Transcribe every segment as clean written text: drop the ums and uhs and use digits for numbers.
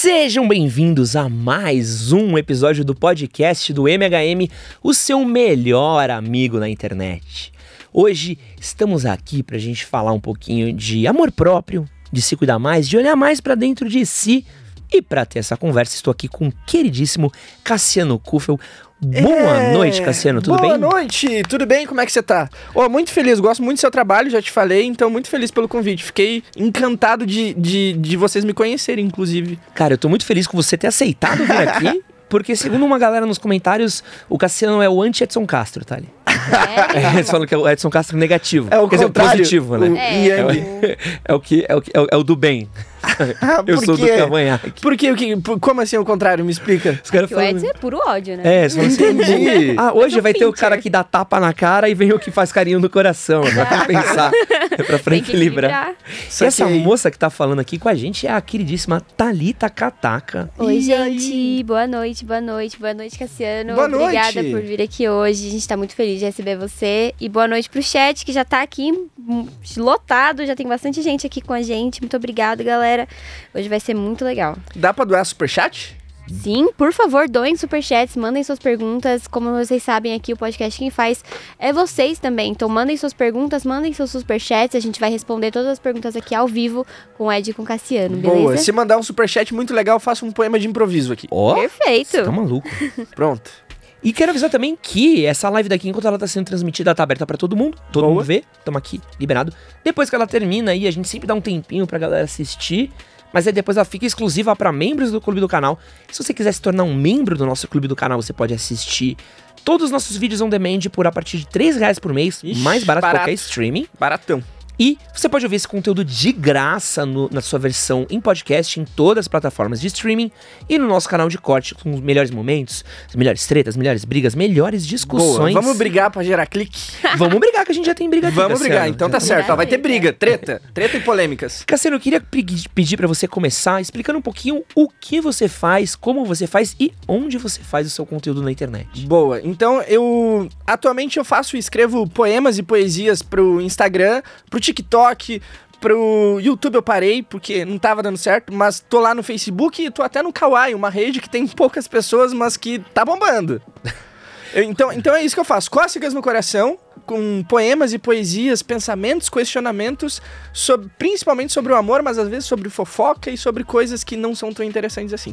Sejam bem-vindos a mais um episódio do podcast do MHM, o seu melhor amigo na internet. Hoje estamos aqui pra gente falar um pouquinho de amor próprio, de se cuidar mais, de olhar mais pra dentro de si. E pra ter essa conversa, estou aqui com o queridíssimo Cassiano Kufel. Boa noite, Cassiano, tudo bem? Boa noite, tudo bem? Como é que você tá? Muito feliz, gosto muito do seu trabalho, já te falei, então muito feliz pelo convite. Fiquei encantado de vocês me conhecerem, inclusive. Cara, eu tô muito feliz com você ter aceitado vir aqui, porque segundo uma galera nos comentários, o Cassiano é o anti-Edson Castro, tá ali? É. Eles falam que é o Edson Castro negativo. É o que é o positivo, né? É o do bem. Eu sou do cavanhaque. Por quê? Como assim é o contrário? Me explica. O Edson é puro ódio, né? É, só entendi. Hoje vai ter o cara que dá tapa na cara e vem o que faz carinho no coração. Vai compensar. É pra frente livrar. E essa moça que tá falando aqui com a gente é a queridíssima Thalita Cataca. Oi, gente. Boa noite, Cassiano. Boa noite. Obrigada por vir aqui hoje. A gente tá muito feliz de receber você. E boa noite pro chat que já tá aqui lotado, já tem bastante gente aqui com a gente. Muito obrigado, galera. Hoje vai ser muito legal. Dá pra doar superchat? Sim, por favor, doem superchats, mandem suas perguntas. Como vocês sabem aqui, o podcast quem faz é vocês também. Então mandem suas perguntas, mandem seus superchats. A gente vai responder todas as perguntas aqui ao vivo com o Ed e com o Cassiano, beleza? Boa, se mandar um superchat muito legal, eu faço um poema de improviso aqui. Perfeito. Você tá maluco. Pronto. E quero avisar também que essa live daqui, enquanto ela tá sendo transmitida, tá aberta pra todo mundo vê, tamo aqui, liberado. Depois que ela termina aí, a gente sempre dá um tempinho pra galera assistir, mas aí depois ela fica exclusiva pra membros do Clube do Canal. Se você quiser se tornar um membro do nosso Clube do Canal, você pode assistir todos os nossos vídeos on demand por a partir de R$3 por mês, mais barato que qualquer streaming. Baratão. E você pode ouvir esse conteúdo de graça na sua versão em podcast, em todas as plataformas de streaming e no nosso canal de corte com os melhores momentos, as melhores tretas, as melhores brigas, melhores discussões. Boa, vamos brigar pra gerar clique? Vamos brigar, que a gente já tem briga aqui. Vamos brigar, então tá certo. Ó, vai ter briga, treta e polêmicas. Cassiano, eu queria pedir pra você começar explicando um pouquinho o que você faz, como você faz e onde você faz o seu conteúdo na internet. Boa, então atualmente eu faço e escrevo poemas e poesias pro Instagram, pro TikTok, pro YouTube eu parei, porque não tava dando certo, mas tô lá no Facebook e tô até no Kawai, uma rede que tem poucas pessoas, mas que tá bombando. Então é isso que eu faço, cócegas no coração, com poemas e poesias, pensamentos, questionamentos, principalmente sobre o amor, mas às vezes sobre fofoca e sobre coisas que não são tão interessantes assim.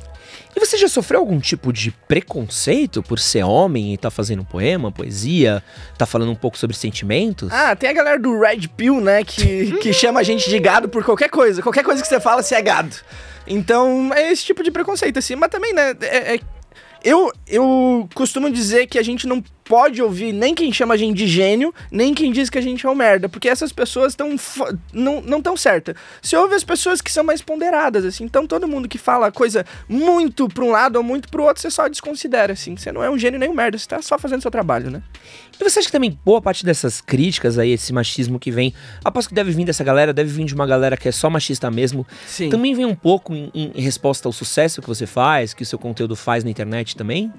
E você já sofreu algum tipo de preconceito por ser homem e tá fazendo poema, poesia, tá falando um pouco sobre sentimentos? Ah, tem a galera do Red Pill, né, que chama a gente de gado por qualquer coisa que você fala, você é gado. Então é esse tipo de preconceito assim, mas também, né, Eu costumo dizer que a gente não pode ouvir nem quem chama a gente de gênio, nem quem diz que a gente é um merda, porque essas pessoas não estão certas. Se ouve as pessoas que são mais ponderadas, assim, então todo mundo que fala coisa muito pra um lado ou muito pro outro, você só desconsidera, assim, você não é um gênio nem um merda, você tá só fazendo seu trabalho, né? E você acha que também boa parte dessas críticas aí, esse machismo que vem, aposto que deve vir dessa galera, deve vir de uma galera que é só machista mesmo. Sim. Também vem um pouco em resposta ao sucesso que você faz, que o seu conteúdo faz na internet também?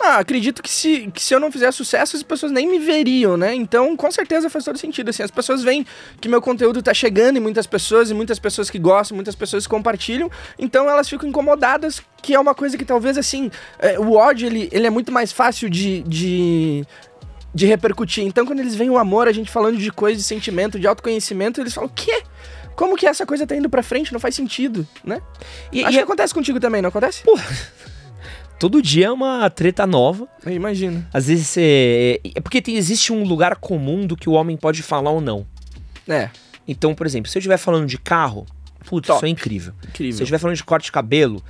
Ah, acredito que se eu não fizer sucesso, as pessoas nem me veriam, né? Então, com certeza faz todo sentido, assim. As pessoas veem que meu conteúdo tá chegando em muitas pessoas que gostam, muitas pessoas que compartilham. Então, elas ficam incomodadas, que é uma coisa que talvez, assim... o ódio, ele é muito mais fácil de repercutir. Então, quando eles veem o amor, a gente falando de coisa, de sentimento, de autoconhecimento, eles falam, quê? Como que essa coisa tá indo pra frente? Não faz sentido, né? Acho que acontece contigo também, não acontece? Todo dia é uma treta nova. Eu imagino. Às vezes você... É porque existe um lugar comum do que o homem pode falar ou não. É. Então, por exemplo, se eu estiver falando de carro... Putz, top. Isso é incrível. Se eu estiver falando de corte de cabelo...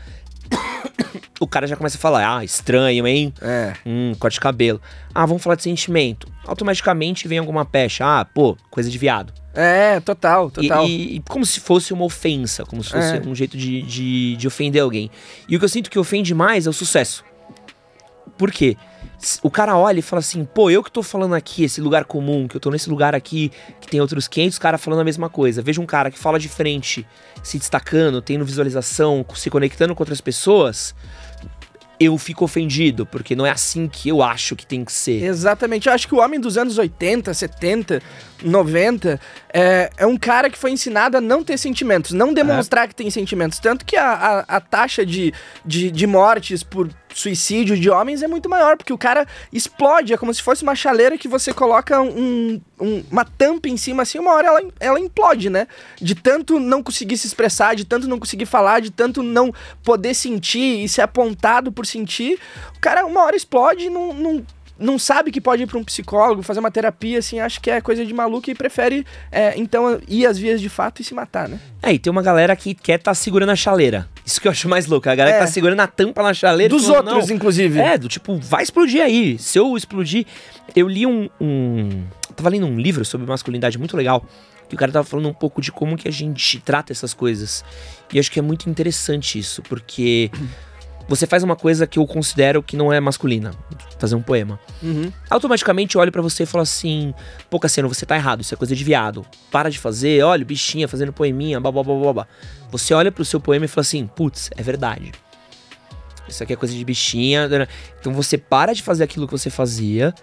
o cara já começa a falar... Ah, estranho, hein? É. Corte de cabelo. Ah, vamos falar de sentimento. Automaticamente vem alguma pecha. Ah, pô, coisa de viado. É, total. E como se fosse uma ofensa, como se fosse um jeito de ofender alguém. E o que eu sinto que ofende mais é o sucesso. Por quê? O cara olha e fala assim, pô, eu que tô falando aqui, esse lugar comum, que eu tô nesse lugar aqui, que tem outros 500 caras falando a mesma coisa. Veja um cara que fala de frente, se destacando, tendo visualização, se conectando com outras pessoas... eu fico ofendido, porque não é assim que eu acho que tem que ser. Exatamente, eu acho que o homem dos anos 80, 70, 90, é um cara que foi ensinado a não ter sentimentos, não demonstrar que tem sentimentos, tanto que a taxa de mortes por suicídio de homens é muito maior, porque o cara explode, é como se fosse uma chaleira que você coloca uma tampa em cima, assim, uma hora ela implode, né? De tanto não conseguir se expressar, de tanto não conseguir falar, de tanto não poder sentir e ser apontado por sentir, o cara uma hora explode e não sabe que pode ir pra um psicólogo, fazer uma terapia, assim, acho que é coisa de maluco e prefere, então, ir às vias de fato e se matar, né? E tem uma galera que quer tá segurando a chaleira. Isso que eu acho mais louco, a galera que tá segurando a tampa na chaleira... Dos falando, outros, não, inclusive. Do tipo, vai explodir aí. Se eu explodir... Eu li tava lendo um livro sobre masculinidade muito legal, que o cara tava falando um pouco de como que a gente trata essas coisas. E acho que é muito interessante isso, porque... Você faz uma coisa que eu considero que não é masculina. Fazer um poema. Automaticamente eu olho pra você e falo assim... Pô, Cassiano, você tá errado. Isso é coisa de viado. Para de fazer. Olha, bichinha fazendo poeminha. Blá, blá, blá, blá, blá. Você olha pro seu poema e fala assim... Putz, é verdade. Isso aqui é coisa de bichinha. Então você para de fazer aquilo que você fazia...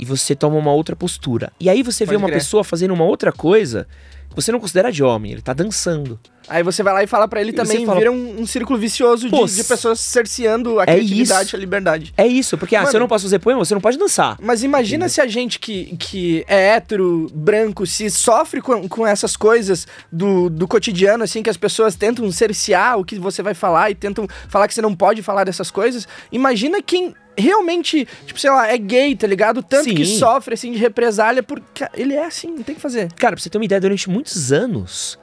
E você toma uma outra postura. E aí você vê uma pessoa fazendo uma outra coisa... Você não considera de homem, ele tá dançando. Aí você vai lá e fala pra ele também, fala, vira um círculo vicioso de pessoas cerceando a criatividade e a liberdade. É isso, porque se eu não posso fazer poema, você não pode dançar. Mas imagina se a gente que é hétero, branco, se sofre com essas coisas do cotidiano, assim, que as pessoas tentam cercear o que você vai falar e tentam falar que você não pode falar dessas coisas. Imagina quem... realmente, tipo, sei lá, é gay, tá ligado? Tanto que sofre, assim, de represália, porque ele é assim, não tem o que fazer. Cara, pra você ter uma ideia, durante muitos anos,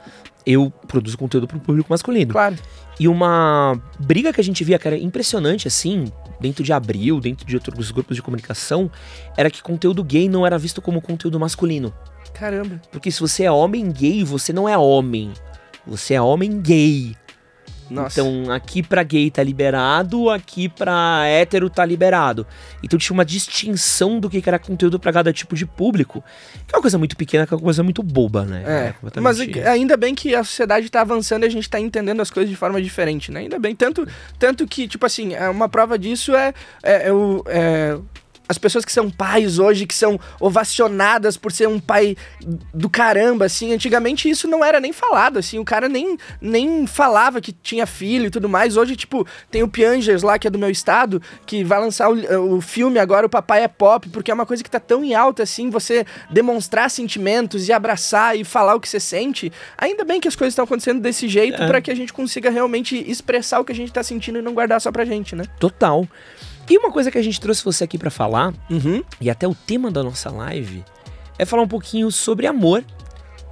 eu produzo conteúdo pro público masculino. Claro. E uma briga que a gente via, que era impressionante, assim, dentro de Abril, dentro de outros grupos de comunicação, era que conteúdo gay não era visto como conteúdo masculino. Caramba. Porque se você é homem gay, você não é homem. Você é homem gay. Nossa. Então, aqui pra gay tá liberado, aqui pra hétero tá liberado. Então tinha uma distinção do que era conteúdo pra cada tipo de público, que é uma coisa muito pequena, que é uma coisa muito boba, né? Mas ainda bem que a sociedade tá avançando e a gente tá entendendo as coisas de forma diferente, né? Ainda bem, tanto que, tipo assim, uma prova disso é as pessoas que são pais hoje, que são ovacionadas por ser um pai do caramba, assim, antigamente isso não era nem falado, assim, o cara nem falava que tinha filho e tudo mais. Hoje, tipo, tem o Piangers lá, que é do meu estado, que vai lançar o filme agora, O Papai é Pop, porque é uma coisa que tá tão em alta, assim, você demonstrar sentimentos e abraçar e falar o que você sente. Ainda bem que as coisas estão acontecendo desse jeito pra que a gente consiga realmente expressar o que a gente tá sentindo e não guardar só pra gente, né? Total. E uma coisa que a gente trouxe você aqui pra falar, e até o tema da nossa live, é falar um pouquinho sobre amor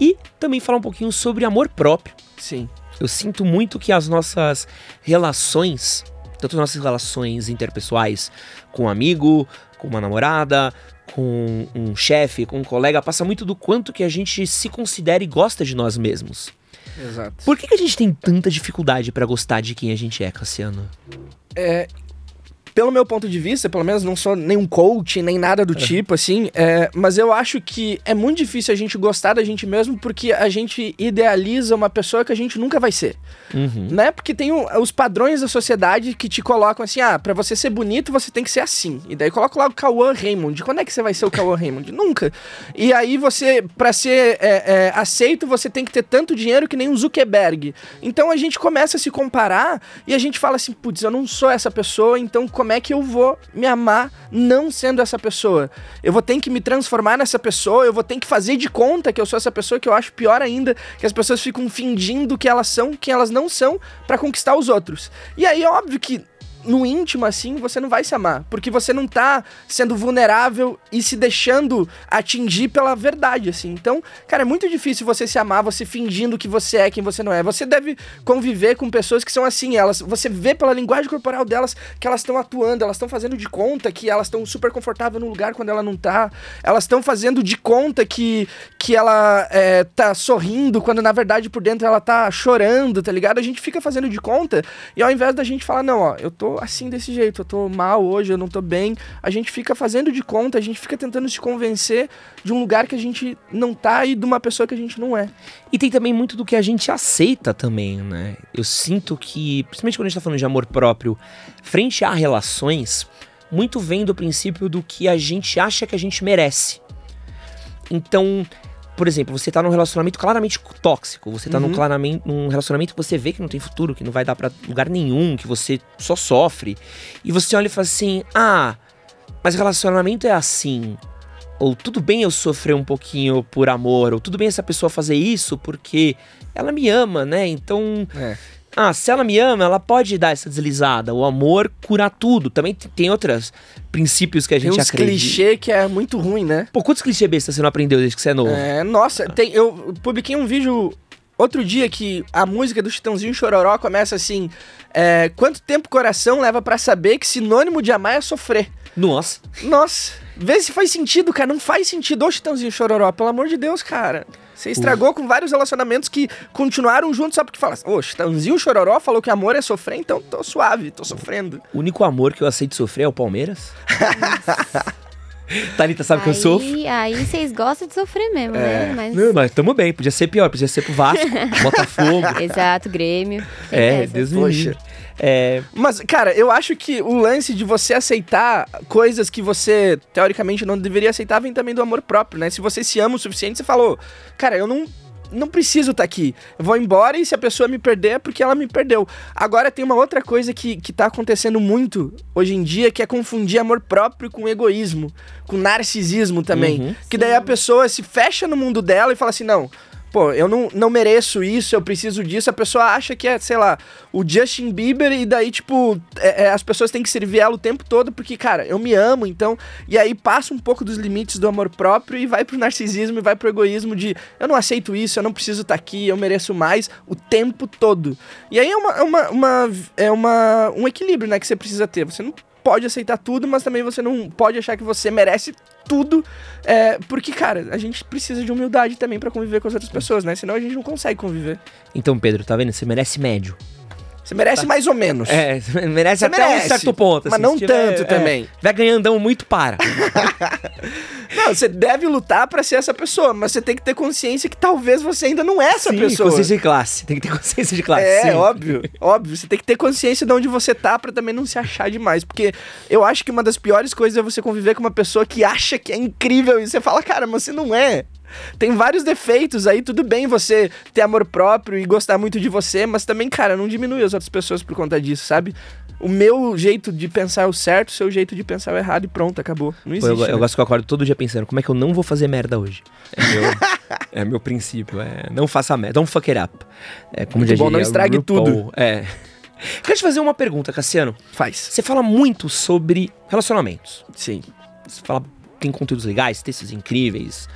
e também falar um pouquinho sobre amor próprio. Sim. Eu sinto muito que as nossas relações, tanto nossas relações interpessoais com um amigo, com uma namorada, com um chefe, com um colega, passa muito do quanto que a gente se considera e gosta de nós mesmos. Exato. Por que a gente tem tanta dificuldade pra gostar de quem a gente é, Cassiano? Pelo meu ponto de vista, pelo menos não sou nenhum coach, nem nada do tipo, assim, mas eu acho que é muito difícil a gente gostar da gente mesmo, porque a gente idealiza uma pessoa que a gente nunca vai ser, né? Porque tem os padrões da sociedade que te colocam assim, pra você ser bonito, você tem que ser assim. E daí coloca lá o Cauã Raymond. Quando é que você vai ser o Cauã Raymond? Nunca. E aí você, pra ser aceito, você tem que ter tanto dinheiro que nem um Zuckerberg. Então a gente começa a se comparar e a gente fala assim, putz, eu não sou essa pessoa, então... Como é que eu vou me amar não sendo essa pessoa? Eu vou ter que me transformar nessa pessoa, eu vou ter que fazer de conta que eu sou essa pessoa, que eu acho pior ainda, que as pessoas ficam fingindo que elas são, quem elas não são, pra conquistar os outros. E aí é óbvio que no íntimo, assim, você não vai se amar, porque você não tá sendo vulnerável e se deixando atingir pela verdade, assim. Então, cara, é muito difícil você se amar, você fingindo que você é quem você não é. Você deve conviver com pessoas que são assim, você vê pela linguagem corporal delas que elas estão atuando, elas estão fazendo de conta que elas estão super confortáveis no lugar quando ela não tá, elas estão fazendo de conta que ela tá sorrindo, quando na verdade por dentro ela tá chorando, tá ligado? A gente fica fazendo de conta, e ao invés da gente falar, não, ó, eu tô tô assim desse jeito, eu tô mal hoje, eu não tô bem. A gente fica fazendo de conta, a gente fica tentando se convencer de um lugar que a gente não tá e de uma pessoa que a gente não é. E tem também muito do que a gente aceita também, né? Eu sinto que, principalmente quando a gente tá falando de amor próprio, frente a relações, muito vem do princípio do que a gente acha que a gente merece. Então, por exemplo, você tá num relacionamento claramente tóxico, você tá num relacionamento que você vê que não tem futuro, que não vai dar pra lugar nenhum, que você só sofre. E você olha e fala assim, ah, mas relacionamento é assim. Ou tudo bem eu sofrer um pouquinho por amor, ou tudo bem essa pessoa fazer isso porque ela me ama, né? Então... É. Ah, se ela me ama, ela pode dar essa deslizada. O amor cura tudo. Também tem outros princípios que a gente acredita. Tem uns clichê que é muito ruim, né? Pô, quantos clichê besta você não aprendeu desde que você é novo? É, nossa. Eu publiquei um vídeo outro dia que a música do Chitãozinho e Xororó começa assim... É, quanto tempo o coração leva pra saber que sinônimo de amar é sofrer? Nossa. Vê se faz sentido, cara. Não faz sentido. Ô, Chitãozinho e Xororó, pelo amor de Deus, cara. Você estragou com vários relacionamentos que continuaram juntos só porque fala assim, ô, Chitãozinho e Xororó falou que amor é sofrer, então tô suave, tô sofrendo. O único amor que eu aceito sofrer é o Palmeiras? Thalita sabe que eu sofro. Aí vocês gostam de sofrer mesmo, né? Mas... Não, mas tamo bem, podia ser pior, podia ser pro Vasco, Botafogo. Exato, Grêmio. Deus me livre. Mas, cara, eu acho que o lance de você aceitar coisas que você, teoricamente, não deveria aceitar vem também do amor próprio, né? Se você se ama o suficiente, você falou, cara, eu não preciso estar aqui. Eu vou embora e se a pessoa me perder é porque ela me perdeu. Agora tem uma outra coisa que tá acontecendo muito hoje em dia, que é confundir amor próprio com egoísmo, com narcisismo também. Que daí a pessoa se fecha no mundo dela e fala assim, não... Pô, eu não mereço isso, eu preciso disso. A pessoa acha que é, sei lá, o Justin Bieber e daí, tipo, as pessoas têm que servir ela o tempo todo porque, cara, eu me amo, então... E aí passa um pouco dos limites do amor próprio e vai pro narcisismo e vai pro egoísmo de eu não aceito isso, eu não preciso estar aqui, eu mereço mais o tempo todo. E aí é um equilíbrio, né, que você precisa ter. Você não pode aceitar tudo, mas também você não pode achar que você merece tudo, porque, cara, a gente precisa de humildade também pra conviver com as outras pessoas, né? Senão a gente não consegue conviver. Então, Pedro, tá vendo? Você merece médio. Você merece mais ou menos. É, você merece até um certo ponto. Mas assim, não tanto também. Vai ganhandão muito para. Não, você deve lutar pra ser essa pessoa, mas você tem que ter consciência que talvez você ainda não é essa pessoa. Consciência de classe. Tem que ter consciência de classe. É, sempre. Óbvio. Você tem que ter consciência de onde você tá pra também não se achar demais. Porque eu acho que uma das piores coisas é você conviver com uma pessoa que acha que é incrível e você fala, cara, mas você não é. Tem vários defeitos aí, tudo bem você ter amor próprio e gostar muito de você, mas também, cara, não diminui as outras pessoas por conta disso, sabe? O meu jeito de pensar é o certo, o seu jeito de pensar é o errado e pronto, acabou. Não existe. Eu gosto que eu acordo todo dia pensando, como é que eu não vou fazer merda hoje? É meu princípio, não faça merda, don't fuck it up. É como muito bom, não estrague tudo. É. Quero te fazer uma pergunta, Cassiano. Faz. Você fala muito sobre relacionamentos. Sim. Você fala, tem conteúdos legais, textos incríveis...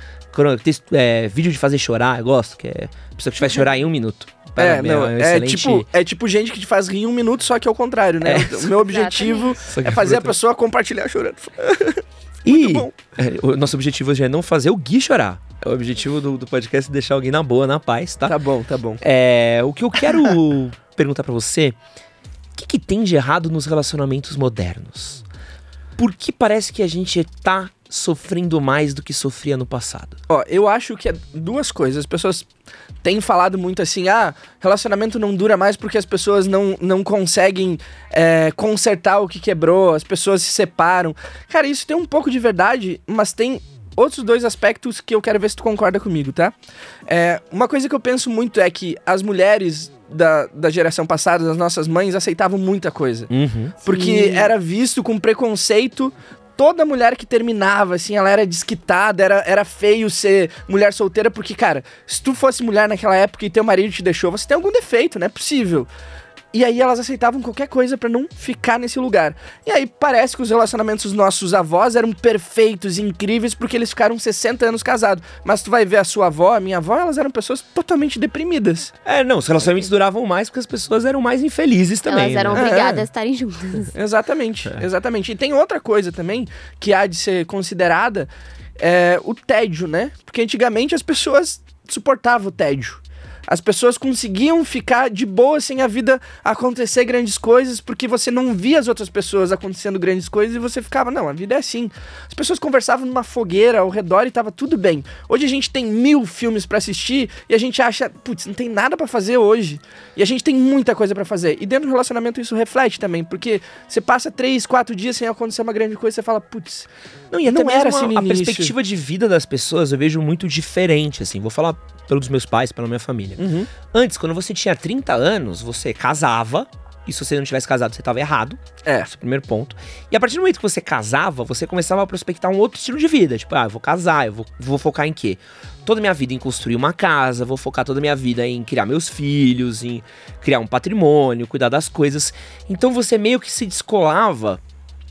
vídeo de fazer chorar, eu gosto, que é a pessoa que te faz chorar em um minuto. É tipo gente que te faz rir em um minuto, só que é o contrário, né? O meu objetivo é fazer a pessoa compartilhar chorando. E bom. O nosso objetivo hoje é não fazer o Gui chorar. O objetivo do podcast é deixar alguém na boa, na paz, tá? Tá bom. O que eu quero perguntar pra você, o que tem de errado nos relacionamentos modernos? Por que parece que a gente tá sofrendo mais do que sofria no passado? Ó, eu acho que é duas coisas. As pessoas têm falado muito assim, relacionamento não dura mais porque as pessoas não conseguem consertar o que quebrou, as pessoas se separam. Cara, isso tem um pouco de verdade, mas tem outros dois aspectos que eu quero ver se tu concorda comigo, tá? Uma coisa que eu penso muito é que as mulheres da geração passada, das nossas mães, aceitavam muita coisa. Porque era visto com preconceito. Toda mulher que terminava, assim, ela era desquitada, era feio ser mulher solteira, porque, cara, se tu fosse mulher naquela época e teu marido te deixou, você tem algum defeito, não é possível. E aí elas aceitavam qualquer coisa pra não ficar nesse lugar. E aí parece que os relacionamentos dos nossos avós eram perfeitos e incríveis porque eles ficaram 60 anos casados. Mas tu vai ver a sua avó, a minha avó, elas eram pessoas totalmente deprimidas. Os relacionamentos duravam mais porque as pessoas eram mais infelizes também. Elas eram obrigadas a estarem juntas. Exatamente. E tem outra coisa também que há de ser considerada, o tédio, né? Porque antigamente as pessoas suportavam o tédio. As pessoas conseguiam ficar de boa sem a vida acontecer grandes coisas, porque você não via as outras pessoas acontecendo grandes coisas e você ficava, não, a vida é assim. As pessoas conversavam numa fogueira ao redor e tava tudo bem. Hoje a gente tem 1000 filmes pra assistir e a gente acha, putz, não tem nada pra fazer hoje. E a gente tem muita coisa pra fazer. E dentro do relacionamento isso reflete também, porque você passa 3, 4 dias sem acontecer uma grande coisa, você fala, putz, não, e não era assim no início. A perspectiva de vida das pessoas eu vejo muito diferente, assim, vou falar pelos meus pais, pela minha família. Uhum. Antes, quando você tinha 30 anos, você casava, e se você não tivesse casado, você estava errado. É. Esse é o primeiro ponto. E a partir do momento que você casava, você começava a prospectar um outro estilo de vida. Tipo, ah, eu vou casar, eu vou focar em quê? Toda a minha vida em construir uma casa, vou focar toda a minha vida em criar meus filhos, em criar um patrimônio, cuidar das coisas. Então você meio que se descolava,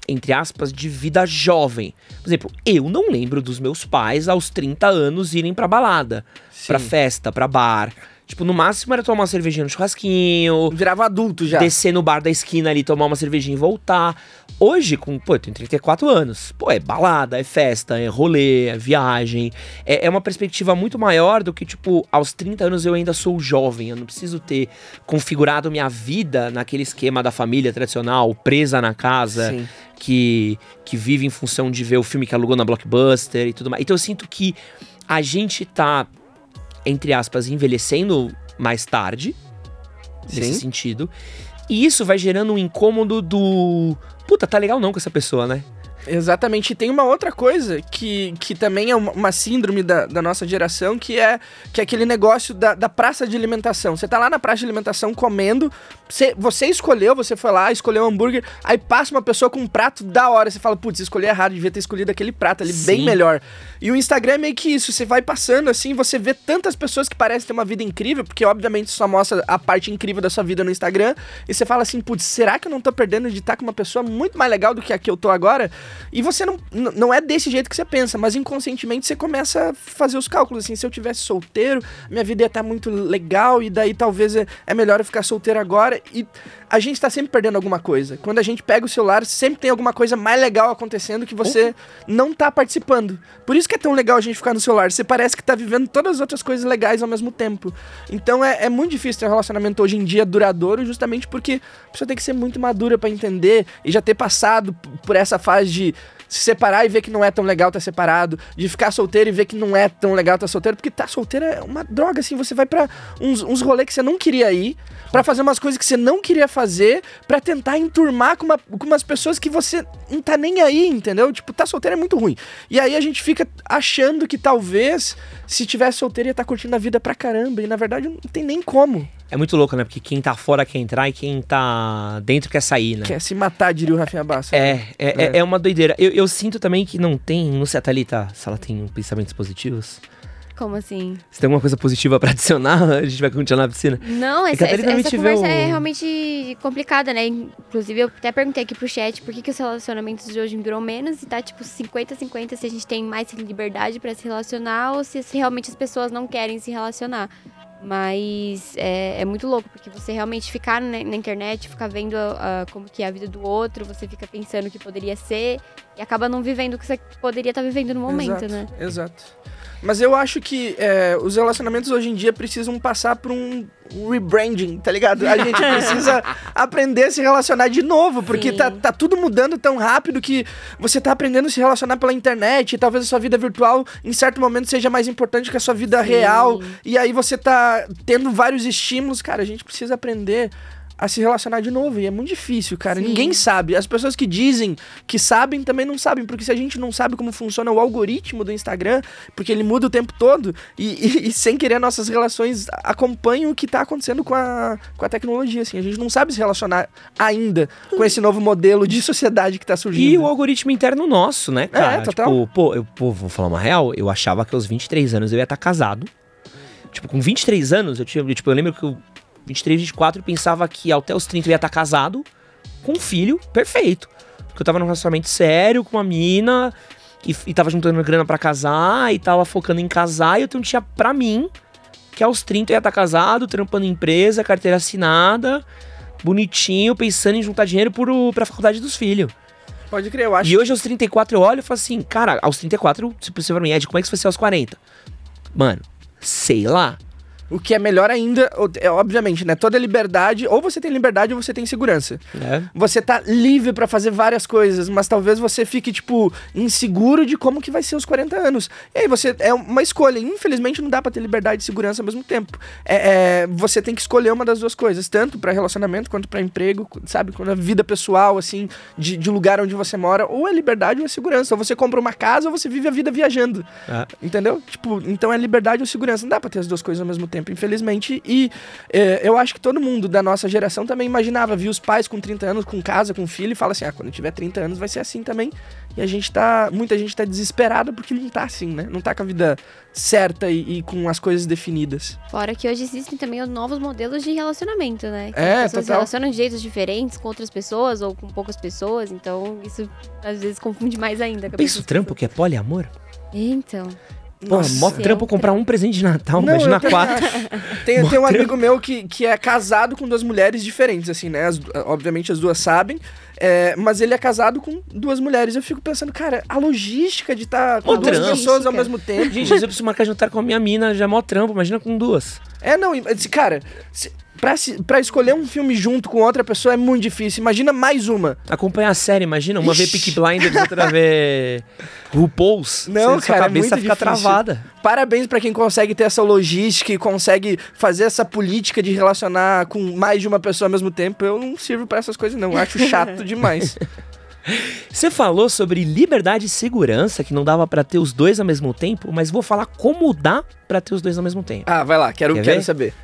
entre aspas, de vida jovem. Por exemplo, eu não lembro dos meus pais aos 30 anos irem pra balada, sim, pra festa, pra bar. Tipo, no máximo era tomar uma cervejinha no churrasquinho. Virava adulto já. Descer no bar da esquina ali, tomar uma cervejinha e voltar. Hoje, eu tenho 34 anos. Pô, é balada, é festa, é rolê, é viagem. É uma perspectiva muito maior do que, tipo, aos 30 anos eu ainda sou jovem. Eu não preciso ter configurado minha vida naquele esquema da família tradicional, presa na casa, que vive em função de ver o filme que alugou na Blockbuster e tudo mais. Então eu sinto que a gente tá, entre aspas, envelhecendo mais tarde, sim, nesse sentido. E isso vai gerando um incômodo do... Puta, tá legal não com essa pessoa, né? Exatamente. E tem uma outra coisa que também é uma síndrome da nossa geração, que é aquele negócio da praça de alimentação. Você tá lá na praça de alimentação comendo, você foi lá, escolheu um hambúrguer, aí passa uma pessoa com um prato da hora, você fala, putz, escolhi errado, devia ter escolhido aquele prato ali, sim, bem melhor. E o Instagram é meio que isso, você vai passando assim, você vê tantas pessoas que parecem ter uma vida incrível, porque obviamente só mostra a parte incrível da sua vida no Instagram, e você fala assim, putz, será que eu não tô perdendo de estar com uma pessoa muito mais legal do que a que eu tô agora? E você não é desse jeito que você pensa, mas inconscientemente você começa a fazer os cálculos, assim, se eu tivesse solteiro, minha vida ia estar muito legal, e daí talvez é melhor eu ficar solteiro agora, e a gente tá sempre perdendo alguma coisa. Quando a gente pega o celular, sempre tem alguma coisa mais legal acontecendo que você não tá participando. Por isso que é tão legal a gente ficar no celular, você parece que tá vivendo todas as outras coisas legais ao mesmo tempo. Então é muito difícil ter um relacionamento hoje em dia duradouro, justamente porque a pessoa tem que ser muito madura pra entender e já ter passado por essa fase de se separar e ver que não é tão legal tá separado, de ficar solteiro e ver que não é tão legal tá solteiro, porque tá solteiro é uma droga, assim, você vai pra uns rolês que você não queria ir, pra fazer umas coisas que você não queria fazer, pra tentar enturmar com umas pessoas que você não tá nem aí, entendeu? Tipo, tá solteiro é muito ruim. E aí a gente fica achando que talvez, se tivesse solteiro, ia tá curtindo a vida pra caramba, e na verdade não tem nem como. É muito louco, né? Porque quem tá fora quer entrar e quem tá dentro quer sair, né? Quer se matar, diria o Rafinha Basso. É uma doideira. Eu sinto também que não tem... Não sei, a Thalita, se ela tem pensamentos positivos... Como assim? Você tem alguma coisa positiva pra adicionar? A gente vai continuar na piscina? Não, essa conversa é realmente complicada, né? Inclusive, eu até perguntei aqui pro chat por que os relacionamentos de hoje duram menos e tá tipo 50-50, se a gente tem mais liberdade pra se relacionar ou se realmente as pessoas não querem se relacionar. Mas é muito louco, porque você realmente ficar na internet, ficar vendo como que é a vida do outro, você fica pensando o que poderia ser e acaba não vivendo o que você poderia estar vivendo no momento, exato, né? Exato. Mas eu acho que os relacionamentos hoje em dia precisam passar por um rebranding, tá ligado? A gente precisa aprender a se relacionar de novo, porque tá tudo mudando tão rápido que você tá aprendendo a se relacionar pela internet, e talvez a sua vida virtual em certo momento seja mais importante que a sua vida, sim, real, e aí você tá tendo vários estímulos. Cara, a gente precisa aprender a se relacionar de novo, e é muito difícil, cara, sim, ninguém sabe, as pessoas que dizem que sabem também não sabem, porque se a gente não sabe como funciona o algoritmo do Instagram, porque ele muda o tempo todo, e sem querer nossas relações acompanham o que tá acontecendo com a tecnologia, assim, a gente não sabe se relacionar ainda com esse novo modelo de sociedade que tá surgindo. E o algoritmo interno nosso, né, cara, total. Tipo, vou falar uma real, eu achava que aos 23 anos eu ia estar casado, tipo, com 23 anos, eu lembro que 23, 24, eu pensava que até os 30 eu ia estar casado com um filho perfeito. Porque eu tava num relacionamento sério com uma mina e tava juntando grana pra casar e tava focando em casar. E eu tinha pra mim que aos 30 eu ia estar casado, trampando em empresa, carteira assinada, bonitinho, pensando em juntar dinheiro pra faculdade dos filhos. Pode crer, eu acho. E hoje aos 34 eu olho e falo assim, cara, aos 34, se possível pra mim, Ed, como é que isso vai ser aos 40? Mano, sei lá. O que é melhor ainda, obviamente, né? Toda liberdade, ou você tem liberdade ou você tem segurança. É. Você tá livre pra fazer várias coisas, mas talvez você fique, tipo, inseguro de como que vai ser os 40 anos. E aí você... É uma escolha. Infelizmente, não dá pra ter liberdade e segurança ao mesmo tempo. Você tem que escolher uma das duas coisas, tanto pra relacionamento quanto pra emprego, sabe? Quando a vida pessoal, assim, de lugar onde você mora, ou é liberdade ou é segurança. Ou você compra uma casa ou você vive a vida viajando. É. Entendeu? Tipo, então é liberdade ou segurança. Não dá pra ter as duas coisas ao mesmo tempo. Infelizmente, e eu acho que todo mundo da nossa geração também imaginava, viu os pais com 30 anos, com casa, com filho, e fala assim, ah, quando tiver 30 anos vai ser assim também, e muita gente tá desesperada porque não tá assim, né, não tá com a vida certa e com as coisas definidas. Fora que hoje existem também os novos modelos de relacionamento, né, que as pessoas se relacionam de jeitos diferentes com outras pessoas ou com poucas pessoas, então isso às vezes confunde mais ainda. Pensa o trampo que é poliamor? Então... Pô, mó trampo comprar um presente de Natal, não, imagina quatro. Tem um amigo meu que é casado com duas mulheres diferentes, assim, né? Obviamente as duas sabem, mas ele é casado com duas mulheres. Eu fico pensando, cara, a logística de estar com duas pessoas ao mesmo tempo. Gente, eu preciso marcar jantar com a minha mina, já é mó trampo, imagina com duas. Cara... Pra escolher um filme junto com outra pessoa é muito difícil. Imagina mais uma. Acompanhar a série, imagina. Uma vê Peaky Blinders, outra vê RuPaul's. Não, cara, a cabeça fica travada. Parabéns pra quem consegue ter essa logística e consegue fazer essa política de relacionar com mais de uma pessoa ao mesmo tempo. Eu não sirvo pra essas coisas, não. Eu acho chato demais. Você falou sobre liberdade e segurança, que não dava pra ter os dois ao mesmo tempo, mas vou falar como dá pra ter os dois ao mesmo tempo. Ah, vai lá. Quero saber.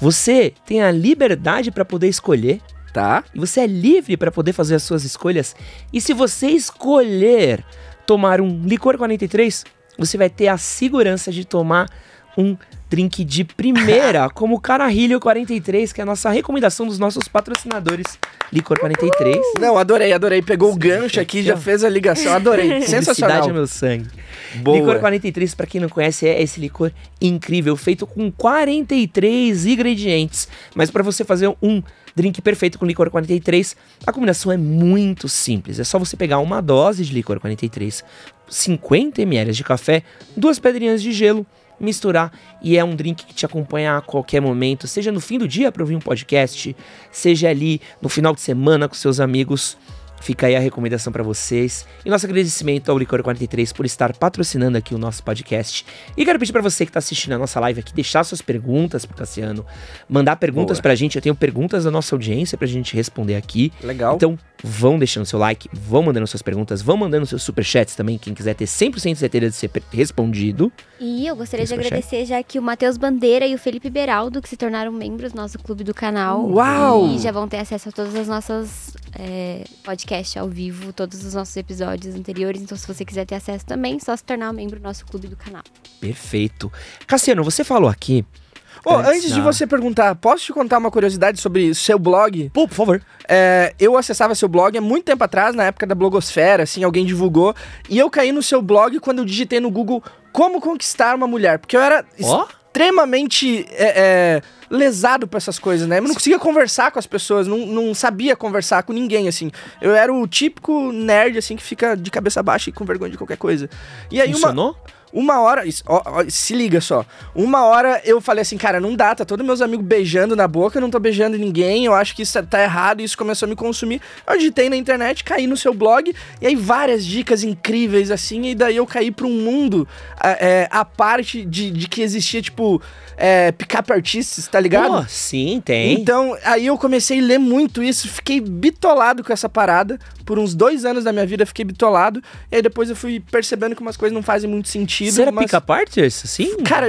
Você tem a liberdade pra poder escolher, tá? E você é livre pra poder fazer as suas escolhas. E se você escolher tomar um licor 43, você vai ter a segurança de tomar um drink de primeira, como o Carajilho 43, que é a nossa recomendação dos nossos patrocinadores, Licor 43. Não, adorei. Pegou o gancho aqui, já fez a ligação, adorei. Sensacional. Felicidade é meu sangue. Boa. Licor 43, pra quem não conhece, é esse licor incrível, feito com 43 ingredientes. Mas pra você fazer um drink perfeito com licor 43, a combinação é muito simples. É só você pegar uma dose de licor 43, 50 ml de café, 2 pedrinhas de gelo, misturar, e é um drink que te acompanha a qualquer momento, seja no fim do dia para ouvir um podcast, seja ali no final de semana com seus amigos. Fica aí a recomendação para vocês. E nosso agradecimento ao Licor 43 por estar patrocinando aqui o nosso podcast. E quero pedir para você que tá assistindo a nossa live aqui, deixar suas perguntas pro Cassiano, mandar perguntas pra gente. Eu tenho perguntas da nossa audiência pra gente responder aqui. Legal. Então, vão deixando seu like, vão mandando suas perguntas, vão mandando seus superchats também, quem quiser ter 100% certeza de ser respondido. E eu gostaria de agradecer já que o Matheus Bandeira e o Felipe Beraldo, que se tornaram membros do nosso clube do canal. Uau! E já vão ter acesso a todas as nossas podcasts ao vivo, todos os nossos episódios anteriores. Então, se você quiser ter acesso também, só se tornar um membro do nosso clube do canal. Perfeito. Cassiano, você falou aqui... antes de você perguntar, posso te contar uma curiosidade sobre seu blog? Pô, por favor. Eu acessava seu blog há muito tempo atrás, na época da blogosfera, assim, alguém divulgou. E eu caí no seu blog quando eu digitei no Google como conquistar uma mulher. Porque eu era extremamente... lesado por essas coisas, né? Eu não conseguia conversar com as pessoas, não sabia conversar com ninguém, assim. Eu era o típico nerd, assim, que fica de cabeça baixa e com vergonha de qualquer coisa. E aí funcionou? Uma hora... se liga só. Uma hora eu falei assim, cara, não dá, tá todos meus amigos beijando na boca, eu não tô beijando ninguém, eu acho que isso tá errado, e isso começou a me consumir. Eu digitei na internet, caí no seu blog, e aí várias dicas incríveis, assim, e daí eu caí pra um mundo à parte de que existia, tipo, pick-up artists, tá ligado? Oh, sim, tem. Então, aí eu comecei a ler muito isso, fiquei bitolado com essa parada, por uns 2 anos da minha vida fiquei bitolado, e aí depois eu fui percebendo que umas coisas não fazem muito sentido. Você era pica-parters? Sim? Cara,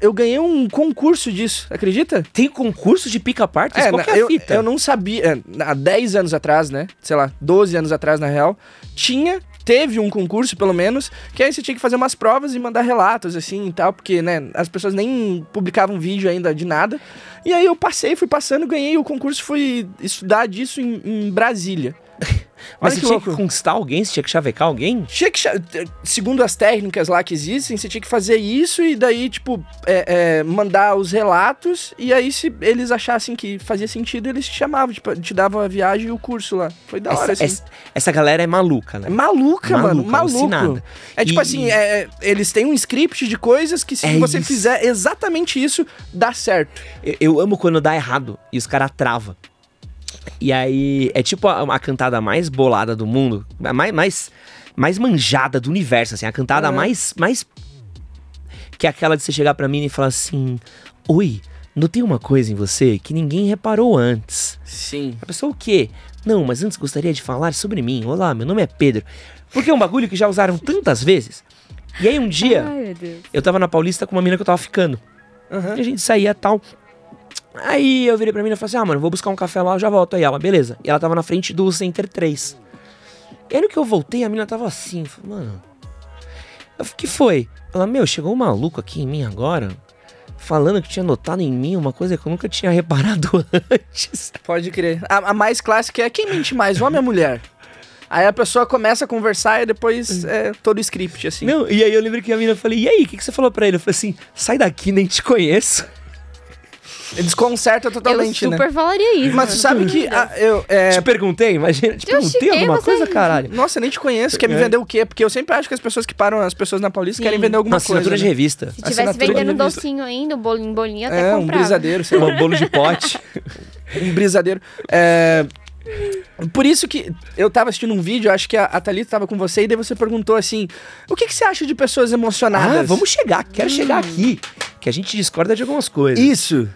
eu ganhei um concurso disso, acredita? Tem concurso de pica-parters? Qual que é a fita? Eu não sabia, há 10 anos atrás, né? Sei lá, 12 anos atrás, na real, teve um concurso, pelo menos, que aí você tinha que fazer umas provas e mandar relatos, assim, e tal, porque, né, as pessoas nem publicavam vídeo ainda de nada. E aí eu fui passando, ganhei o concurso, fui estudar disso em Brasília. Mas você tinha que conquistar alguém? Você tinha que chavecar alguém? Tinha que segundo as técnicas lá que existem, você tinha que fazer isso e daí, tipo, mandar os relatos e aí se eles achassem que fazia sentido, eles te chamavam, tipo, te davam a viagem e o curso lá. Foi da hora, assim. Essa galera é maluca, né? É maluca, mano. Maluco. É tipo assim, eles têm um script de coisas que se você fizer exatamente isso, dá certo. Eu amo quando dá errado e os caras travam. E aí, é tipo a cantada mais bolada do mundo, mais manjada do universo, assim, a cantada mais... Que é aquela de você chegar pra mim e falar assim, oi, notei uma coisa em você que ninguém reparou antes. Sim. A pessoa, o quê? Não, mas antes gostaria de falar sobre mim. Olá, meu nome é Pedro. Porque é um bagulho que já usaram tantas vezes. E aí um dia, ai, meu Deus, eu tava na Paulista com uma mina que eu tava ficando. Uhum. E a gente saía e tal. Aí eu virei pra mina e falei assim, ah, mano, vou buscar um café lá, eu já volto. Aí ela, beleza. E ela tava na frente do Center 3. E aí no que eu voltei, a mina tava assim, mano... Eu falei, que foi? Ela, meu, chegou um maluco aqui em mim agora, falando que tinha notado em mim uma coisa que eu nunca tinha reparado antes. Pode crer. A mais clássica é, quem mente mais, homem ou mulher? Aí a pessoa começa a conversar e depois é todo o script, assim. Não, e aí eu lembro que a mina falei, e aí, o que você falou pra ele? Eu falei assim, sai daqui, nem te conheço. Eles consertam totalmente, né? Eu super falaria isso. Mas tu sabe que te perguntei, imagina, te perguntei alguma coisa, caralho. Nossa, eu nem te conheço, quer me vender o quê? Porque eu sempre acho que as pessoas que param as pessoas na Paulista querem vender alguma coisa. Assinatura de revista. Se tivesse vendendo um docinho ainda, um bolinho até comprava. É, um brisadeiro, sei lá. Um bolo de pote. Um brisadeiro. Por isso que eu tava assistindo um vídeo, acho que a Thalita tava com você, e daí você perguntou assim, o que você acha de pessoas emocionadas? Ah, vamos chegar, quero chegar aqui, que a gente discorda de algumas coisas. Isso.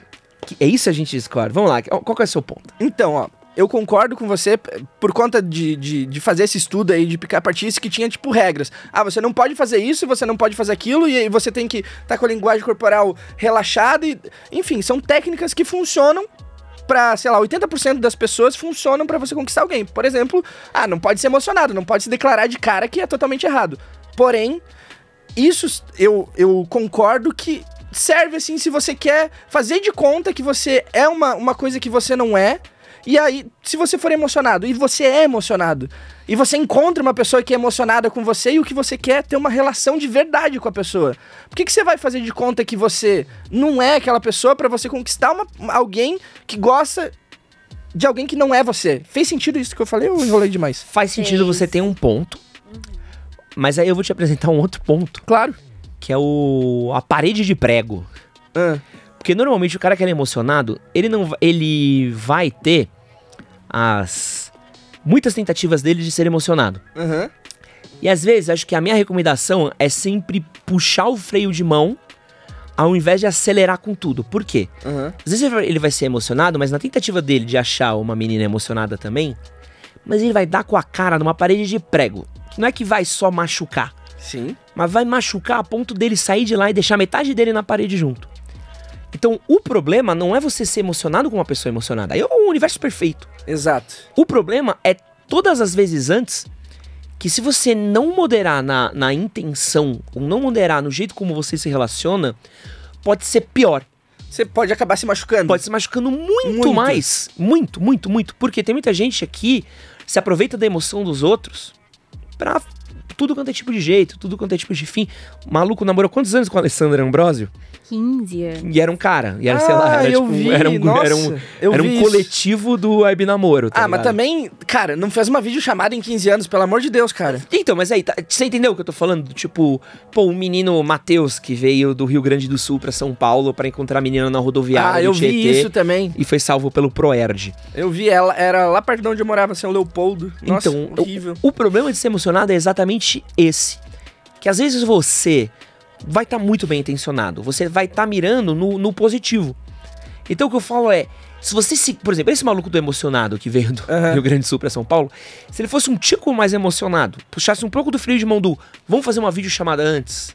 É isso que a gente discorda. Vamos lá, qual que é o seu ponto? Então, ó, eu concordo com você por conta de fazer esse estudo aí, de picar partidas que tinha, tipo, regras. Ah, você não pode fazer isso, você não pode fazer aquilo, e você tem que estar com a linguagem corporal relaxada, e, enfim, são técnicas que funcionam pra, sei lá, 80% das pessoas funcionam pra você conquistar alguém. Por exemplo, ah, não pode ser emocionado, não pode se declarar de cara, que é totalmente errado. Porém, isso eu concordo que serve, assim, se você quer fazer de conta que você é uma coisa que você não é, e aí, se você for emocionado, e você é emocionado, e você encontra uma pessoa que é emocionada com você, e o que você quer é ter uma relação de verdade com a pessoa. Por que você vai fazer de conta que você não é aquela pessoa pra você conquistar alguém que gosta de alguém que não é você? Fez sentido isso que eu falei ou enrolei demais? Faz sentido, você tem um ponto, mas aí eu vou te apresentar um outro ponto. Claro. Que é a parede de prego. Porque normalmente o cara que é emocionado, ele vai ter muitas tentativas dele de ser emocionado. Uhum. E às vezes, acho que a minha recomendação é sempre puxar o freio de mão ao invés de acelerar com tudo. Por quê? Uhum. Às vezes ele vai ser emocionado, mas na tentativa dele de achar uma menina emocionada também, mas ele vai dar com a cara numa parede de prego. Não é que vai só machucar. Sim. Mas vai machucar a ponto dele sair de lá e deixar metade dele na parede junto. Então, o problema não é você ser emocionado com uma pessoa emocionada. Aí é um universo perfeito. Exato. O problema é todas as vezes antes que, se você não moderar na intenção, ou não moderar no jeito como você se relaciona, pode ser pior. Você pode acabar se machucando. Pode se machucando muito mais. Muito, muito, muito. Porque tem muita gente aqui que se aproveita da emoção dos outros pra tudo quanto é tipo de jeito, tudo quanto é tipo de fim. O maluco namorou quantos anos com a Alessandra Ambrosio? 15 anos. E era um cara. E era, sei lá, era tipo... Vi. Era um coletivo isso. Do web namoro, tá ligado? Mas também, cara, não fez uma videochamada em 15 anos, pelo amor de Deus, cara. Então, mas aí, você entendeu o que eu tô falando? Tipo, pô, o menino Matheus, que veio do Rio Grande do Sul pra São Paulo pra encontrar a menina na rodoviária do Tietê. Vi isso também. E foi salvo pelo Proerd. Eu vi, ela era lá perto de onde eu morava, São Leopoldo. Nossa, então, horrível. O problema de ser emocionado é exatamente esse, que às vezes você vai estar muito bem intencionado, você vai estar mirando no positivo. Então o que eu falo é, se você por exemplo, esse maluco do emocionado que veio do Rio Grande do Sul pra São Paulo, se ele fosse um tico mais emocionado, puxasse um pouco do freio de mão do vamos fazer uma videochamada antes,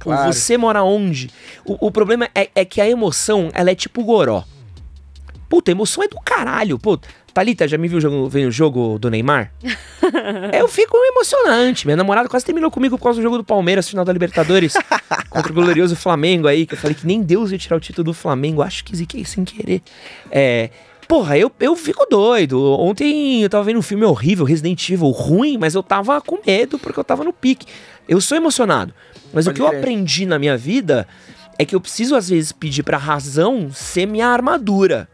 claro. Ou você mora onde? O problema é que a emoção, ela é tipo goró. Puta, a emoção é do caralho, puta. Thalita, já me viu vendo o jogo do Neymar? Eu fico emocionante. Minha namorada quase terminou comigo por causa do jogo do Palmeiras, final da Libertadores, contra o glorioso Flamengo aí, que eu falei que nem Deus ia tirar o título do Flamengo. Acho que ziquei sem querer. Porra, eu fico doido. Ontem eu tava vendo um filme horrível, Resident Evil, ruim, mas eu tava com medo porque eu tava no pique. Eu sou emocionado. Mas pode o que crer. Eu aprendi na minha vida é que eu preciso, às vezes, pedir pra razão ser minha armadura.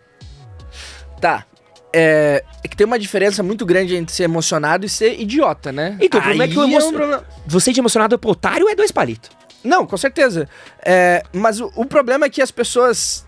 Tá. É que tem uma diferença muito grande entre ser emocionado e ser idiota, né? Então, o problema é que você de emocionado é pro otário é dois palitos. Não, com certeza. Mas o problema é que as pessoas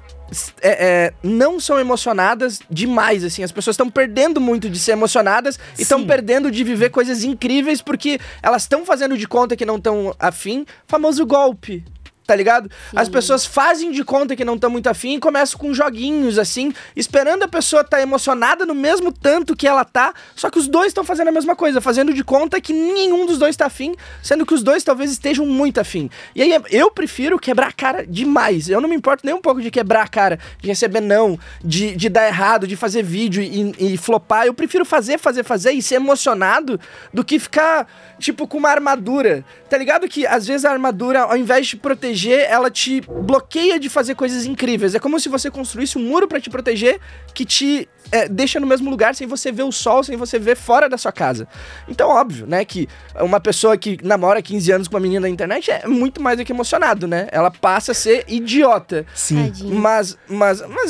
não são emocionadas demais, assim. As pessoas estão perdendo muito de ser emocionadas e estão perdendo de viver coisas incríveis porque elas estão fazendo de conta que não estão afim. Famoso golpe. Tá ligado? Sim. As pessoas fazem de conta que não estão muito afim e começam com joguinhos, assim, esperando a pessoa estar emocionada no mesmo tanto que ela tá, só que os dois estão fazendo a mesma coisa, fazendo de conta que nenhum dos dois tá afim, sendo que os dois talvez estejam muito afim. E aí, eu prefiro quebrar a cara demais. Eu não me importo nem um pouco de quebrar a cara, de receber não, de dar errado, de fazer vídeo e flopar. Eu prefiro fazer e ser emocionado do que ficar, tipo, com uma armadura. Tá ligado que, às vezes, a armadura, ao invés de proteger, ela te bloqueia de fazer coisas incríveis. É como se você construísse um muro pra te proteger que te deixa no mesmo lugar sem você ver o sol, sem você ver fora da sua casa. Então, óbvio, né, que uma pessoa que namora 15 anos com uma menina na internet é muito mais do que emocionado, né? Ela passa a ser idiota. Sim. Mas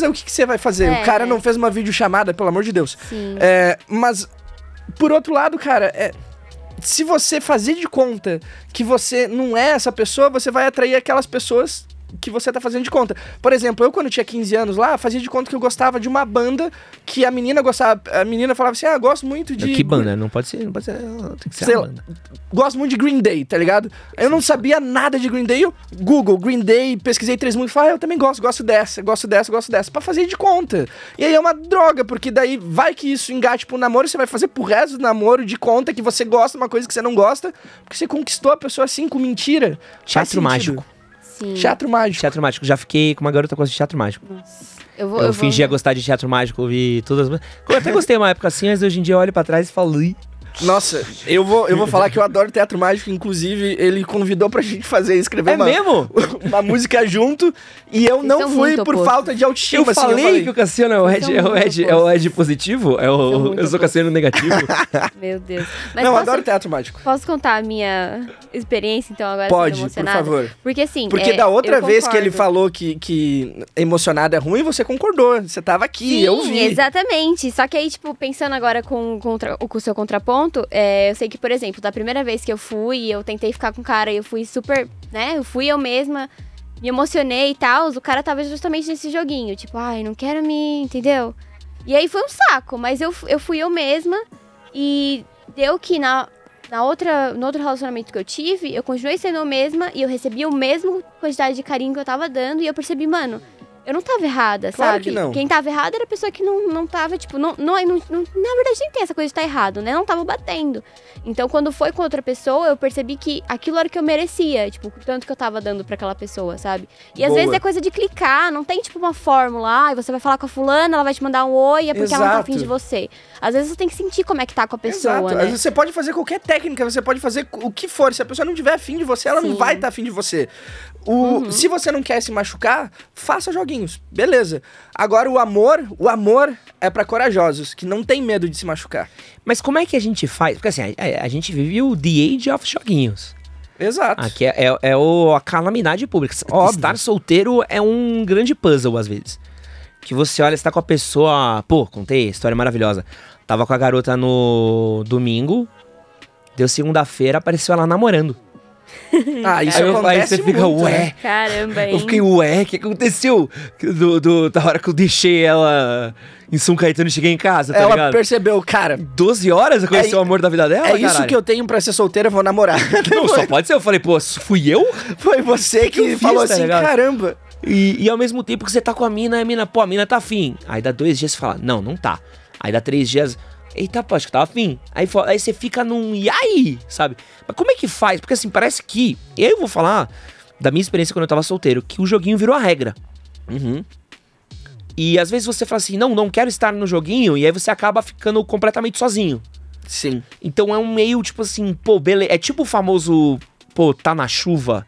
o que você vai fazer? O cara não fez uma videochamada, pelo amor de Deus. Sim. Mas, por outro lado, cara, se você fazer de conta que você não é essa pessoa, você vai atrair aquelas pessoas que você tá fazendo de conta. Por exemplo, eu quando tinha 15 anos lá, fazia de conta que eu gostava de uma banda que a menina gostava. A menina falava assim, gosto muito de... Que banda? Não pode ser, tem que ser a banda. Gosto muito de Green Day, tá ligado? Eu não sabia nada de Green Day. Eu Google Green Day, pesquisei 3 músicas e falei, eu também gosto dessa. Pra fazer de conta. E aí é uma droga, porque daí vai que isso engate pro namoro, você vai fazer pro resto do namoro de conta que você gosta de uma coisa que você não gosta, porque você conquistou a pessoa assim com mentira. Teatro Mágico. Sim. Teatro Mágico. Já fiquei com uma garota que gosta de Teatro Mágico. Nossa. Eu fingia gostar de Teatro Mágico, ouvi todas as... Eu até gostei uma época assim, mas hoje em dia eu olho pra trás e falo... Nossa, eu vou falar que eu adoro Teatro Mágico. Inclusive, ele convidou pra gente fazer, escrever uma música junto. E eu não fui por falta de autoestima. Eu falei que o Cassiano é o Ed positivo? Eu sou Cassiano negativo? Meu Deus. Mas eu adoro Teatro Mágico. Posso contar a minha experiência, então, agora? Pode, por favor. Porque assim... Porque da outra vez que ele falou que emocionado é ruim, você concordou. Você tava aqui, eu vi. Exatamente. Só que aí, tipo, pensando agora com o seu contraponto, eu sei que, por exemplo, da primeira vez que eu fui, eu tentei ficar com o cara e eu fui super, né, eu fui eu mesma, me emocionei e tal, o cara tava justamente nesse joguinho, tipo, ai, não quero me, entendeu? E aí foi um saco, mas eu fui eu mesma e deu que no outro relacionamento que eu tive, eu continuei sendo eu mesma e eu recebi a mesma quantidade de carinho que eu tava dando e eu percebi, mano, eu não tava errada, claro, sabe? Que não. Quem tava errado era a pessoa que não tava, tipo... Não, na verdade, nem tem essa coisa de tá errado, né? Não tava batendo. Então, quando foi com outra pessoa, eu percebi que aquilo era o que eu merecia. Tipo, o tanto que eu tava dando pra aquela pessoa, sabe? E às vezes é coisa de clicar. Não tem, tipo, uma fórmula. Ah, você vai falar com a fulana, ela vai te mandar um oi. É porque ela não tá afim de você. Às vezes você tem que sentir como é que tá com a pessoa, né? Às vezes você pode fazer qualquer técnica. Você pode fazer o que for. Se a pessoa não tiver afim de você, ela não vai estar afim de você. Se você não quer se machucar, faça joguinho. Beleza. Agora o amor é pra corajosos, que não tem medo de se machucar. Mas como é que a gente faz? Porque assim, a gente vive o The Age of Joguinhos. Exato. Aqui a calamidade pública. Óbvio. Estar solteiro é um grande puzzle, às vezes. Que você olha, você tá com a pessoa... Pô, contei, história maravilhosa. Tava com a garota no domingo, deu segunda-feira, apareceu ela namorando. Isso acontece muito, você fica, ué. Caramba, hein? Eu fiquei, ué, o que aconteceu? Da hora que eu deixei ela em São Caetano e cheguei em casa, tá ligado? Ela percebeu, cara. 12 horas eu conheci o amor da vida dela, caralho. Isso que eu tenho pra ser solteira, eu vou namorar. Não, só pode ser. Eu falei, pô, fui eu? Foi você que falou assim, caramba. E ao mesmo tempo que você tá com a mina tá afim. Aí dá 2 dias você fala, não tá. Aí dá 3 dias... Eita, pô, acho que tava afim. Aí você fica num... E aí? Sabe? Mas como é que faz? Porque assim, parece que... Eu vou falar da minha experiência quando eu tava solteiro, que o joguinho virou a regra. Uhum. E às vezes você fala assim, não quero estar no joguinho, e aí você acaba ficando completamente sozinho. Sim. Então é um meio tipo assim, pô, beleza... É tipo o famoso, pô, tá na chuva...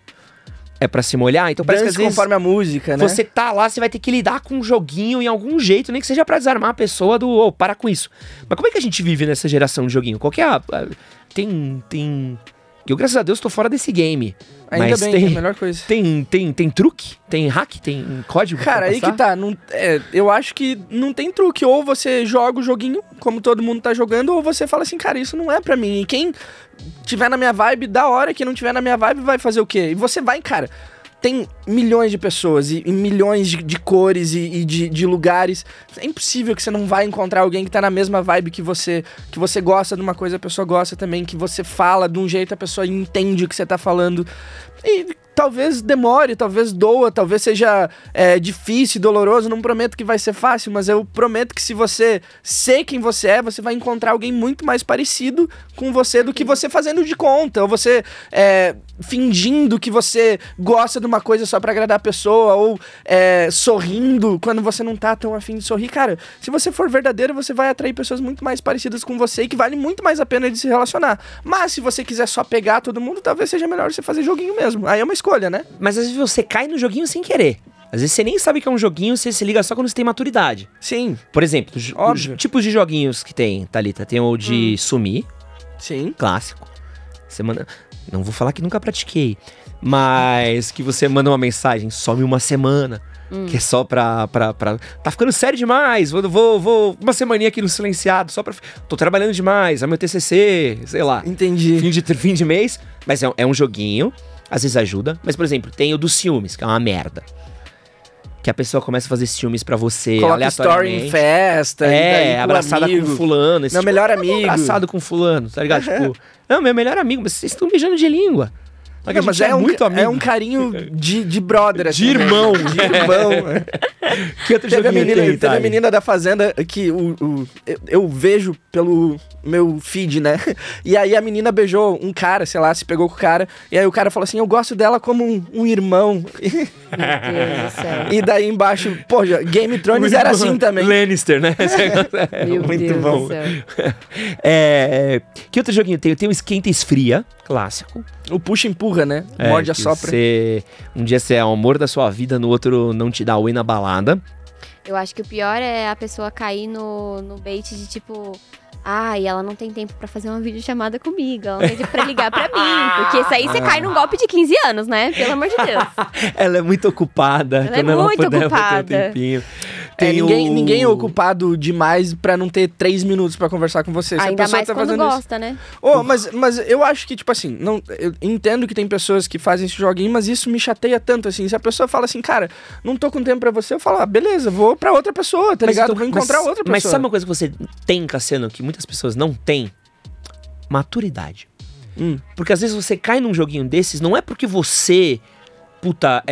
É pra se molhar? Então parece que às vezes... conforme a música, né? Você tá lá, você vai ter que lidar com um joguinho em algum jeito, nem que seja pra desarmar a pessoa do... Oh, para com isso. Mas como é que a gente vive nessa geração de joguinho? Qual que é a... Tem... Eu, graças a Deus, tô fora desse game. Ainda mas bem, tem, é a melhor coisa. Tem truque? Tem hack? Tem código? Cara, aí que tá. Não, eu acho que não tem truque. Ou você joga o joguinho, como todo mundo tá jogando, ou você fala assim, cara, isso não é pra mim. E quem tiver na minha vibe, da hora. Quem não tiver na minha vibe vai fazer o quê? E você vai, cara. Tem milhões de pessoas e milhões de cores e de lugares. É impossível que você não vai encontrar alguém que tá na mesma vibe que você. Que você gosta de uma coisa, a pessoa gosta também. Que você fala de um jeito, a pessoa entende o que você tá falando. E talvez demore, talvez doa, talvez seja difícil, doloroso. Não prometo que vai ser fácil, mas eu prometo que se você ser quem você é, você vai encontrar alguém muito mais parecido com você do que você fazendo de conta. Ou você... fingindo que você gosta de uma coisa só pra agradar a pessoa, ou sorrindo quando você não tá tão afim de sorrir. Cara, se você for verdadeiro, você vai atrair pessoas muito mais parecidas com você e que vale muito mais a pena de se relacionar. Mas se você quiser só pegar todo mundo, talvez seja melhor você fazer joguinho mesmo. Aí é uma escolha, né? Mas às vezes você cai no joguinho sem querer. Às vezes você nem sabe que é um joguinho, você se liga só quando você tem maturidade. Sim. Por exemplo, os tipos de joguinhos que tem, Thalita. Tem o de sumir. Sim. Clássico. Você manda... Não vou falar que nunca pratiquei, mas que você manda uma mensagem, some uma semana, que é só pra... Tá ficando sério demais, vou uma semaninha aqui no silenciado, só pra... Tô trabalhando demais, é meu TCC, sei lá. Entendi. Fim de mês, mas é um joguinho, às vezes ajuda. Mas, por exemplo, tem o dos ciúmes, que é uma merda. Que a pessoa começa a fazer ciúmes pra você, coloca aleatoriamente. Story em festa. Abraçada amigo. Com fulano. Meu tipo, melhor amigo. Abraçado com fulano, tá ligado? Tipo, não, meu melhor amigo, mas vocês estão beijando de língua. Não, a gente mas é muito amigo. É um carinho de brother. Assim, de irmão. Né? De irmão. Que outro teve a menina da Fazenda que eu vejo pelo meu feed, né? E aí a menina beijou um cara, sei lá, se pegou com o cara. E aí o cara falou assim, eu gosto dela como um irmão. Meu Deus do céu. E daí embaixo, pô, Game of Thrones muito era bom. Assim também. Lannister, né? Meu muito Deus bom. Do céu. Que outro joguinho tem? Eu tenho o Esquenta e Esfria, clássico. O Puxa e Empurra, né? Morde a sopra. Um dia você é o amor da sua vida, no outro não te dá oi na balada. Eu acho que o pior é a pessoa cair no bait de tipo... Ai, ela não tem tempo pra fazer uma videochamada comigo, ela não tem tempo pra ligar pra mim. Porque isso aí você cai num golpe de 15 anos, né? Pelo amor de Deus. Ela é muito ocupada. Ela é muito ocupada. Ninguém é ocupado demais pra não ter 3 minutos pra conversar com você. Ainda mais tá quando gosta, isso. Né? Oh, mas eu acho que, tipo assim, não, eu entendo que tem pessoas que fazem esse joguinho, mas isso me chateia tanto, assim. Se a pessoa fala assim, cara, não tô com tempo pra você, eu falo, beleza, vou pra outra pessoa, tá ligado? Vou encontrar outra pessoa. Mas sabe uma coisa que você tem, Cassiano, que muitas pessoas não têm? Maturidade. Porque às vezes você cai num joguinho desses, não é porque você... Puta,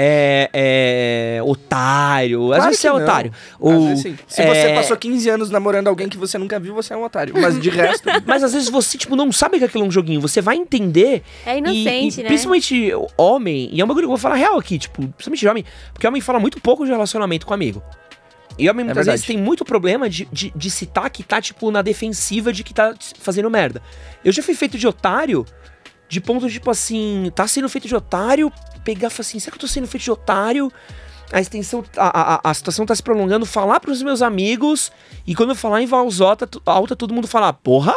otário. Às vezes você é otário. Ou, se você passou 15 anos namorando alguém que você nunca viu, você é um otário. Mas de resto... Mas às vezes você, tipo, não sabe que aquilo é um joguinho. Você vai entender... É inocente, né? Principalmente homem... E é uma coisa que eu vou falar real aqui, tipo... Principalmente de homem. Porque homem fala muito pouco de relacionamento com amigo. E homem muitas vezes tem muito problema de citar que tá, tipo, na defensiva de que tá fazendo merda. Eu já fui feito de otário... De ponto, tipo assim, tá sendo feito de otário, pegar e falar assim, será que eu tô sendo feito de otário? A situação tá se prolongando, falar pros meus amigos, e quando eu falar em voz alta, todo mundo fala, porra,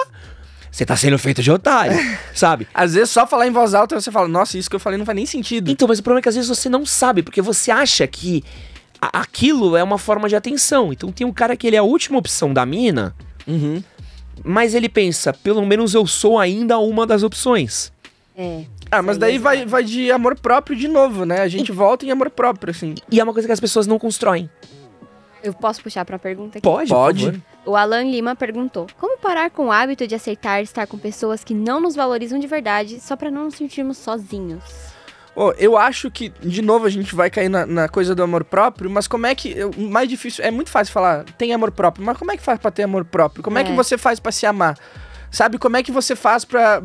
você tá sendo feito de otário, sabe? Às vezes só falar em voz alta, você fala, nossa, isso que eu falei não faz nem sentido. Então, mas o problema é que às vezes você não sabe, porque você acha que aquilo é uma forma de atenção. Então tem um cara que ele é a última opção da mina, mas ele pensa, pelo menos eu sou ainda uma das opções. Mas daí vai de amor próprio de novo, né? A gente volta em amor próprio, assim. E é uma coisa que as pessoas não constroem. Eu posso puxar pra pergunta aqui? Pode. O Alan Lima perguntou, como parar com o hábito de aceitar estar com pessoas que não nos valorizam de verdade só pra não nos sentirmos sozinhos? Eu acho que, de novo, a gente vai cair na coisa do amor próprio, mas como é que... O mais difícil... É muito fácil falar, tem amor próprio, mas como é que faz pra ter amor próprio? Como é que você faz pra se amar? Sabe, como é que você faz pra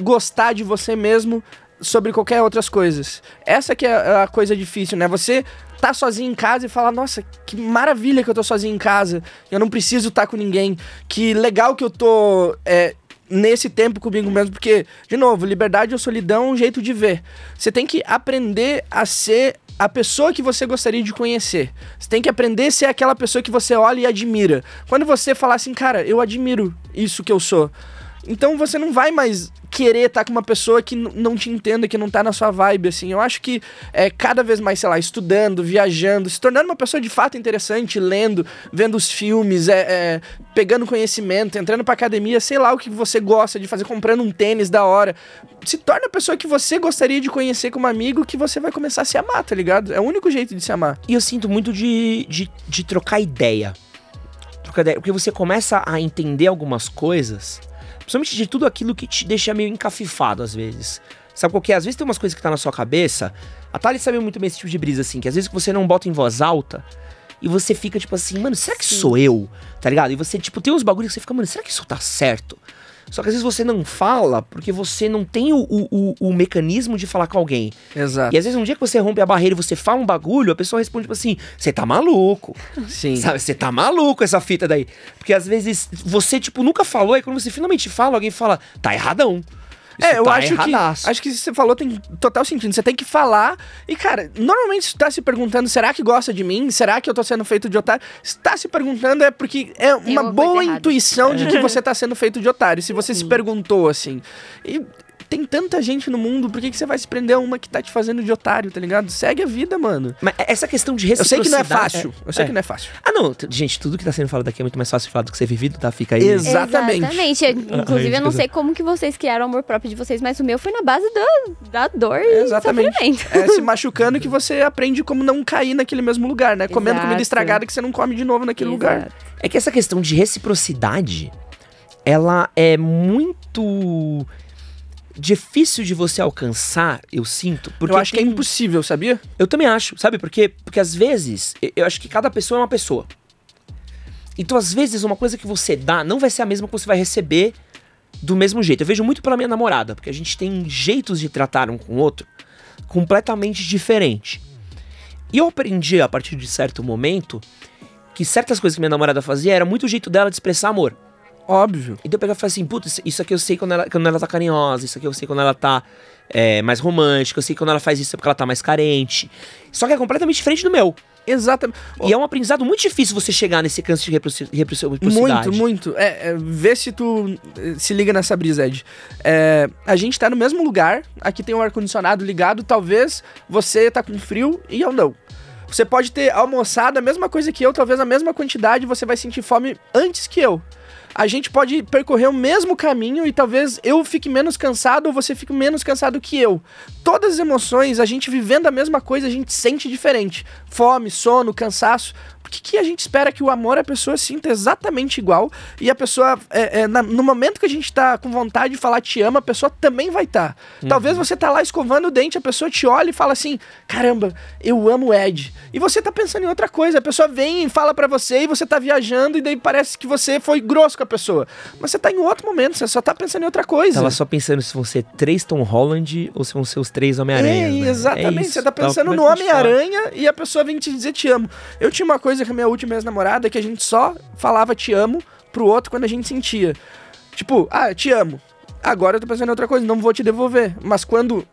gostar de você mesmo sobre qualquer outras coisas? Essa que é a coisa difícil, né? Você tá sozinho em casa e fala, nossa, que maravilha que eu tô sozinho em casa, eu não preciso estar com ninguém, que legal que eu tô... nesse tempo comigo mesmo, porque, de novo, liberdade ou solidão é um jeito de ver. Você tem que aprender a ser a pessoa que você gostaria de conhecer. Você tem que aprender a ser aquela pessoa que você olha e admira. Quando você falar assim, cara, eu admiro isso que eu sou, então você não vai mais querer estar com uma pessoa que não te entenda, que não tá na sua vibe, assim. Eu acho que é cada vez mais, sei lá, estudando, viajando, se tornando uma pessoa de fato interessante, lendo, vendo os filmes, pegando conhecimento, entrando pra academia, sei lá o que você gosta de fazer, comprando um tênis da hora. Se torna a pessoa que você gostaria de conhecer como amigo, que você vai começar a se amar, tá ligado? É o único jeito de se amar. E eu sinto muito de trocar ideia. Trocar ideia, porque você começa a entender algumas coisas... Principalmente de tudo aquilo que te deixa meio encafifado, às vezes. Sabe qual que é? Às vezes tem umas coisas que tá na sua cabeça. A Thali sabe muito bem esse tipo de brisa, assim. Que às vezes você não bota em voz alta. E você fica, tipo assim, mano, será que sou eu? Tá ligado? E você, tipo, tem uns bagulhos que você fica, mano, será que isso tá certo? Só que às vezes você não fala porque você não tem o mecanismo de falar com alguém. Exato. E às vezes um dia que você rompe a barreira e você fala um bagulho, a pessoa responde, tipo assim, você tá maluco. Sim. Sabe, você tá maluco essa fita daí. Porque às vezes você, tipo, nunca falou, e quando você finalmente fala, alguém fala, tá erradão. Acho que você falou tem total sentido. Você tem que falar. E, cara, normalmente você tá se perguntando, será que gosta de mim? Será que eu tô sendo feito de otário? Se tá se perguntando é porque é uma boa intuição de que você tá sendo feito de otário. Se você se perguntou, assim... E tem tanta gente no mundo, por que você vai se prender a uma que tá te fazendo de otário, tá ligado? Segue a vida, mano. Mas essa questão de reciprocidade... Eu sei que não é fácil. Ah, não. Gente, tudo que tá sendo falado aqui é muito mais fácil de falar do que ser vivido, tá? Fica aí. Exatamente. Inclusive, eu não sei como que vocês criaram o amor próprio de vocês, mas o meu foi na base da dor e sofrimento. É se machucando que você aprende como não cair naquele mesmo lugar, né? Exato. Comendo comida estragada que você não come de novo naquele lugar. É que essa questão de reciprocidade, ela é muito... difícil de você alcançar, eu sinto. Porque eu acho que é impossível, sabia? Eu também acho, sabe? Porque às vezes, eu acho que cada pessoa é uma pessoa. Então, às vezes, uma coisa que você dá não vai ser a mesma que você vai receber do mesmo jeito. Eu vejo muito pela minha namorada, porque a gente tem jeitos de tratar um com o outro completamente diferente. E eu aprendi, a partir de certo momento, que certas coisas que minha namorada fazia era muito o jeito dela de expressar amor. Óbvio. Então eu pegava e falava assim, putz, isso aqui eu sei quando ela tá carinhosa, isso aqui eu sei quando ela tá mais romântica, eu sei quando ela faz isso é porque ela tá mais carente. Só que é completamente diferente do meu. Exatamente. E é um aprendizado muito difícil você chegar nesse câncer de reciprocidade. Muito, muito. Vê se tu se liga nessa brisa, Ed. A gente tá no mesmo lugar, aqui tem um ar-condicionado ligado, talvez você tá com frio e eu não. Você pode ter almoçado a mesma coisa que eu, talvez a mesma quantidade, você vai sentir fome antes que eu. A gente pode percorrer o mesmo caminho e talvez eu fique menos cansado ou você fique menos cansado que eu. Todas as emoções, a gente vivendo a mesma coisa, a gente sente diferente. Fome, sono, cansaço. Por que a gente espera que o amor a pessoa sinta exatamente igual e a pessoa, no momento que a gente tá com vontade de falar te ama, a pessoa também vai estar. Talvez você tá lá escovando o dente, a pessoa te olha e fala assim, caramba, eu amo o Ed. E você tá pensando em outra coisa, a pessoa vem e fala pra você e você tá viajando e daí parece que você foi grosso com a pessoa. Mas você tá em outro momento, você só tá pensando em outra coisa. Tava só pensando se vão ser 3 Tom Holland ou se vão ser os 3 Homem-Aranha. Né? Exatamente, isso, você tá pensando no Homem-Aranha e a pessoa vem te dizer te amo. Eu tinha uma coisa com a minha última ex-namorada que a gente só falava te amo pro outro quando a gente sentia. Tipo, eu te amo. Agora eu tô pensando em outra coisa, não vou te devolver. Mas quando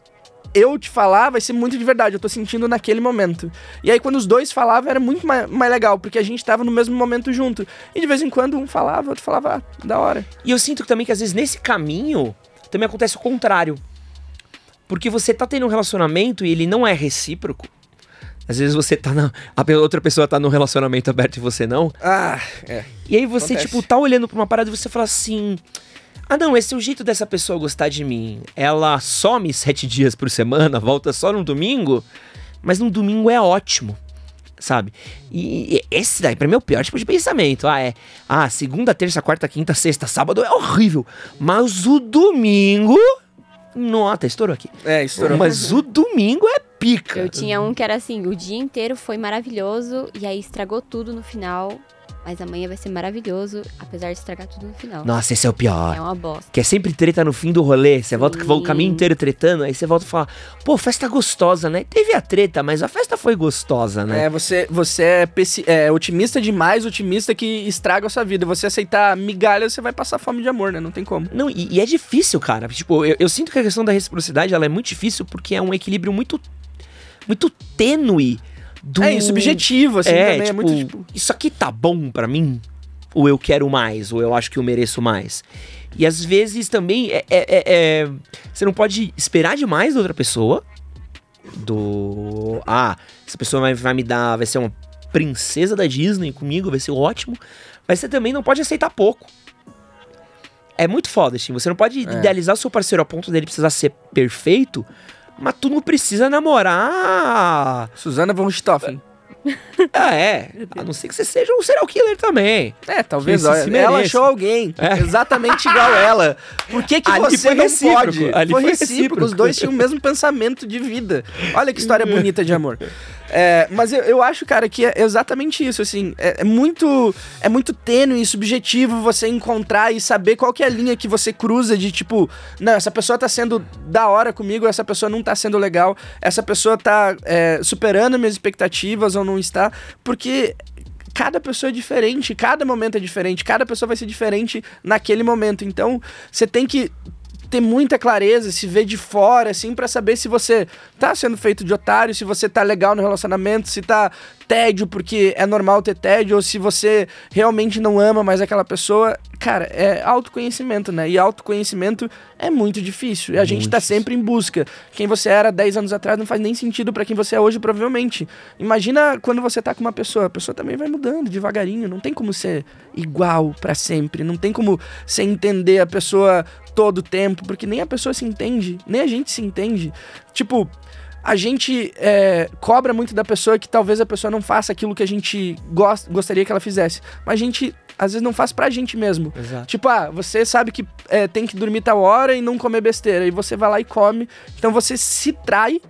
eu te falar, vai ser muito de verdade, eu tô sentindo naquele momento. E aí quando os dois falavam, era muito mais legal, porque a gente tava no mesmo momento junto. E de vez em quando um falava, o outro falava, da hora. E eu sinto também que às vezes nesse caminho, também acontece o contrário. Porque você tá tendo um relacionamento e ele não é recíproco. Às vezes você tá a outra pessoa tá num relacionamento aberto e você não. E aí você, acontece. Tipo, tá olhando pra uma parada e você fala assim... Ah, não, esse é o jeito dessa pessoa gostar de mim. Ela some 7 dias por semana, volta só no domingo, mas no domingo é ótimo, sabe? E esse daí, pra mim, é o pior tipo de pensamento. Segunda, terça, quarta, quinta, sexta, sábado é horrível. Mas o domingo... Nota, estourou aqui. Estourou. Mas o domingo é pica. Eu tinha um que era assim, o dia inteiro foi maravilhoso, e aí estragou tudo no final... Mas amanhã vai ser maravilhoso, apesar de estragar tudo no final. Nossa, esse é o pior. É uma bosta. Que é sempre treta no fim do rolê. Você volta o caminho inteiro tretando, aí você volta e fala, pô, festa gostosa, né? Teve a treta, mas a festa foi gostosa, né? É, você é otimista demais, otimista que estraga a sua vida. Você aceitar migalha, você vai passar fome de amor, né? Não tem como. Não, e é difícil, cara. Tipo, eu sinto que a questão da reciprocidade, ela é muito difícil porque é um equilíbrio muito tênue. É subjetivo, assim, também tipo, é muito tipo... Isso aqui tá bom pra mim? Ou eu quero mais? Ou eu acho que eu mereço mais? E às vezes também você não pode esperar demais da outra pessoa. Essa pessoa vai me dar... Vai ser uma princesa da Disney comigo, vai ser ótimo. Mas você também não pode aceitar pouco. É muito foda, assim. Você não pode idealizar o seu parceiro ao ponto dele precisar ser perfeito... Mas tu não precisa namorar... Susana von Stoffen. A não ser que você seja um serial killer também. É, talvez. Ela achou alguém exatamente igual ela. Por que que ali você não pode? Ali foi recíproco. Os dois tinham o mesmo pensamento de vida. Olha que história bonita de amor. É, mas eu acho, cara, que é exatamente isso, assim. É muito tênue e subjetivo você encontrar e saber qual que é a linha que você cruza de, tipo... Não, essa pessoa tá sendo da hora comigo, essa pessoa não tá sendo legal, essa pessoa tá superando minhas expectativas ou não está, porque... Cada pessoa é diferente, cada momento é diferente, cada pessoa vai ser diferente naquele momento. Então, você tem que ter muita clareza, se ver de fora, assim, pra saber se você tá sendo feito de otário, se você tá legal no relacionamento, se tá tédio, porque é normal ter tédio, ou se você realmente não ama mais aquela pessoa. Cara, é autoconhecimento, né? E autoconhecimento é muito difícil. E a gente tá sempre em busca. Quem você era 10 anos atrás não faz nem sentido pra quem você é hoje, provavelmente. Imagina quando você tá com uma pessoa. A pessoa também vai mudando devagarinho. Não tem como ser igual pra sempre. Não tem como você entender a pessoa todo o tempo. Porque nem a pessoa se entende. Nem a gente se entende. Tipo... A gente cobra muito da pessoa que talvez a pessoa não faça aquilo que a gente gostaria que ela fizesse. Mas a gente, às vezes, não faz pra gente mesmo. Exato. Tipo, você sabe que tem que dormir tal hora e não comer besteira. E você vai lá e come. Então você se trai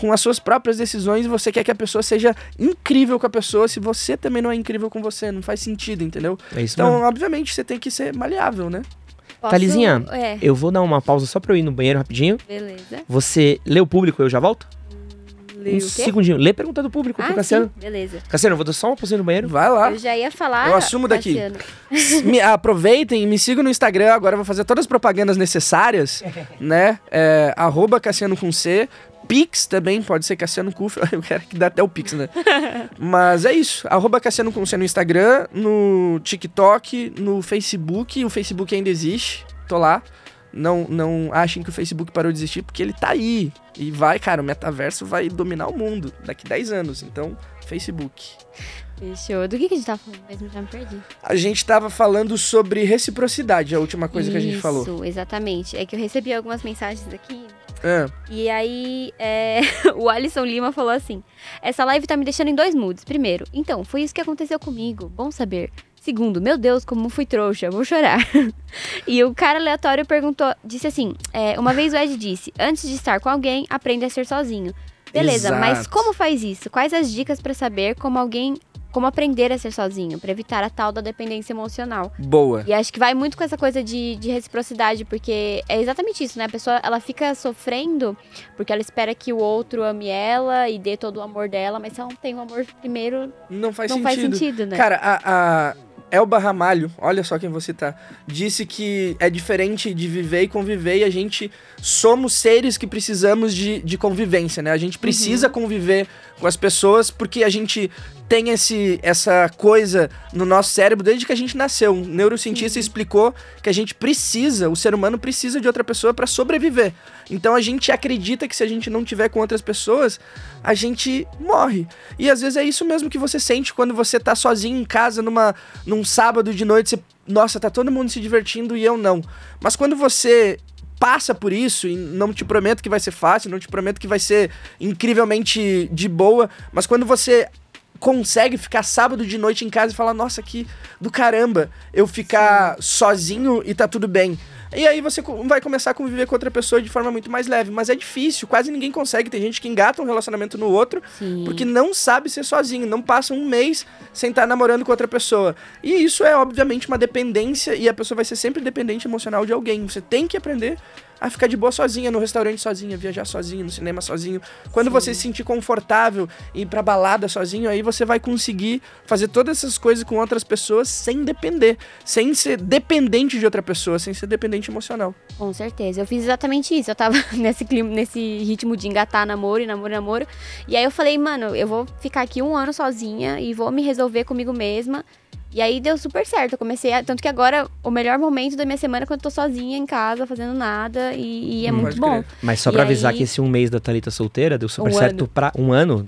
com as suas próprias decisões e você quer que a pessoa seja incrível com a pessoa se você também não é incrível com você. Não faz sentido, entendeu? É isso então, mesmo. Obviamente, você tem que ser maleável, né? Thalizinha, eu vou dar uma pausa só pra eu ir no banheiro rapidinho. Beleza. Você lê o público e eu já volto? Lê o quê? Segundinho. Lê a pergunta do público pro Cassiano. Sim, beleza. Cassiano, eu vou dar só uma pausinha no banheiro. Vai lá. Eu já ia falar. Eu assumo daqui. Aproveitem e me sigam no Instagram. Agora eu vou fazer todas as propagandas necessárias, né? @Cassiano com C. Pix também, pode ser Cassiano Kufel. Eu quero que dá até o Pix, né? Mas é isso. @CassianoKufel no Instagram, no TikTok, no Facebook. O Facebook ainda existe. Tô lá. Não achem que o Facebook parou de existir, porque ele tá aí. E vai, cara, o metaverso vai dominar o mundo daqui 10 anos. Então, Facebook. Fechou. Do que a gente tava falando mesmo? Já me perdi. A gente tava falando sobre reciprocidade, a última coisa que a gente falou. Isso, exatamente. É que eu recebi algumas mensagens aqui. E aí, o Alisson Lima falou assim: essa live tá me deixando em 2 moods. Primeiro, então, foi isso que aconteceu comigo. Bom saber. Segundo, meu Deus, como fui trouxa, vou chorar. E o cara aleatório perguntou, disse assim, uma vez o Ed disse, antes de estar com alguém, aprende a ser sozinho. Beleza, exato. Mas como faz isso? Quais as dicas pra saber como aprender a ser sozinho? Pra evitar a tal da dependência emocional. Boa. E acho que vai muito com essa coisa de reciprocidade, porque é exatamente isso, né? A pessoa, ela fica sofrendo porque ela espera que o outro ame ela e dê todo o amor dela, mas se ela não tem o amor primeiro, não faz sentido, né? Cara, Elba Ramalho, olha só quem vou citar, disse que é diferente de viver e conviver e a gente somos seres que precisamos de convivência, né? A gente precisa conviver com as pessoas porque a gente tem essa coisa no nosso cérebro desde que a gente nasceu. Um neurocientista explicou que a gente precisa, o ser humano precisa de outra pessoa para sobreviver. Então a gente acredita que se a gente não tiver com outras pessoas, a gente morre. E às vezes é isso mesmo que você sente quando você tá sozinho em casa num sábado de noite, nossa, tá todo mundo se divertindo e eu não. Mas quando você passa por isso, e não te prometo que vai ser fácil, não te prometo que vai ser incrivelmente de boa, mas quando você consegue ficar sábado de noite em casa e falar, nossa, que do caramba eu ficar sozinho e tá tudo bem. E aí você vai começar a conviver com outra pessoa de forma muito mais leve. Mas é difícil, quase ninguém consegue. Tem gente que engata um relacionamento no outro, sim, porque não sabe ser sozinho. Não passa um mês sem estar namorando com outra pessoa. E isso é, obviamente, uma dependência. E a pessoa vai ser sempre dependente emocional de alguém. Você tem que aprender a ficar de boa sozinha, no restaurante sozinha, viajar sozinho, no cinema sozinho. Quando sim, você se sentir confortável e ir pra balada sozinho, aí você vai conseguir fazer todas essas coisas com outras pessoas sem depender, sem ser dependente de outra pessoa, sem ser dependente emocional. Com certeza, eu fiz exatamente isso, eu tava nesse clima, nesse ritmo de engatar namoro e namoro, e aí eu falei, mano, eu vou ficar aqui um ano sozinha e vou me resolver comigo mesma. E aí deu super certo, eu comecei a... Tanto que agora, o melhor momento da minha semana é quando eu tô sozinha em casa, fazendo nada, e é muito bom. Mas só pra avisar que esse um mês da Thalita solteira deu super certo pra... Um ano?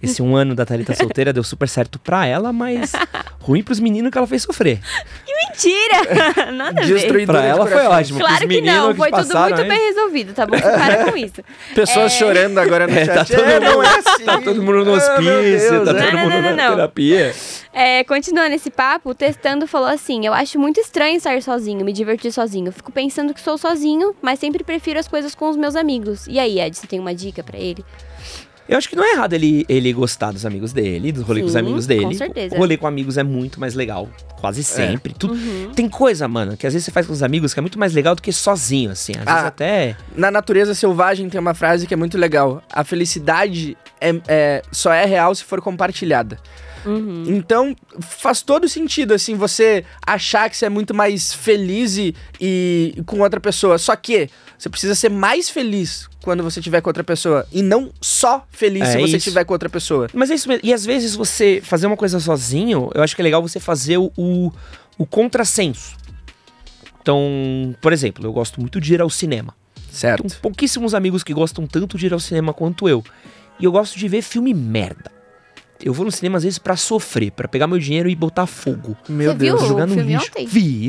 Esse um ano da Thalita solteira deu super certo pra ela, mas ruim pros meninos que ela fez sofrer. Que mentira! Nada a ver. Pra ela foi ótimo. Claro que não, foi tudo muito bem resolvido, tá bom? Para com isso. Pessoas chorando agora no chat. Não é assim. Tá todo mundo no hospício, tá todo mundo na terapia. É, continuando esse papo, o Testando falou assim, eu acho muito estranho estar sozinho, me divertir sozinho. Fico pensando que sou sozinho, mas sempre prefiro as coisas com os meus amigos. E aí, Ed, você tem uma dica pra ele? Eu acho que não é errado ele gostar dos amigos dele, do rolê com os amigos dele. Com certeza. O rolê com amigos é muito mais legal, quase sempre. Tudo. Uhum. Tem coisa, mano, que às vezes você faz com os amigos que é muito mais legal do que sozinho, assim. Às vezes até... Na natureza selvagem tem uma frase que é muito legal. A felicidade só é real se for compartilhada. Uhum. Então faz todo sentido, assim, você achar que você é muito mais feliz e com outra pessoa. Só que você precisa ser mais feliz quando você estiver com outra pessoa. E não só feliz se você estiver com outra pessoa. Mas é isso mesmo. E às vezes você fazer uma coisa sozinho, eu acho que é legal você fazer o contrassenso. Então, por exemplo, eu gosto muito de ir ao cinema. Certo. Tem pouquíssimos amigos que gostam tanto de ir ao cinema quanto eu. E eu gosto de ver filme merda. Eu vou no cinema às vezes pra sofrer, pra pegar meu dinheiro e botar fogo. Meu Deus, jogar no lixo.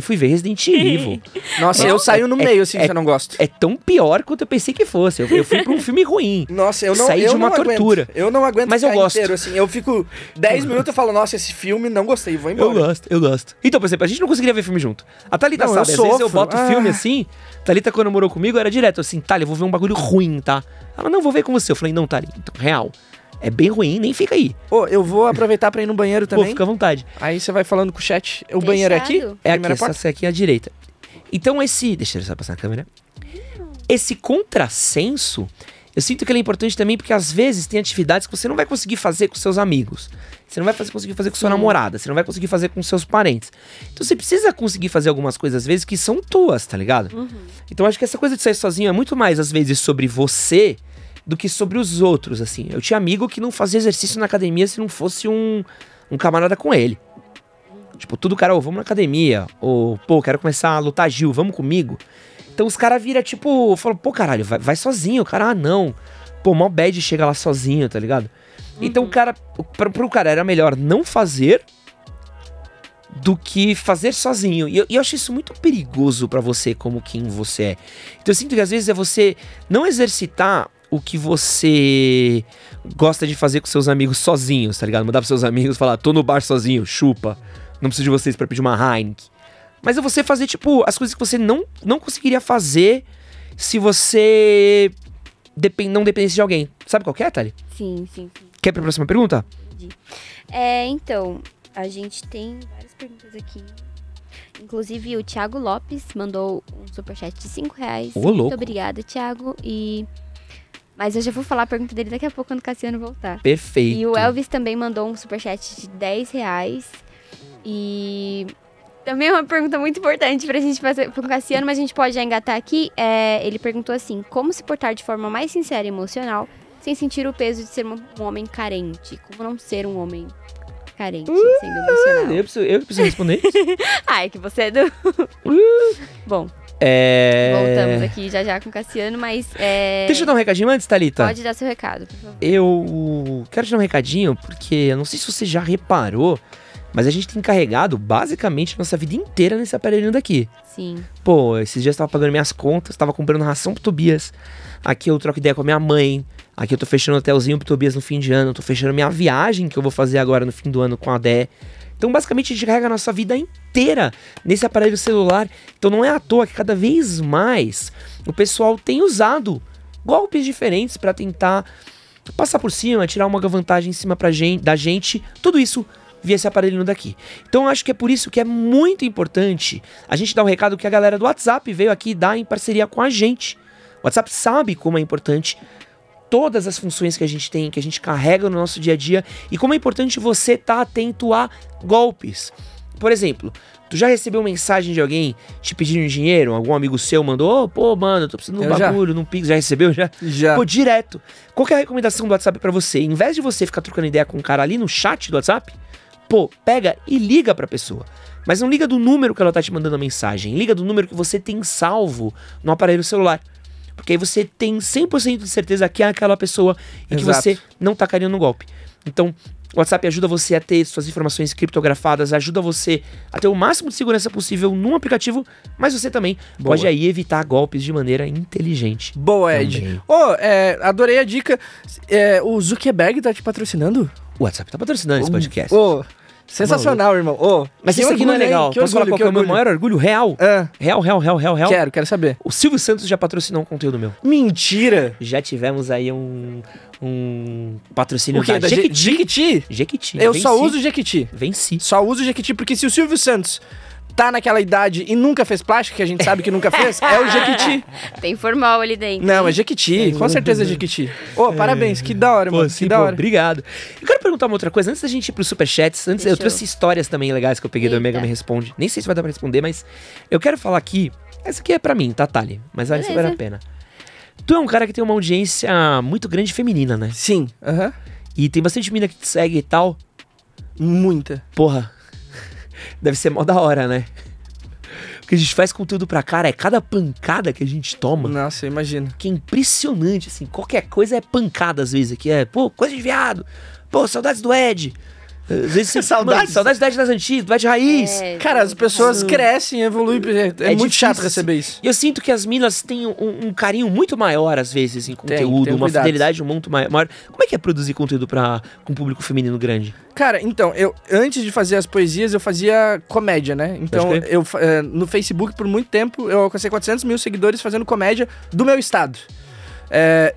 Fui ver Resident Evil. Nossa, eu saio no meio, assim, que eu não gosto. É tão pior quanto eu pensei que fosse. Eu fui pra um filme ruim. Nossa, eu não aguento. Saí de uma tortura. Eu não aguento ficar inteiro, assim. Eu fico 10 minutos e falo, nossa, esse filme não gostei, vou embora. Eu gosto. Então, por exemplo, a gente não conseguiria ver filme junto. A Thalita sabe, às vezes eu boto filme assim. Thalita, quando morou comigo, era direto assim, Thalita, eu vou ver um bagulho ruim, tá? Ela, não, vou ver com você. Eu falei, não, Thalita, então, real. É bem ruim, nem fica aí. Pô, eu vou aproveitar pra ir no banheiro também. Pô, fica à vontade. Aí você vai falando com o chat. O banheiro é aqui? É aqui, essa aqui à direita. Então esse... Deixa eu só passar a câmera. Esse contrassenso, eu sinto que ele é importante também porque às vezes tem atividades que você não vai conseguir fazer com seus amigos. Você não vai conseguir fazer com sua namorada. Você não vai conseguir fazer com seus parentes. Então você precisa conseguir fazer algumas coisas às vezes que são tuas, tá ligado? Uhum. Então acho que essa coisa de sair sozinho é muito mais às vezes sobre você do que sobre os outros, assim. Eu tinha amigo que não fazia exercício na academia se não fosse um camarada com ele. Tipo, tudo, cara, vamos na academia. Ou, pô, quero começar a lutar Gil, vamos comigo? Então os caras viram, tipo, falam, pô, caralho, vai sozinho. O cara, não. Pô, mó bad chega lá sozinho, tá ligado? Uhum. Então o cara, pro cara era melhor não fazer do que fazer sozinho. E eu acho isso muito perigoso pra você, como quem você é. Então eu sinto que às vezes é você não exercitar o que você gosta de fazer com seus amigos sozinhos, tá ligado? Mandar pros seus amigos falar, tô no bar sozinho, chupa. Não preciso de vocês pra pedir uma Heineken. Mas é você fazer, tipo, as coisas que você não conseguiria fazer se você não dependesse de alguém. Sabe qual que é, Thali? Sim. Quer pra próxima pergunta? Entendi. Então, a gente tem várias perguntas aqui. Inclusive, o Thiago Lopes mandou um superchat de R$5. Ô, louco. Muito obrigada, Thiago. Mas eu já vou falar a pergunta dele daqui a pouco, quando o Cassiano voltar. Perfeito. E o Elvis também mandou um superchat de R$10. E também é uma pergunta muito importante pra gente fazer pro Cassiano, mas a gente pode já engatar aqui. Ele perguntou assim, como se portar de forma mais sincera e emocional sem sentir o peso de ser um homem carente? Como não ser um homem carente sendo emocional? Eu preciso responder isso? É que você é do... Bom... Voltamos aqui já com o Cassiano, mas... Deixa eu dar um recadinho antes, Thalita. Pode dar seu recado, por favor. Eu quero te dar um recadinho, porque eu não sei se você já reparou, Mas a gente tem carregado basicamente nossa vida inteira nesse aparelhinho daqui. Sim. Pô, esses dias eu tava pagando minhas contas, tava comprando ração pro Tobias. Aqui eu troco ideia com a minha mãe. Aqui eu tô fechando um hotelzinho pro Tobias no fim de ano. Eu tô fechando minha viagem que eu vou fazer agora no fim do ano com a Dé. Então basicamente a gente carrega a nossa vida inteira nesse aparelho celular. Então não é à toa que cada vez mais o pessoal tem usado golpes diferentes pra tentar passar por cima, tirar uma vantagem em cima da gente. Tudo isso via esse aparelhinho daqui. Então eu acho que é por isso que é muito importante a gente dar um recado que a galera do WhatsApp veio aqui dar em parceria com a gente. O WhatsApp sabe como é importante todas as funções que a gente tem, que a gente carrega no nosso dia a dia, e como é importante você estar atento a golpes. Por exemplo, tu já recebeu mensagem de alguém te pedindo dinheiro? Algum amigo seu mandou, pô, mano, eu tô precisando de um bagulho, num Pix. Já recebeu? Já. Pô, direto. Qual que é a recomendação do WhatsApp pra você? Em vez de você ficar trocando ideia com um cara ali no chat do WhatsApp, pô, pega e liga pra pessoa. Mas não liga do número que ela tá te mandando a mensagem. Liga do número que você tem salvo no aparelho celular. Porque aí você tem 100% de certeza que é aquela pessoa e que você não tá caindo no golpe. Então, o WhatsApp ajuda você a ter suas informações criptografadas, ajuda você a ter o máximo de segurança possível num aplicativo, mas você também pode aí evitar golpes de maneira inteligente. Boa, Ed. Adorei a dica. O Zuckerberg tá te patrocinando? O WhatsApp tá patrocinando esse podcast. Sensacional, irmão. Mas isso aqui não é legal. Posso falar qual que é o meu maior orgulho? Real. Real. Quero saber. O Silvio Santos já patrocinou um conteúdo meu. Mentira! Já tivemos aí um patrocínio da Jequiti. Jequiti. Eu só uso Jequiti. Venci. Só uso Jequiti porque se o Silvio Santos tá naquela idade e nunca fez plástico, que a gente sabe que nunca fez, é o Jequiti. Tem formal ali dentro. Não, é Jequiti. Com certeza é Jequiti. Parabéns. Que da hora, mano. Que da hora. Obrigado. Eu quero perguntar uma outra coisa. Antes da gente ir pro Superchats, eu trouxe histórias também legais que eu peguei do Mega Me Responde. Nem sei se vai dar pra responder, mas eu quero falar aqui. Essa aqui é pra mim, tá, Thali? Mas vai valer a pena. Tu é um cara que tem uma audiência muito grande feminina, né? Sim. Uhum. E tem bastante mina que te segue e tal. Muita. Porra. Deve ser mó da hora, né? Porque a gente faz conteúdo pra cara, é cada pancada que a gente toma. Nossa, eu imagino. Que é impressionante, assim. Qualquer coisa é pancada, às vezes, aqui. Pô, coisa de viado. Pô, saudades do Ed. Às vezes você saudades do Ed das antigas, do Ed raiz. Cara, as pessoas crescem, evoluem. É muito chato receber isso. E eu sinto que as minas têm um carinho muito maior, às vezes, em conteúdo. Tem uma fidelidade muito maior. Como é que é produzir conteúdo com um público feminino grande? Cara, então, eu antes de fazer as poesias, eu fazia comédia, né? Então, eu no Facebook, por muito tempo, eu alcancei 400 mil seguidores fazendo comédia do meu estado.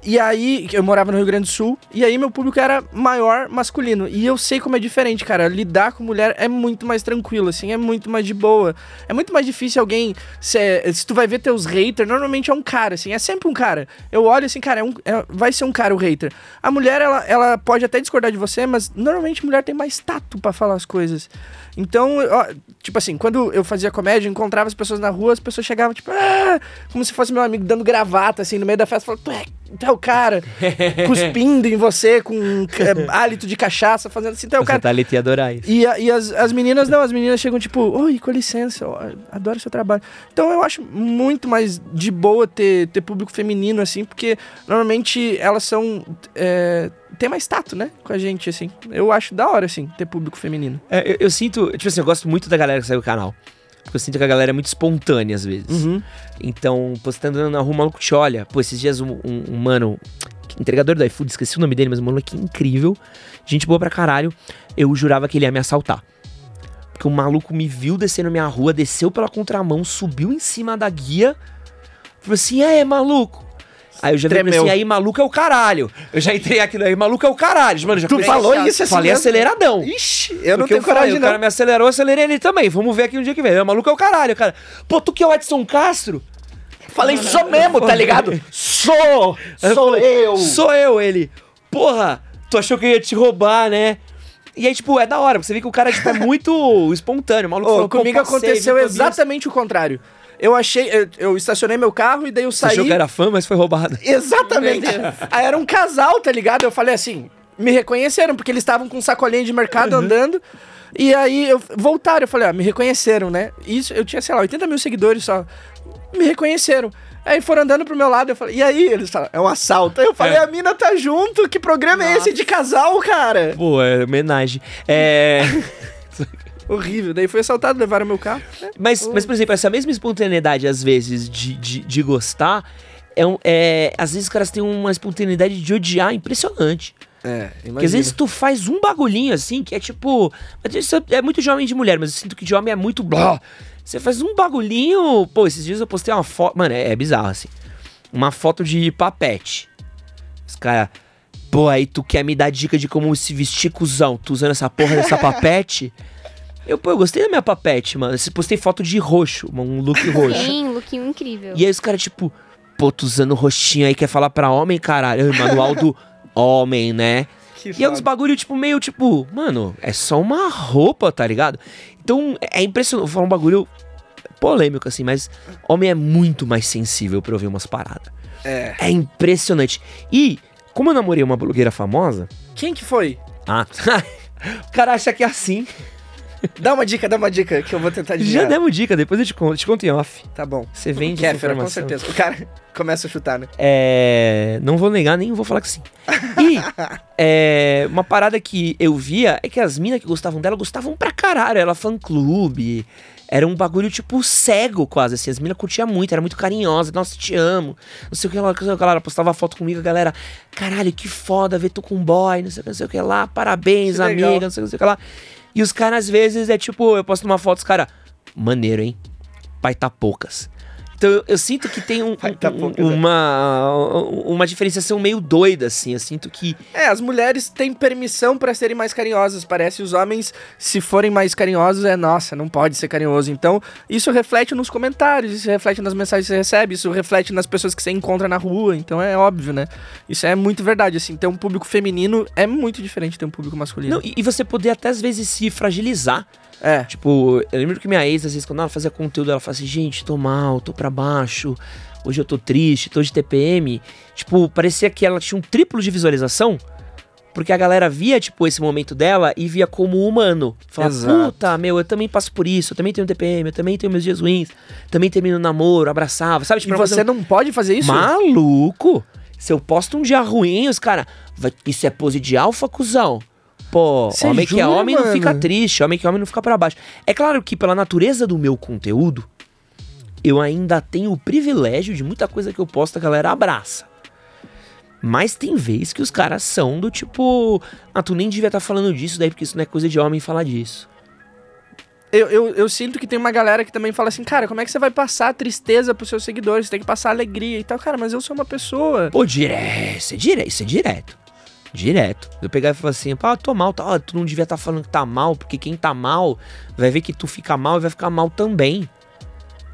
E aí, eu morava no Rio Grande do Sul, e aí meu público era maior masculino. E eu sei como é diferente, cara. Lidar com mulher é muito mais tranquilo, assim, é muito mais de boa. É muito mais difícil alguém... Se tu vai ver teus haters, normalmente é um cara, assim, é sempre um cara. Eu olho assim, cara, vai ser um cara o hater. A mulher, ela pode até discordar de você, mas normalmente mulher tem mais tato pra falar as coisas. Então, tipo assim, quando eu fazia comédia, eu encontrava as pessoas na rua, as pessoas chegavam, tipo, como se fosse meu amigo dando gravata, assim, no meio da festa, falando, tu é o cara, cuspindo em você com hálito de cachaça, fazendo assim, tu é o cara. Thalita ia adorar isso. E as meninas, não, as meninas chegam, tipo, oi, com licença, adoro seu trabalho. Então, eu acho muito mais de boa ter público feminino, assim, porque normalmente elas são... tem mais tato, né? Com a gente, assim. Eu acho da hora, assim, ter público feminino. Eu sinto... Tipo assim, eu gosto muito da galera que segue o canal. Porque eu sinto que a galera é muito espontânea, às vezes. Uhum. Então, pô, você tá andando na rua, o maluco te olha. Pô, esses dias um mano... Entregador do iFood, esqueci o nome dele, mas um maluco incrível. Gente boa pra caralho. Eu jurava que ele ia me assaltar. Porque o maluco me viu descendo na minha rua, desceu pela contramão, subiu em cima da guia. Falou assim, maluco. Aí eu já lembrei assim, aí maluco é o caralho. Eu já entrei aqui, aí maluco é o caralho. Mano, já tu falou isso assim? Falei aceleradão. Ixi, eu não tenho coragem não. O cara me acelerou, eu acelerei ele também. Vamos ver aqui um dia que vem. O maluco é o caralho, cara. Pô, tu que é o Edson Castro? Falei, sou mesmo, tá ligado? Sou eu. Sou eu, ele. Porra, tu achou que eu ia te roubar, né? E aí, tipo, é da hora, porque você vê que o cara tipo, é muito espontâneo. O maluco falou, comigo aconteceu exatamente o contrário. Eu achei... Eu estacionei meu carro e daí eu saí... Você achou que era fã, mas foi roubado. Exatamente. Aí era um casal, tá ligado? Eu falei assim... Me reconheceram, porque eles estavam com um sacolinho de mercado andando. E aí voltaram. Eu falei, me reconheceram, né? Isso, eu tinha, sei lá, 80 mil seguidores só. Me reconheceram. Aí foram andando pro meu lado, eu falei... E aí? Eles falaram, é um assalto. Aí eu falei, a mina tá junto. Que programa é esse de casal, cara? Pô, é homenagem. Horrível. Daí foi assaltado, levaram meu carro. Mas, por exemplo, essa mesma espontaneidade, às vezes, de gostar, às vezes os caras têm uma espontaneidade de odiar impressionante. É, imagina. Porque às vezes tu faz um bagulhinho assim, que é tipo... Isso é muito de homem e de mulher, mas eu sinto que de homem é muito... Blá. Você faz um bagulhinho... Pô, esses dias eu postei uma foto... Mano, é bizarro, assim. Uma foto de papete. Os caras... Pô, aí tu quer me dar dica de como se vestir, cuzão? Tu usando essa porra dessa papete? Eu gostei da minha papete, mano. Eu postei foto de roxo, um look roxo. Sim, um lookinho incrível. E aí os caras, tipo... Pô, tu usando roxinho aí, quer falar pra homem, caralho? Manual do... homem, né? Que e é uns bagulho, tipo, meio, tipo... Mano, é só uma roupa, tá ligado? Então, é impressionante. Vou falar um bagulho polêmico, assim, mas... Homem é muito mais sensível pra ouvir umas paradas. É impressionante. E, como eu namorei uma blogueira famosa... Quem que foi? Ah, o cara acha que é assim. Dá uma dica, que eu vou tentar dizer. Já demos dica, depois eu te conto em off. Tá bom. Você vende essa informação. Com certeza. O cara começa a chutar, né? Não vou negar, nem vou falar que sim. E uma parada que eu via é que as minas que gostavam dela gostavam pra caralho. Ela fã-clube. Era um bagulho, tipo, cego quase, assim. As minas curtiam muito, era muito carinhosa. Nossa, te amo. Não sei o que lá. Ela postava foto comigo, a galera... Caralho, que foda ver tu com boy. Não sei o que lá. Parabéns, amiga. Não sei o que lá. E os caras, às vezes, é tipo... Eu posto uma foto, os caras... Maneiro, hein? Pai tá poucas. Então, eu sinto que tem uma diferenciação meio doida, assim. Eu sinto que... as mulheres têm permissão pra serem mais carinhosas, parece. Os homens, se forem mais carinhosos, nossa, não pode ser carinhoso. Então, isso reflete nos comentários, isso reflete nas mensagens que você recebe, isso reflete nas pessoas que você encontra na rua. Então, é óbvio, né? Isso é muito verdade, assim. Ter um público feminino é muito diferente de ter um público masculino. Não, e você poder até, às vezes, se fragilizar. Tipo, eu lembro que minha ex, às vezes, quando ela fazia conteúdo, ela falava assim, gente, tô mal, tô pra baixo, hoje eu tô triste, tô de TPM. Tipo, parecia que ela tinha um triplo de visualização, porque a galera via, tipo, esse momento dela e via como humano. Falava, puta, meu, eu também passo por isso, eu também tenho TPM, eu também tenho meus dias ruins, também termino namoro, abraçava, sabe? Tipo, e você não pode fazer isso? Maluco! Se eu posto um dia ruim, os caras, isso é pose de alfa, cuzão. Pô, cê homem jura, que é homem, mano? Não fica triste, homem que é homem não fica pra baixo. É claro que pela natureza do meu conteúdo, eu ainda tenho o privilégio de muita coisa que eu posto, a galera abraça. Mas tem vez que os caras são do tipo... Ah, tu nem devia estar falando disso daí, porque isso não é coisa de homem falar disso. Eu sinto que tem uma galera que também fala assim, cara, como é que você vai passar tristeza pros seus seguidores? Você tem que passar alegria e tal. Cara, mas eu sou uma pessoa... Pô, isso é direto. Eu pegar e falar assim, pá, tô mal, tá? Tu não devia estar falando que tá mal, porque quem tá mal vai ver que tu fica mal e vai ficar mal também.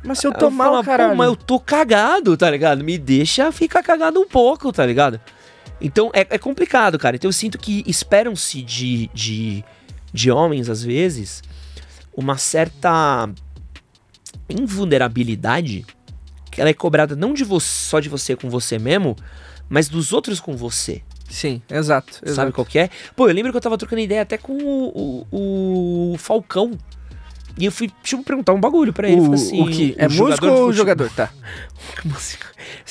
Mas se eu tô mal, caralho. Pô, mas eu tô cagado, tá ligado? Me deixa ficar cagado um pouco, tá ligado? Então é complicado, cara. Então eu sinto que esperam-se de homens, às vezes, uma certa invulnerabilidade que ela é cobrada não só de você com você mesmo, mas dos outros com você. Sim, exato. Sabe qual que é? Pô, eu lembro que eu tava trocando ideia até com o Falcão. E eu fui, tipo, perguntar um bagulho pra ele. Assim, o que? É músico ou jogador? Tá. Isso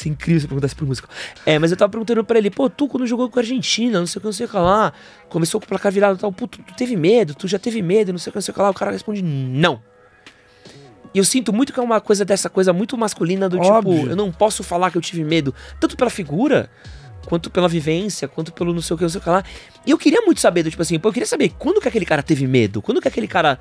é incrível você perguntasse por música. Mas eu tava perguntando pra ele, pô, tu quando jogou com a Argentina, não sei o que lá, começou com o placar virado e tal, pô, tu teve medo? Tu já teve medo? Não sei o que lá. O cara responde, não. E eu sinto muito que é uma coisa dessa coisa muito masculina do óbvio. Tipo, eu não posso falar que eu tive medo, tanto pela figura... Quanto pela vivência, quanto pelo não sei o que lá. E eu queria muito saber, do tipo assim, pô, eu queria saber quando que aquele cara teve medo, quando que aquele cara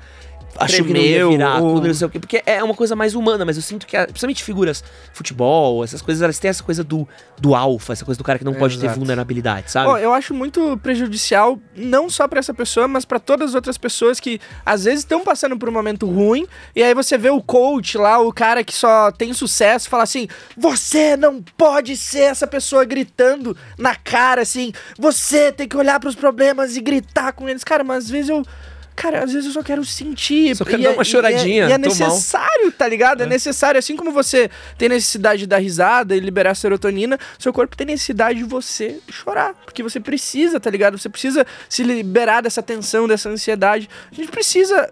achou que não ia virar, quando não sei o que. Porque é uma coisa mais humana, mas eu sinto que, principalmente figuras, futebol, essas coisas, elas têm essa coisa do alfa, essa coisa do cara que não pode ter vulnerabilidade, sabe? Bom, eu acho muito prejudicial, não só pra essa pessoa, mas pra todas as outras pessoas que, às vezes, estão passando por um momento ruim, e aí você vê o coach lá, o cara que só tem sucesso, fala assim, você não pode ser essa pessoa gritando na cara, assim, você tem que olhar pros problemas e gritar com eles. Cara, mas às vezes eu só quero sentir. Só quero dar uma choradinha. E é necessário, mal. Tá ligado? É necessário. Assim como você tem necessidade de dar risada e liberar serotonina, seu corpo tem necessidade de você chorar. Porque você precisa, tá ligado? Você precisa se liberar dessa tensão, dessa ansiedade. A gente precisa...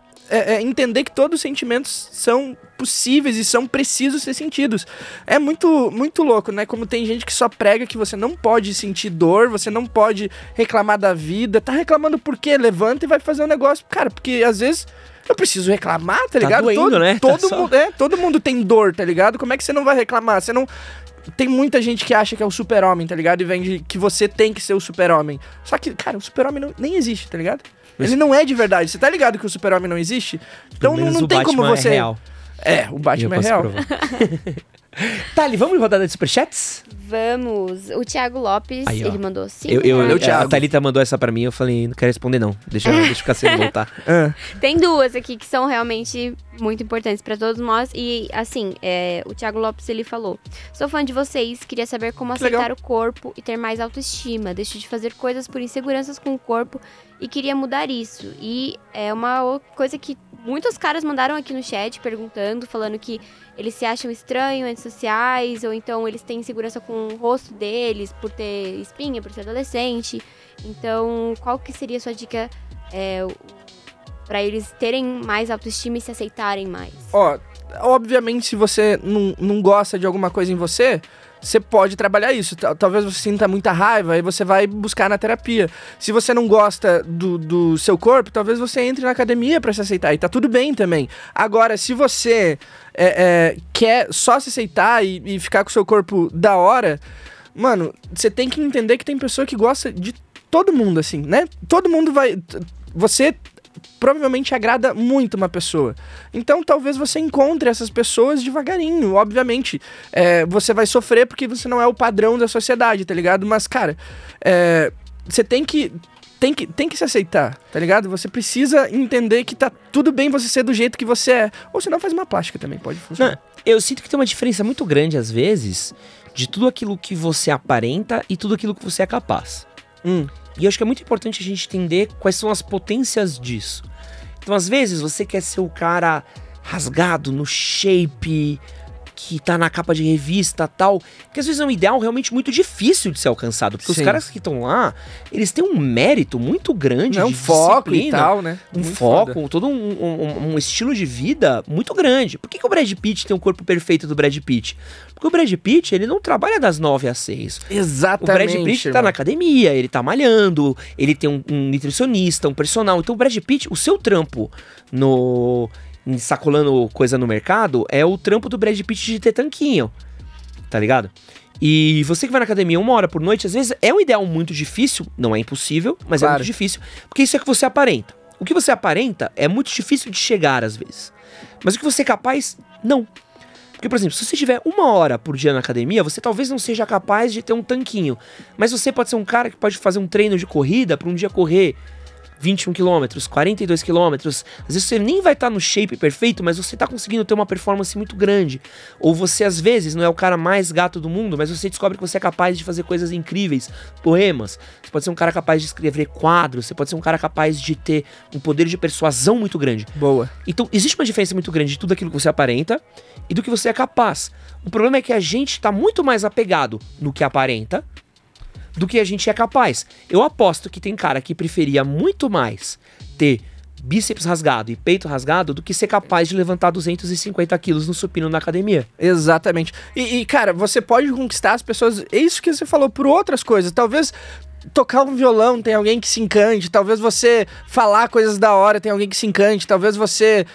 entender que todos os sentimentos são possíveis e são precisos ser sentidos. É muito, muito louco, né? Como tem gente que só prega que você não pode sentir dor, você não pode reclamar da vida. Tá reclamando por quê? Levanta e vai fazer um negócio. Cara, porque às vezes eu preciso reclamar, tá ligado? Doendo, né? Todo mundo tem dor, tá ligado? Como é que você não vai reclamar? Você não... Tem muita gente que acha que é o super-homem, tá ligado? E vende que você tem que ser o super-homem. Só que, cara, o super-homem nem existe, tá ligado? Ele não é de verdade. Você tá ligado que o super-homem não existe? Então não tem como você... É real. É, o Batman é real. Thali, vamos rodar de superchats? Vamos. O Thiago Lopes, aí, ele mandou 5. A Thalita mandou essa pra mim, eu falei, não quero responder não. Deixa eu ficar sem voltar. Tem duas aqui que são realmente muito importantes pra todos nós. E assim, o Thiago Lopes, ele falou: sou fã de vocês, queria saber como aceitar o corpo e ter mais autoestima. Deixo de fazer coisas por inseguranças com o corpo e queria mudar isso. E é uma coisa que muitos caras mandaram aqui no chat perguntando, falando que eles se acham estranhos, antissociais, ou então eles têm insegurança com o rosto deles, por ter espinha, por ser adolescente. Então, qual que seria a sua dica pra eles terem mais autoestima e se aceitarem mais? Obviamente, se você não gosta de alguma coisa em você, você pode trabalhar isso. Talvez você sinta muita raiva e você vai buscar na terapia. Se você não gosta do seu corpo, talvez você entre na academia pra se aceitar. E tá tudo bem também. Agora, se você quer só se aceitar e ficar com o seu corpo da hora, mano, você tem que entender que tem pessoa que gosta de todo mundo, assim, né? Todo mundo vai... Você... provavelmente agrada muito uma pessoa. Então, talvez você encontre essas pessoas devagarinho, obviamente. Você vai sofrer porque você não é o padrão da sociedade, tá ligado? Mas, cara, você tem que se aceitar, tá ligado? Você precisa entender que tá tudo bem você ser do jeito que você é. Ou senão faz uma plástica também, pode funcionar. Não, eu sinto que tem uma diferença muito grande, às vezes, de tudo aquilo que você aparenta e tudo aquilo que você é capaz. E eu acho que é muito importante a gente entender quais são as potências disso. Então, às vezes, você quer ser o cara rasgado, no shape, que tá na capa de revista tal, que às vezes é um ideal realmente muito difícil de ser alcançado. Porque Sim. Os caras que estão lá, eles têm um mérito muito grande. Um foco e tal, né? Um foco, todo um estilo de vida muito grande. Por que o Brad Pitt tem o corpo perfeito do Brad Pitt? Porque o Brad Pitt, ele não trabalha das 9 às 6. Exatamente. O Brad Pitt tá na academia, ele tá malhando, ele tem um nutricionista, um personal. Então o Brad Pitt, o seu trampo no... sacolando coisa no mercado, é o trampo do Brad Pitt de ter tanquinho, tá ligado? E você que vai na academia 1 hora por noite, às vezes é um ideal muito difícil, não é impossível, mas claro. É muito difícil, porque isso é que você aparenta. O que você aparenta é muito difícil de chegar às vezes, mas o que você é capaz, não. Porque, por exemplo, se você tiver 1 hora por dia na academia, você talvez não seja capaz de ter um tanquinho, mas você pode ser um cara que pode fazer um treino de corrida pra um dia correr 21 quilômetros, 42 quilômetros. Às vezes você nem vai estar no shape perfeito, mas você tá conseguindo ter uma performance muito grande. Ou você, às vezes, não é o cara mais gato do mundo, mas você descobre que você é capaz de fazer coisas incríveis, poemas. Você pode ser um cara capaz de escrever quadros, você pode ser um cara capaz de ter um poder de persuasão muito grande. Boa. Então, existe uma diferença muito grande de tudo aquilo que você aparenta e do que você é capaz. O problema é que a gente tá muito mais apegado no que aparenta do que a gente é capaz. Eu aposto que tem cara que preferia muito mais ter bíceps rasgado e peito rasgado do que ser capaz de levantar 250 quilos no supino na academia. Exatamente. E cara, você pode conquistar as pessoas... É isso que você falou, por outras coisas. Talvez... tocar um violão, tem alguém que se encante. Talvez você falar coisas da hora, tem alguém que se encante. Talvez você...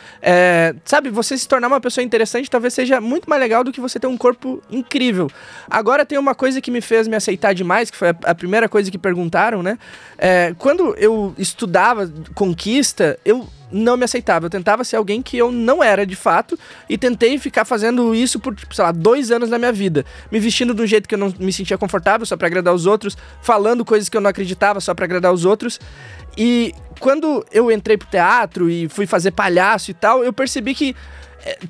você se tornar uma pessoa interessante talvez seja muito mais legal do que você ter um corpo incrível. Agora tem uma coisa que me fez me aceitar demais, que foi a primeira coisa que perguntaram, né? Quando eu estudava conquista, eu não me aceitava. Eu tentava ser alguém que eu não era de fato e tentei ficar fazendo isso por, 2 anos da minha vida. Me vestindo de um jeito que eu não me sentia confortável, só pra agradar os outros. Falando coisas que eu não acreditava, só pra agradar os outros. E quando eu entrei pro teatro e fui fazer palhaço e tal, eu percebi que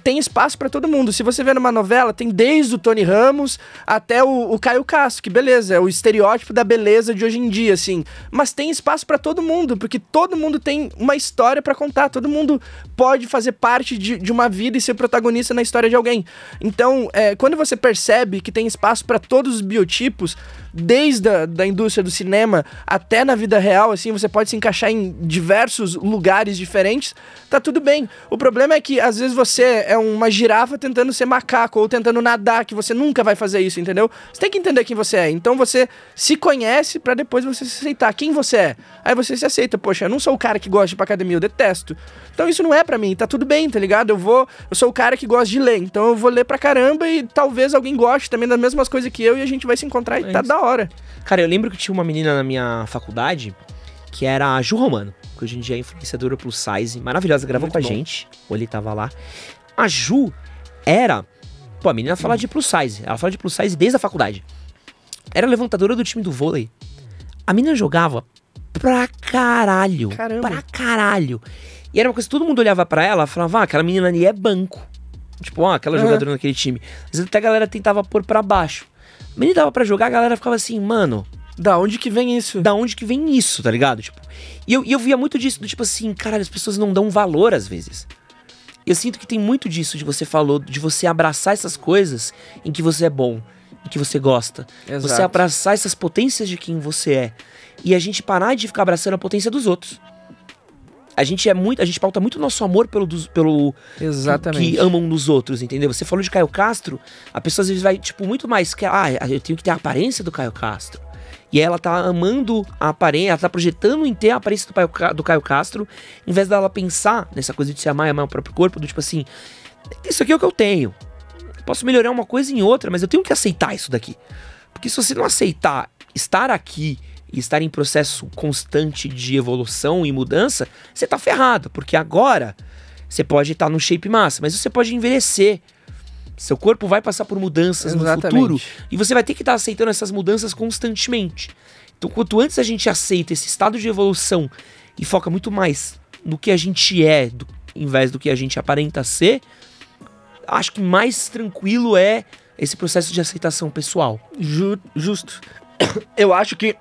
tem espaço pra todo mundo. Se você vê numa novela, tem desde o Tony Ramos até o Caio Castro, que beleza, é o estereótipo da beleza de hoje em dia, assim. Mas tem espaço pra todo mundo, porque todo mundo tem uma história pra contar, todo mundo pode fazer parte de uma vida e ser protagonista na história de alguém. Então, quando você percebe que tem espaço pra todos os biotipos, desde a da indústria do cinema até na vida real, assim, você pode se encaixar em diversos lugares diferentes, tá tudo bem. O problema é que, às vezes, você é uma girafa tentando ser macaco ou tentando nadar, que você nunca vai fazer isso, entendeu? Você tem que entender quem você é. Então, você se conhece pra depois você se aceitar quem você é. Aí você se aceita, poxa, eu não sou o cara que gosta de ir pra academia, eu detesto. Então, isso não é pra mim, tá tudo bem, tá ligado? Eu sou o cara que gosta de ler, então eu vou ler pra caramba e talvez alguém goste também das mesmas coisas que eu e a gente vai se encontrar e tá da hora. Cara, eu lembro que tinha uma menina na minha faculdade que era a Ju Romano, que hoje em dia é influenciadora plus size, maravilhosa, gravou muito com a gente, o Oli tava lá. A Ju era... Pô, a menina fala de plus size, ela fala de plus size desde a faculdade. Era levantadora do time do vôlei. A menina jogava pra caralho, pra caralho. E era uma coisa que todo mundo olhava pra ela e falava, ah, aquela menina ali é banco. Tipo, ó, aquela jogadora naquele time. Às vezes até a galera tentava pôr pra baixo. A menina dava pra jogar, a galera ficava assim, mano... Da onde que vem isso? Da onde que vem isso, tá ligado? Tipo, e eu via muito disso, do tipo assim, caralho, as pessoas não dão valor às vezes. Eu sinto que tem muito disso de você abraçar essas coisas em que você é bom, em que você gosta. Exato. Você abraçar essas potências de quem você é. E a gente parar de ficar abraçando a potência dos outros. A gente pauta muito o nosso amor pelo que amam nos outros, entendeu? Você falou de Caio Castro, a pessoa às vezes vai, tipo, muito mais que... Ah, eu tenho que ter a aparência do Caio Castro. E ela tá amando a aparência, ela tá projetando em ter a aparência do Caio Castro, em vez dela pensar nessa coisa de se amar e amar o próprio corpo, do tipo assim, isso aqui é o que eu tenho. Eu posso melhorar uma coisa em outra, mas eu tenho que aceitar isso daqui. Porque se você não aceitar estar aqui... e estar em processo constante de evolução e mudança, você tá ferrado, porque agora você pode estar num shape massa, mas você pode envelhecer. Seu corpo vai passar por mudanças no futuro e você vai ter que estar aceitando essas mudanças constantemente. Então, quanto antes a gente aceita esse estado de evolução e foca muito mais no que a gente é, em vez do que a gente aparenta ser, acho que mais tranquilo é esse processo de aceitação pessoal. Justo. Eu acho que...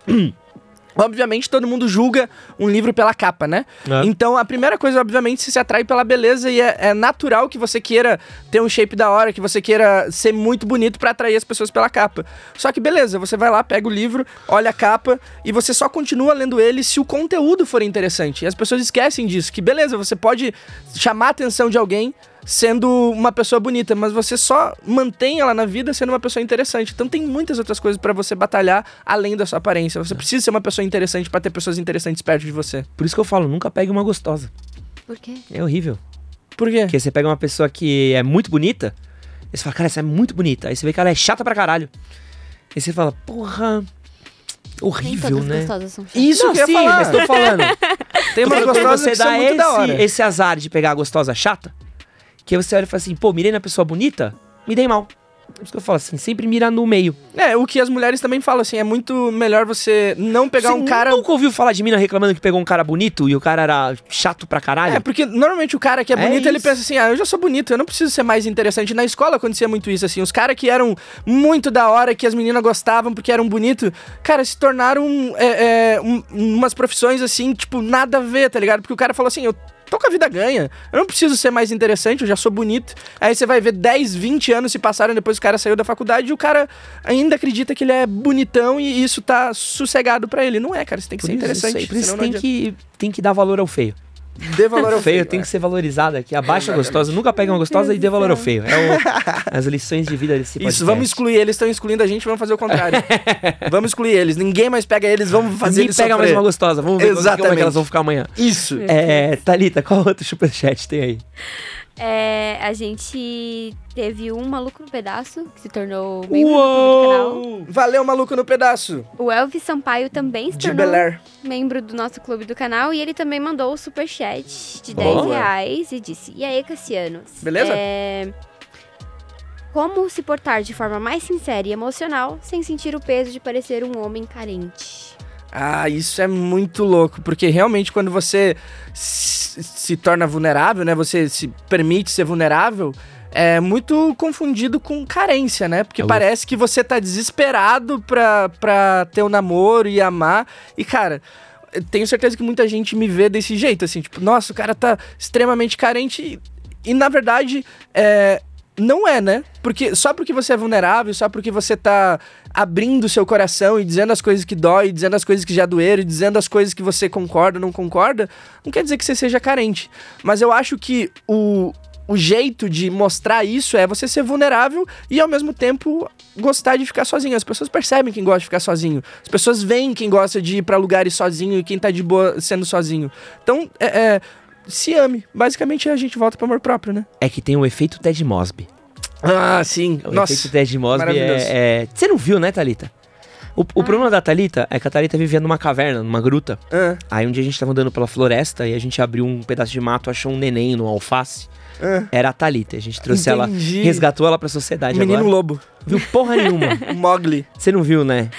Obviamente, todo mundo julga um livro pela capa, né? É. Então, a primeira coisa, obviamente, se atrai pela beleza e é natural que você queira ter um shape da hora, que você queira ser muito bonito pra atrair as pessoas pela capa. Só que, beleza, você vai lá, pega o livro, olha a capa e você só continua lendo ele se o conteúdo for interessante. E as pessoas esquecem disso, que beleza, você pode chamar a atenção de alguém sendo uma pessoa bonita, mas você só mantém ela na vida sendo uma pessoa interessante. Então tem muitas outras coisas pra você batalhar além da sua aparência. Você precisa ser uma pessoa interessante pra ter pessoas interessantes perto de você. Por isso que eu falo, nunca pegue uma gostosa. Por quê? É horrível. Por quê? Porque você pega uma pessoa que é muito bonita, e você fala, cara, essa é muito bonita. Aí você vê que ela é chata pra caralho. E você fala, porra... Horrível, né? Isso não, que eu ia falar. Mas tô falando. Tem umas gostosas que são muito da hora. Esse azar de pegar a gostosa chata... Que você olha e fala assim, pô, mirei na pessoa bonita, me dei mal. Por isso que eu falo assim, sempre mira no meio. É, o que as mulheres também falam assim, é muito melhor você não pegar um cara... Você nunca ouviu falar de mina reclamando que pegou um cara bonito e o cara era chato pra caralho? É, porque normalmente o cara que é bonito, ele pensa assim, ah, eu já sou bonito, eu não preciso ser mais interessante. Na escola acontecia muito isso, assim, os caras que eram muito da hora, que as meninas gostavam porque eram bonitos, cara, se tornaram umas profissões assim, tipo, nada a ver, tá ligado? Porque o cara falou assim, eu... tô com a vida ganha, eu não preciso ser mais interessante, eu já sou bonito. Aí você vai ver 10, 20 anos se passaram, depois o cara saiu da faculdade e o cara ainda acredita que ele é bonitão e isso tá sossegado pra ele. Não é, cara, você tem que ser interessante. Por isso tem que dar valor ao feio. Dê valor ao feio. Tem que ser valorizado aqui. Abaixa a gostosa, nunca pega uma gostosa e dê valor ao feio. As lições de vida desse podcast. Isso, vamos excluir eles, estão excluindo a gente, vamos fazer o contrário. Vamos excluir eles, ninguém mais pega eles, vamos fazer eles sofrer. Ninguém pega mais uma gostosa, vamos ver como é que elas vão ficar amanhã. Isso. Thalita, qual outro superchat tem aí? A gente teve um Maluco no Pedaço, que se tornou membro do canal. Valeu, Maluco no Pedaço! O Elvis Sampaio também se tornou membro do nosso clube do canal e ele também mandou o superchat de R$10 e disse, e aí, Cassiano? Beleza? Como se portar de forma mais sincera e emocional sem sentir o peso de parecer um homem carente? Ah, isso é muito louco, porque realmente quando você se torna vulnerável, né? Você se permite ser vulnerável, é muito confundido com carência, né? Porque parece que você tá desesperado pra ter um namoro e amar. E, cara, eu tenho certeza que muita gente me vê desse jeito, assim, tipo, nossa, o cara tá extremamente carente. E na verdade, Não é, né? Porque só porque você é vulnerável, só porque você tá abrindo seu coração e dizendo as coisas que dói, dizendo as coisas que já doeram, dizendo as coisas que você concorda ou não concorda, não quer dizer que você seja carente. Mas eu acho que o jeito de mostrar isso é você ser vulnerável e, ao mesmo tempo, gostar de ficar sozinho. As pessoas percebem quem gosta de ficar sozinho. As pessoas veem quem gosta de ir pra lugares sozinho e quem tá de boa sendo sozinho. Então, se ame. Basicamente, a gente volta pro amor próprio, né? É que tem o efeito Ted Mosby. Ah, sim. Nossa. O efeito Ted Mosby é... Você não viu, né, Thalita? O problema da Thalita é que a Thalita vivia numa caverna, numa gruta. Aí um dia a gente tava andando pela floresta e a gente abriu um pedaço de mato, achou um neném no alface. Era a Thalita. A gente trouxe ela, resgatou ela pra sociedade. Menino agora. Lobo. Viu porra nenhuma. Mowgli. Você não viu, né?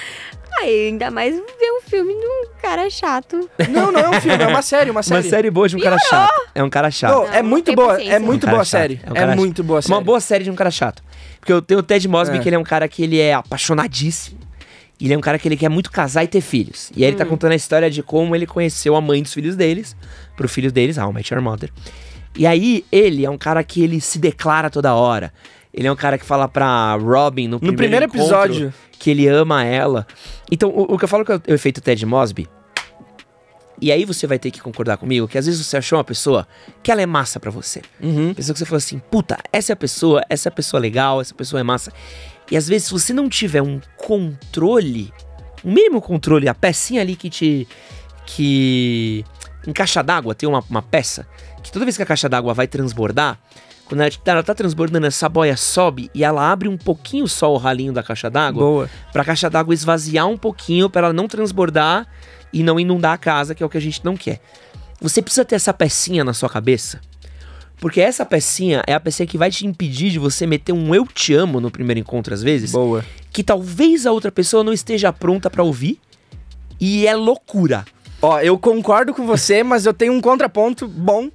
Aí, ainda mais ver um filme de um cara chato. Não é um filme, é uma série, uma série. Uma série boa de um cara chato. É um cara chato. Não, é muito boa, é muito boa a série. É muito boa a série. Uma boa série de um cara chato. Porque eu tenho o Ted Mosby, que ele é um cara que ele é apaixonadíssimo. Ele é um cara que ele quer muito casar e ter filhos. E aí ele tá contando a história de como ele conheceu a mãe dos filhos deles, pro filho deles, How I Met Your Mother. E aí ele é um cara que ele se declara toda hora. Ele é um cara que fala pra Robin no primeiro episódio que ele ama ela. Então, o que eu falo que é o efeito Ted Mosby, e aí você vai ter que concordar comigo, que às vezes você achou uma pessoa que ela é massa pra você. Pessoa que você falou assim, puta, essa é a pessoa legal, essa pessoa é massa. E às vezes se você não tiver um controle, um mínimo controle, a pecinha ali em caixa d'água tem uma peça, que toda vez que a caixa d'água vai transbordar, quando ela tá transbordando, essa boia sobe e ela abre um pouquinho só o ralinho da caixa d'água. Boa. Pra caixa d'água esvaziar um pouquinho, pra ela não transbordar e não inundar a casa, que é o que a gente não quer. Você precisa ter essa pecinha na sua cabeça, porque essa pecinha é a pecinha que vai te impedir de você meter um eu te amo no primeiro encontro, às vezes. Boa. Que talvez a outra pessoa não esteja pronta pra ouvir e é loucura. Ó, eu concordo com você, mas eu tenho um contraponto bom.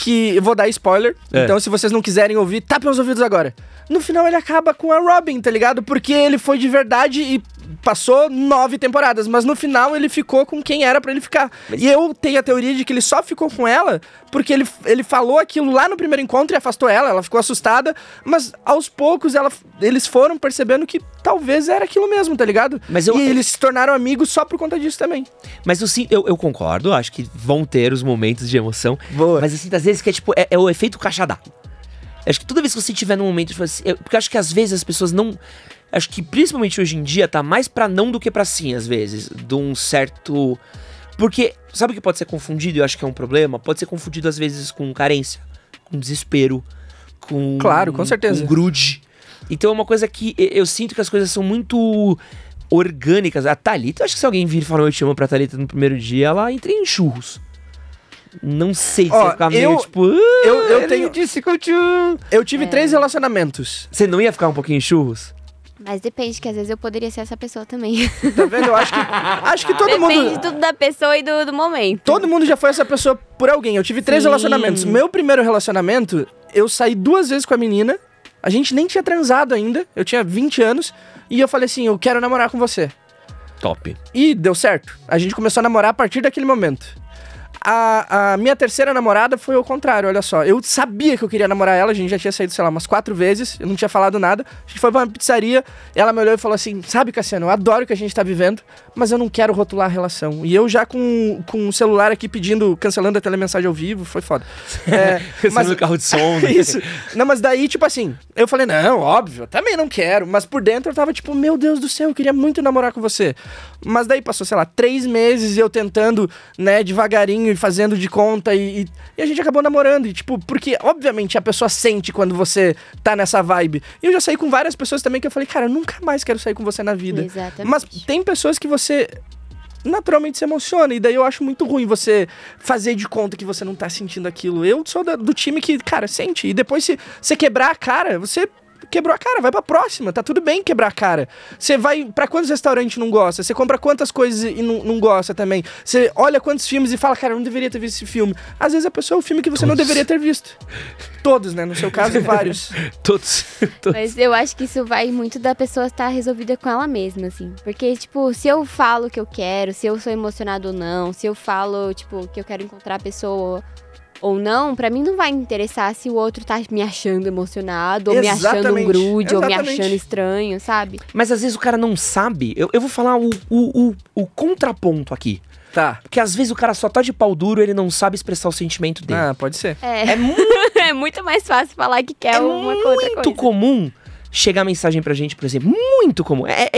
Que eu vou dar spoiler, então se vocês não quiserem ouvir, tapem os ouvidos agora. No final ele acaba com a Robin, tá ligado? Porque ele foi de verdade e passou 9 temporadas, mas no final ele ficou com quem era pra ele ficar. Mas... E eu tenho a teoria de que ele só ficou com ela porque ele falou aquilo lá no primeiro encontro e afastou ela, ela ficou assustada, mas aos poucos eles foram percebendo que talvez era aquilo mesmo, tá ligado? E eles se tornaram amigos só por conta disso também. Mas eu concordo, acho que vão ter os momentos de emoção. Boa. Mas assim, às vezes que é tipo, é o efeito caixa d'água. Acho que toda vez que você tiver num momento, tipo assim, porque acho que às vezes as pessoas não... Acho que principalmente hoje em dia tá mais pra não do que pra sim, às vezes. De um certo... Porque, sabe o que pode ser confundido? Eu acho que é um problema. Pode ser confundido às vezes com carência, com desespero, com... Claro, com certeza. Com grude. Então é uma coisa que eu sinto que as coisas são muito orgânicas. A Thalita, eu acho que se alguém vir falar eu te amo pra Thalita no primeiro dia, ela entra em churros. Não sei se ia ficar meio tipo... Eu tive 3 relacionamentos. Você não ia ficar um pouquinho em churros? Mas depende, que às vezes eu poderia ser essa pessoa também. Tá vendo? Eu acho que todo depende mundo... Depende tudo da pessoa e do momento. Todo mundo já foi essa pessoa por alguém. Eu tive 3 relacionamentos. Meu primeiro relacionamento, eu saí 2 vezes com a menina. A gente nem tinha transado ainda. Eu tinha 20 anos. E eu falei assim, eu quero namorar com você. Top. E deu certo. A gente começou a namorar a partir daquele momento. A minha terceira namorada foi ao contrário, olha só. Eu sabia que eu queria namorar ela, a gente já tinha saído, sei lá, umas 4 vezes. Eu não tinha falado nada. A gente foi pra uma pizzaria, ela me olhou e falou assim, sabe, Cassiano, eu adoro o que a gente tá vivendo, mas eu não quero rotular a relação. E eu já com o celular aqui pedindo, cancelando a telemensagem ao vivo, foi foda. Mas o carro de som, né? Isso. Não, mas daí, tipo assim, eu falei, não, óbvio, eu também não quero. Mas por dentro eu tava tipo, meu Deus do céu, eu queria muito namorar com você. Mas daí passou, sei lá, 3 meses eu tentando, né, devagarinho, e fazendo de conta e a gente acabou namorando, e tipo, porque obviamente a pessoa sente quando você tá nessa vibe. E eu já saí com várias pessoas também que eu falei, cara, eu nunca mais quero sair com você na vida. Exatamente. Mas tem pessoas que você naturalmente se emociona, e daí eu acho muito ruim você fazer de conta que você não tá sentindo aquilo. Eu sou do time que, cara, sente, e depois se você quebrar a cara, você... Quebrou a cara, vai pra próxima, tá tudo bem quebrar a cara. Você vai pra quantos restaurantes não gosta? Você compra quantas coisas e não gosta também? Você olha quantos filmes e fala, cara, eu não deveria ter visto esse filme. Às vezes a pessoa é um filme que você não deveria ter visto. Todos, né? No seu caso, vários. Todos. Mas eu acho que isso vai muito da pessoa estar resolvida com ela mesma, assim. Porque, tipo, se eu falo o que eu quero, se eu sou emocionado ou não, se eu falo, tipo, que eu quero encontrar a pessoa... ou não, pra mim não vai interessar se o outro tá me achando emocionado, ou me achando um grude, ou me achando estranho, sabe? Mas às vezes o cara não sabe. Eu vou falar o contraponto aqui. Tá. Porque às vezes o cara só tá de pau duro, ele não sabe expressar o sentimento dele. Ah, pode ser. É muito mais fácil falar que quer uma outra coisa. É muito comum chegar mensagem pra gente, por exemplo. Muito comum. É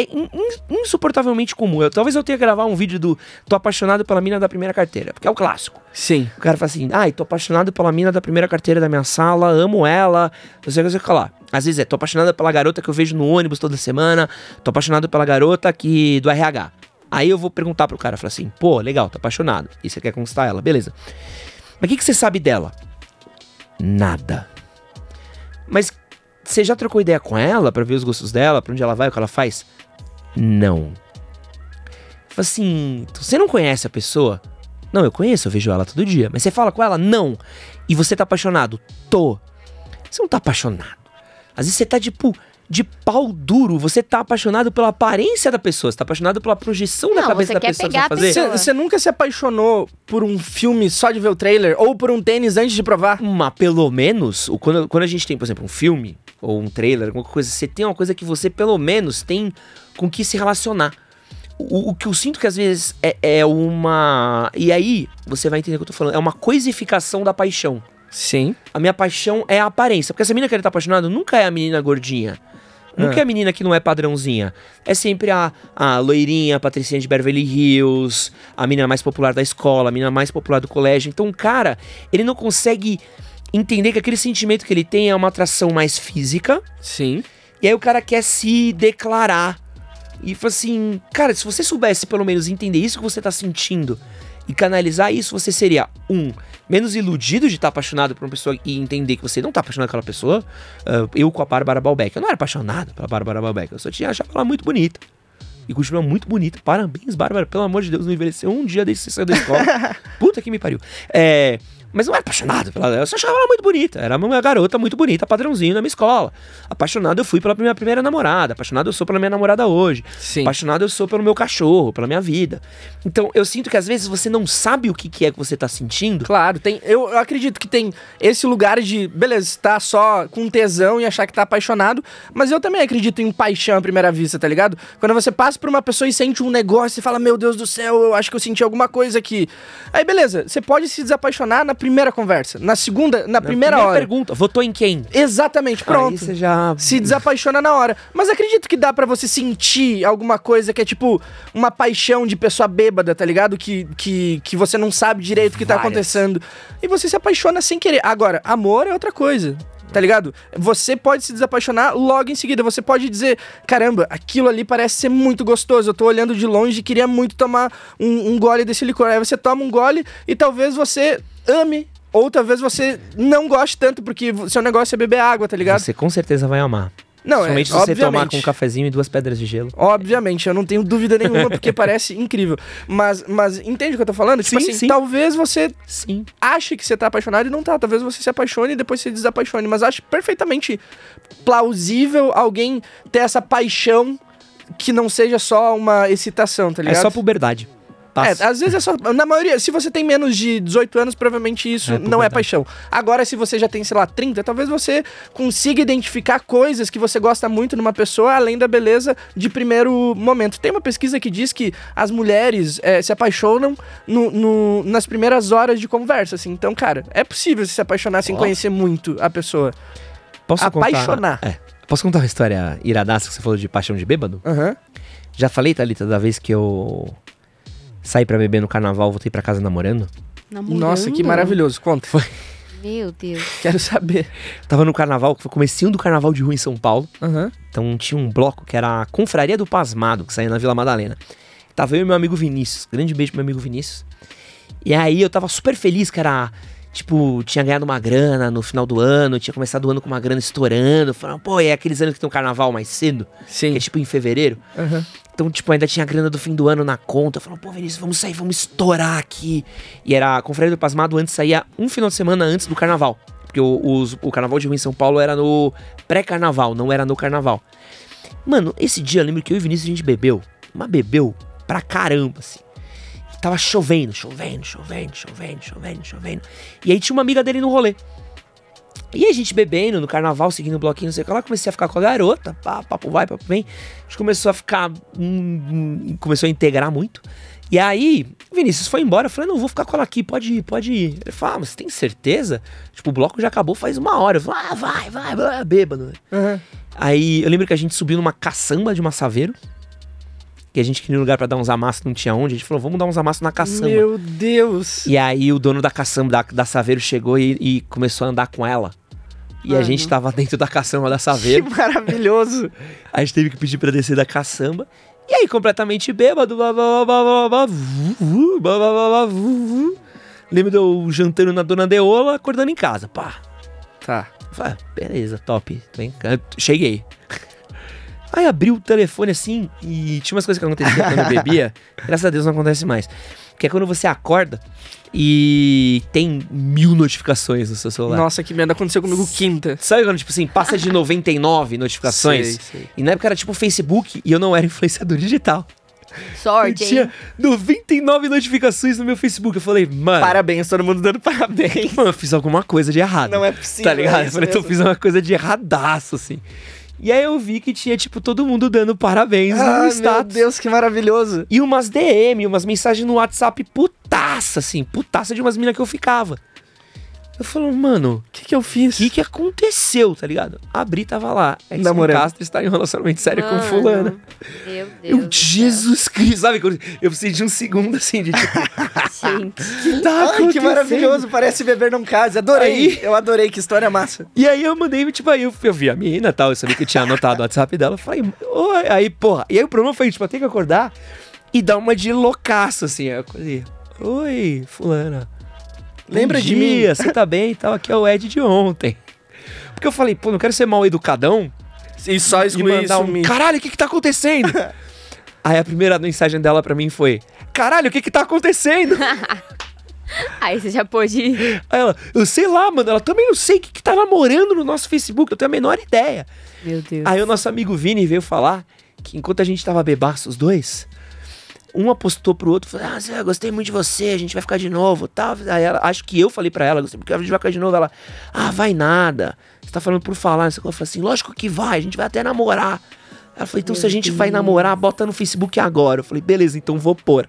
insuportavelmente comum. Talvez eu tenha que gravar um vídeo do "Tô apaixonado pela mina da primeira carteira", porque é o clássico. Sim. O cara fala assim: "Ai, tô apaixonado pela mina da primeira carteira da minha sala, amo ela", não sei o que eu falar. Às vezes é: "Tô apaixonado pela garota que eu vejo no ônibus toda semana, tô apaixonado pela garota que do RH". Aí eu vou perguntar pro cara, falar assim: "Pô, legal, tá apaixonado. E você quer conquistar ela, beleza. Mas o que você sabe dela?" "Nada." "Mas você já trocou ideia com ela pra ver os gostos dela, pra onde ela vai, o que ela faz?" "Não." Fala assim: "Você não conhece a pessoa?" "Não, eu conheço, eu vejo ela todo dia." "Mas você fala com ela?" "Não." "E você tá apaixonado?" "Tô." Você não tá apaixonado. Às vezes você tá tipo de pau duro, você tá apaixonado pela aparência da pessoa, você tá apaixonado pela projeção da cabeça da pessoa que você vai fazer. Você nunca se apaixonou por um filme só de ver o trailer? Ou por um tênis antes de provar? Mas pelo menos, quando a gente tem, por exemplo, um filme ou um trailer, alguma coisa, você tem uma coisa que você pelo menos tem com que se relacionar. O que eu sinto que às vezes é uma... E aí, você vai entender o que eu tô falando. É uma coisificação da paixão. Sim. A minha paixão é a aparência. Porque essa menina que ele tá apaixonado nunca é a menina gordinha. Nunca é a menina que não é padrãozinha. É sempre a loirinha, a patricinha de Beverly Hills, a menina mais popular da escola, a menina mais popular do colégio. Então o cara, ele não consegue entender que aquele sentimento que ele tem é uma atração mais física. Sim. E aí o cara quer se declarar. E fala assim: cara, se você soubesse pelo menos entender isso que você tá sentindo e canalizar isso, você seria, menos iludido de estar apaixonado por uma pessoa e entender que você não tá apaixonado pelaquela pessoa. Eu com a Bárbara Balbeck, eu não era apaixonado pela Bárbara Balbeck, eu só achava ela muito bonita. E continua muito bonita. Parabéns, Bárbara, pelo amor de Deus, não envelheceu um dia desde que você saiu da escola. Puta que me pariu. Mas não era apaixonado pela ela, eu só achava ela muito bonita. Era uma garota muito bonita, padrãozinho na minha escola. Apaixonado eu fui pela minha primeira namorada. Apaixonado eu sou pela minha namorada hoje. Sim. Apaixonado eu sou pelo meu cachorro, pela minha vida. Então eu sinto que às vezes você não sabe o que é que você tá sentindo. Claro, eu acredito que tem esse lugar de, beleza, tá só com tesão e achar que tá apaixonado. Mas eu também acredito em paixão à primeira vista, tá ligado? Quando você passa por uma pessoa e sente um negócio e fala: meu Deus do céu, eu acho que eu senti alguma coisa aqui. Aí beleza, você pode se desapaixonar na primeira conversa, na segunda, na primeira hora. Pergunta: votou em quem? Exatamente, pronto. Aí você já se desapaixona na hora. Mas acredito que dá pra você sentir alguma coisa que é tipo uma paixão de pessoa bêbada, tá ligado? Que você não sabe direito o que tá acontecendo. E você se apaixona sem querer. Agora, amor é outra coisa, tá ligado? Você pode se desapaixonar logo em seguida. Você pode dizer: caramba, aquilo ali parece ser muito gostoso, eu tô olhando de longe e queria muito tomar um gole desse licor. Aí você toma um gole e talvez você ame, ou talvez você não goste tanto, porque seu negócio é beber água, tá ligado? Você com certeza vai amar. Não, somente se você tomar com um cafezinho e 2 pedras de gelo. Obviamente, eu não tenho dúvida nenhuma, porque parece incrível. Mas entende o que eu tô falando? Sim, tipo assim, sim. Talvez você ache que você tá apaixonado e não tá. Talvez você se apaixone e depois se desapaixone. Mas acho perfeitamente plausível alguém ter essa paixão que não seja só uma excitação, tá ligado? É só puberdade. Passa. Às vezes é só... Na maioria, se você tem menos de 18 anos, provavelmente isso não é paixão. Agora, se você já tem, sei lá, 30, talvez você consiga identificar coisas que você gosta muito numa pessoa, além da beleza de primeiro momento. Tem uma pesquisa que diz que as mulheres se apaixonam nas primeiras horas de conversa, assim. Então, cara, é possível se apaixonar sem conhecer muito a pessoa. Posso apaixonar. Posso contar uma história iradaça que você falou de paixão de bêbado? Uhum. Já falei, Thalita, da vez que eu... saí pra beber no carnaval, voltei pra casa namorando. Nossa, que maravilhoso. Conta. Foi. Meu Deus. Quero saber. Tava no carnaval, que foi o comecinho do carnaval de rua em São Paulo. Uhum. Então tinha um bloco que era a Confraria do Pasmado, que saía na Vila Madalena. Tava eu e meu amigo Vinícius. Grande beijo pro meu amigo Vinícius. E aí eu tava super feliz, que era... tipo, tinha ganhado uma grana no final do ano, tinha começado o ano com uma grana estourando. Falando, pô, é aqueles anos que tem um carnaval mais cedo? Sim. Que é tipo em fevereiro. Uhum. Então, tipo, ainda tinha a grana do fim do ano na conta. Falando, pô, Vinícius, vamos sair, vamos estourar aqui. E era a Confraria do Pasmado antes, saía um final de semana antes do carnaval. Porque o carnaval de rua em São Paulo era no pré-carnaval, não era no carnaval. Mano, esse dia eu lembro que eu e o Vinícius a gente bebeu. Mas bebeu pra caramba, assim. Tava chovendo. E aí tinha uma amiga dele no rolê. E a gente bebendo no carnaval, seguindo o bloquinho, não sei o que lá, comecei a ficar com a garota, papo vai, papo vem. A gente começou a ficar, começou a integrar muito. E aí, o Vinícius foi embora, eu falei, não, vou ficar com ela aqui, pode ir. Ele falou, mas você tem certeza? Tipo, o bloco já acabou faz uma hora. Eu falei, vai, bêbado. Uhum. Aí, eu lembro que a gente subiu numa caçamba de uma Saveiro. Que a gente queria um lugar pra dar uns amassos, não tinha onde. A gente falou, vamos dar uns amassos na caçamba. Meu Deus! E aí, o dono da caçamba, da Saveiro, chegou e começou a andar com ela. E a gente tava dentro da caçamba da Saveiro. Que maravilhoso! A gente teve que pedir pra descer da caçamba. E aí, completamente bêbado. Lembro de eu jantando na Dona Deola, acordando em casa. Pá. Tá. Falei, beleza, top. Cheguei. Aí abri o telefone assim e tinha umas coisas que aconteciam quando eu bebia. Graças a Deus não acontece mais. Que é quando você acorda e tem 1000 notificações no seu celular. Nossa, que merda, aconteceu comigo quinta. Sabe quando, tipo assim, passa de 99 notificações? Sei. E na época era tipo Facebook e eu não era influenciador digital. Sorte, eu tinha 99 notificações no meu Facebook. Eu falei, mano... Parabéns, todo mundo dando parabéns. Mano, eu fiz alguma coisa de errado. Não é possível. Tá ligado? Eu falei, então eu fiz uma coisa de erradaço, assim. E aí eu vi que tinha, tipo, todo mundo dando parabéns no status. Meu Deus, que maravilhoso. E umas DM, umas mensagens no WhatsApp putaça, assim. Putaça de umas minas que eu ficava. Eu falo, mano... O que eu fiz? O que aconteceu, tá ligado? Abri, tava lá. Edson Castro está em um relacionamento sério com fulana. Meu Deus. Jesus Cristo. Sabe, eu precisei de um segundo, assim, de tipo... Gente. Que tá acontecendo? Que maravilhoso. Parece Beber Não Case. Adorei. Eu adorei. Que história massa. E aí eu mandei, tipo, aí eu vi a menina e tal. Eu sabia que eu tinha anotado o WhatsApp dela. Eu falei, aí, porra. E aí o problema foi, tipo, eu tenho que acordar e dar uma de loucaço, assim. Aí eu falei, oi, fulana. Lembra de mim? Você tá bem e tal, aqui é o Ed de ontem. Porque eu falei, pô, não quero ser mal educadão e só excluir isso. Caralho, o que tá acontecendo? Aí a primeira mensagem dela pra mim foi, caralho, o que tá acontecendo? Aí você já pôde ir. Aí ela, eu sei lá, mano, ela também não sei o que tá namorando no nosso Facebook, eu tenho a menor ideia. Meu Deus. Aí o nosso amigo Vini veio falar que enquanto a gente tava bebaço os dois... Um apostou pro outro, falou, eu gostei muito de você, a gente vai ficar de novo, tal. Aí ela, acho que eu falei pra ela, porque a gente vai ficar de novo, ela, vai nada, você tá falando por falar, eu falei assim, lógico que vai, a gente vai até namorar. Ela falou, então se a gente vai namorar, bota no Facebook agora. Eu falei, beleza, então vou pôr.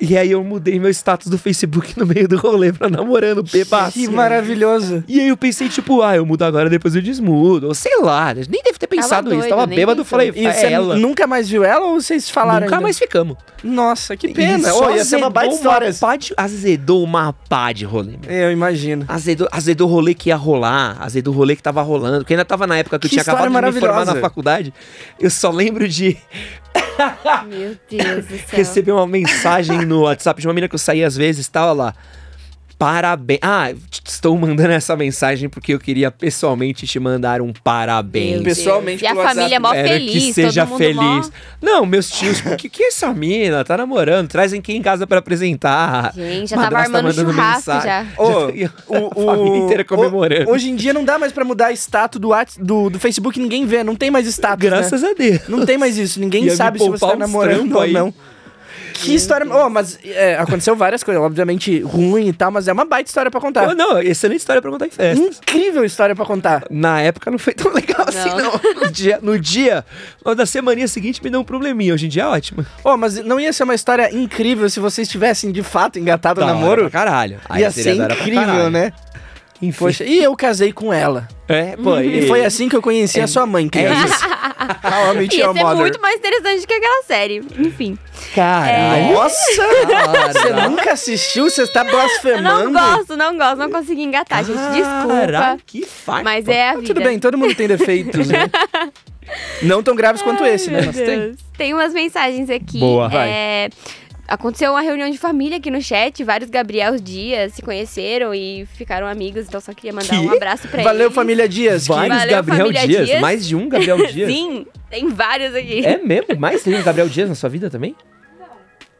E aí eu mudei meu status do Facebook no meio do rolê pra namorando, bebaço. Que maravilhoso. E aí eu pensei, tipo, eu mudo agora, depois eu desmudo. Ou sei lá, nem deve ter pensado isso. Tava bêbado, falei, e você nunca mais viu ela ou vocês falaram ainda? Nunca mais ficamos. Nossa, que pena. Olha, ia ser uma baita história. Azedou uma pá de rolê. Meu. Eu imagino. Azedou o rolê que ia rolar, azedou o rolê que tava rolando. Que ainda tava na época que eu tinha acabado de me formar na faculdade. Eu só lembro de... Meu Deus do céu. Recebi uma mensagem no WhatsApp de uma menina que eu saía às vezes, tava lá. Parabéns. Estou mandando essa mensagem porque eu queria pessoalmente te mandar um parabéns. Pessoalmente, e a família é mó feliz. Que seja feliz. Não, meus tios, que é essa mina? Tá namorando? Trazem quem em casa pra apresentar. Gente, já tava armando churrasco já. A família inteira comemorando. Hoje em dia não dá mais pra mudar status do Facebook, ninguém vê, não tem mais status. Graças a Deus. Não tem mais isso, ninguém sabe se você tá namorando ou não. Que história... aconteceu várias coisas, obviamente ruim e tal, mas é uma baita história pra contar. Não, excelente história pra contar em festa. Incrível história pra contar. Na época não foi tão legal assim, não. No dia, na semaninha seguinte me deu um probleminha. Hoje em dia é ótimo. Mas não ia ser uma história incrível se vocês tivessem, de fato, engatado o namoro? Caralho. Ia ser incrível, né? Enfim. Poxa, e eu casei com ela. E foi assim que eu conheci a sua mãe, criança. Isso é muito mais interessante que aquela série. Enfim. Caralho. Nossa! Você nunca assistiu? Você tá blasfemando? Eu não gosto. Não consegui engatar, gente. Desculpa. Caralho, que faz. Mas é a vida. Tudo bem, todo mundo tem defeitos, né? Não tão graves quanto esse, né? Mas tem umas mensagens aqui. Boa, vai. Aconteceu uma reunião de família aqui no chat, vários Gabriel Dias se conheceram e ficaram amigos, então só queria mandar um abraço pra eles. Valeu, família Dias! Vários Gabriel Dias? Mais de um Gabriel Dias? Sim, tem vários aqui. É mesmo? Mais tem um Gabriel Dias na sua vida também?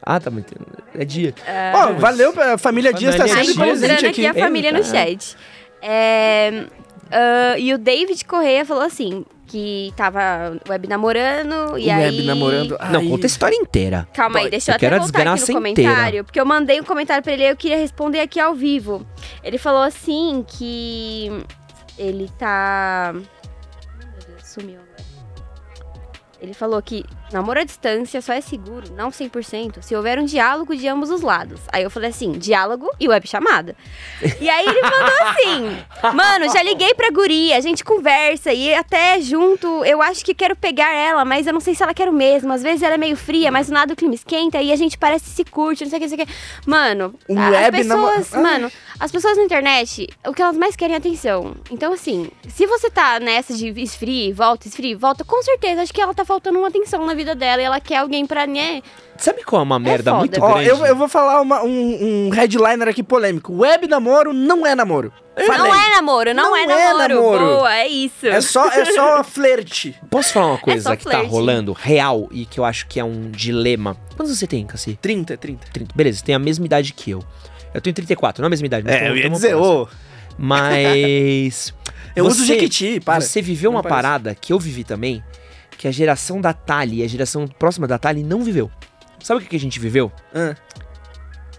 Tá muito. É Dias. Valeu, a família Dias tá sempre presente aqui. A família no chat. E o David Correia falou assim... que tava web namorando e web aí... namorando. Ai. Não, conta a história inteira. Calma aí, deixa eu até voltar aqui no comentário. Inteira. Porque eu mandei um comentário pra ele e eu queria responder aqui ao vivo. Ele falou assim que... ele tá... meu Deus, sumiu agora. Ele falou que namoro à distância só é seguro, não 100%, se houver um diálogo de ambos os lados. Aí eu falei assim, diálogo e web chamada. E aí ele mandou assim, mano, já liguei pra guria, a gente conversa e até junto, eu acho que quero pegar ela, mas eu não sei se ela quer o mesmo. Às vezes ela é meio fria, mas do nada o clima esquenta e a gente parece se curte, não sei o que, não sei o que. Mano, as pessoas na internet, o que elas mais querem é atenção. Então assim, se você tá nessa de esfria e volta, com certeza, acho que ela tá faltando uma atenção na vida dela e ela quer alguém pra, né? Sabe qual é uma merda muito grande? Ó, eu vou falar um headliner aqui polêmico. Web namoro não é namoro. Falei. Não é namoro. Boa, é isso. É só flerte. Posso falar uma coisa que tá rolando real e que eu acho que é um dilema? Quantos você tem, Cassi? 30. Beleza, tem a mesma idade que eu. Eu tenho 34, não é a mesma idade. É, eu ia dizer, ô. Mas... eu uso Jequiti, para. Você viveu uma parada que eu vivi também, que a geração da Thalie, a geração próxima da Thalie não viveu. Sabe o que a gente viveu?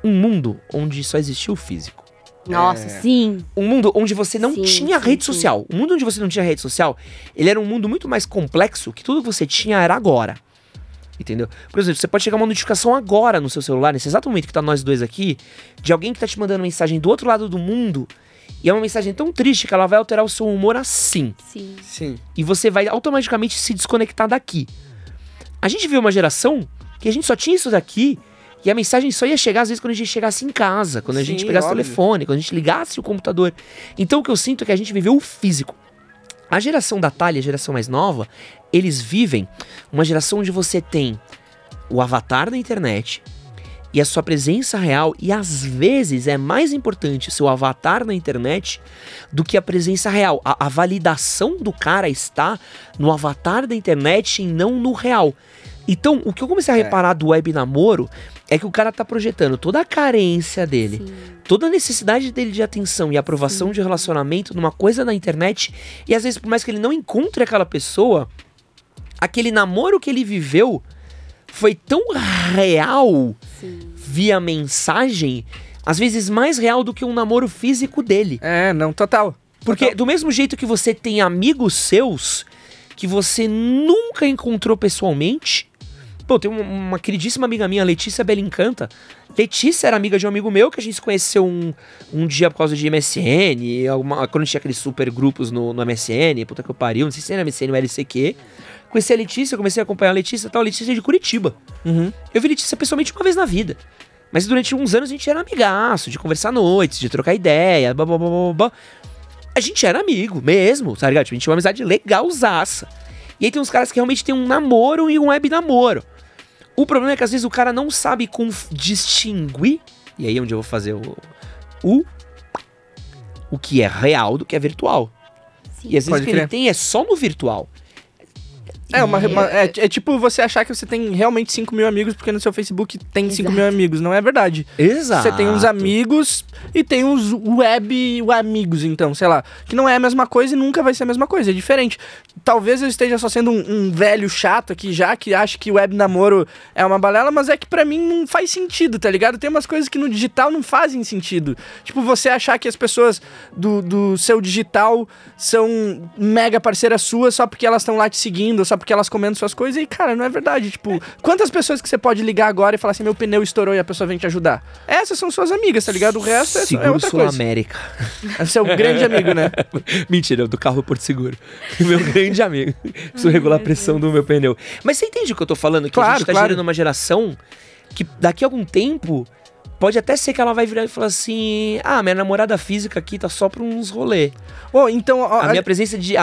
Um mundo onde só existia o físico. Nossa, sim. Um mundo onde você não tinha rede social. Um mundo onde você não tinha rede social, ele era um mundo muito mais complexo, que tudo que você tinha era agora. Entendeu? Por exemplo, você pode chegar uma notificação agora no seu celular, nesse exato momento que tá nós dois aqui, de alguém que tá te mandando mensagem do outro lado do mundo. E é uma mensagem tão triste que ela vai alterar o seu humor assim. Sim. E você vai automaticamente se desconectar daqui. A gente viu uma geração que a gente só tinha isso daqui e a mensagem só ia chegar às vezes quando a gente chegasse em casa, quando a gente pegasse o telefone, quando a gente ligasse o computador. Então o que eu sinto é que a gente viveu o físico. A geração da Thalia, a geração mais nova, eles vivem uma geração onde você tem o avatar da internet... e a sua presença real, e às vezes é mais importante o seu avatar na internet do que a presença real. A validação do cara está no avatar da internet e não no real. Então, o que eu comecei a reparar do web namoro é que o cara tá projetando toda a carência dele, toda a necessidade dele de atenção e aprovação de relacionamento numa coisa na internet, e às vezes, por mais que ele não encontre aquela pessoa, aquele namoro que ele viveu foi tão real via mensagem, às vezes mais real do que um namoro físico dele. Total. Porque do mesmo jeito que você tem amigos seus que você nunca encontrou pessoalmente... Pô, tem uma queridíssima amiga minha, Letícia Belincanta. Letícia era amiga de um amigo meu que a gente se conheceu um dia por causa de MSN, quando a gente tinha aqueles super grupos no MSN, puta que eu pariu, não sei se era MSN ou LCQ. Conheci a Letícia, comecei a acompanhar a Letícia e tal. A Letícia é de Curitiba. Eu vi Letícia pessoalmente uma vez na vida. Mas durante uns anos a gente era amigaço, de conversar à noite, de trocar ideia, blá blá blá blá blá. A gente era amigo mesmo, tá ligado? Tipo, a gente tinha uma amizade legalzaça. E aí tem uns caras que realmente tem um namoro e um web namoro. O problema é que às vezes o cara não sabe distinguir, e aí é onde eu vou fazer o que é real do que é virtual. Sim. E às vezes o que ele tem é só no virtual. É tipo você achar que você tem realmente 5 mil amigos porque no seu Facebook tem 5 mil amigos. Não é verdade. Exato. Você tem uns amigos e tem uns web amigos, então, sei lá. Que não é a mesma coisa e nunca vai ser a mesma coisa. É diferente. Talvez eu esteja só sendo um velho chato aqui já, que acha que web namoro é uma balela, mas é que pra mim não faz sentido, tá ligado? Tem umas coisas que no digital não fazem sentido. Tipo, você achar que as pessoas do seu digital são mega parceiras suas só porque elas estão lá te seguindo, só porque elas comentam suas coisas e, cara, não é verdade. Tipo, quantas pessoas que você pode ligar agora e falar assim, meu pneu estourou e a pessoa vem te ajudar? Essas são suas amigas, tá ligado? O resto é outra coisa. Seguro América. É seu grande amigo, né? Mentira, do carro Porto Seguro. Meu grande amigo. Preciso regular a pressão do meu pneu. Mas você entende o que eu tô falando? Que a gente tá gerando uma geração que daqui a algum tempo pode até ser que ela vai virar e falar assim, minha namorada física aqui tá só pra uns rolê. Então, a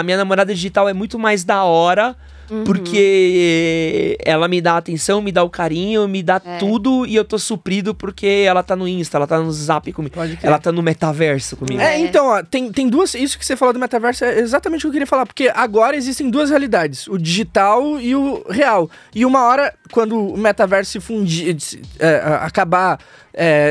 minha namorada digital é muito mais da hora Uhum. Porque ela me dá atenção, me dá o carinho, me dá tudo e eu tô suprido porque ela tá no Insta, ela tá no Zap comigo. Ela tá no metaverso comigo. É, então, ó, tem duas... Isso que você falou do metaverso é exatamente o que eu queria falar. Porque agora existem duas realidades, o digital e o real. E uma hora, quando o metaverso se fundir, acabar...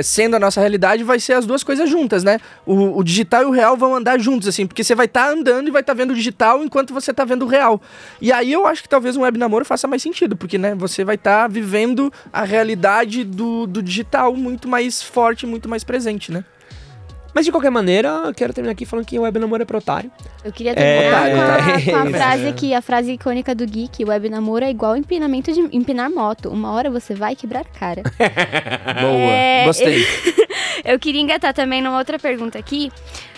sendo a nossa realidade, vai ser as duas coisas juntas, né? O digital e o real vão andar juntos, assim, porque você vai estar andando e vai estar vendo o digital enquanto você está vendo o real. E aí eu acho que talvez um webnamoro faça mais sentido, porque, né, você vai estar vivendo a realidade do digital muito mais forte, muito mais presente, né? Mas, de qualquer maneira, quero terminar aqui falando que o webnamoro é pro otário. Eu queria terminar com a frase aqui, a frase icônica do Geek. Webnamoro é igual empinamento de empinar moto. Uma hora você vai quebrar cara. Boa, gostei. Eu queria engatar também numa outra pergunta aqui.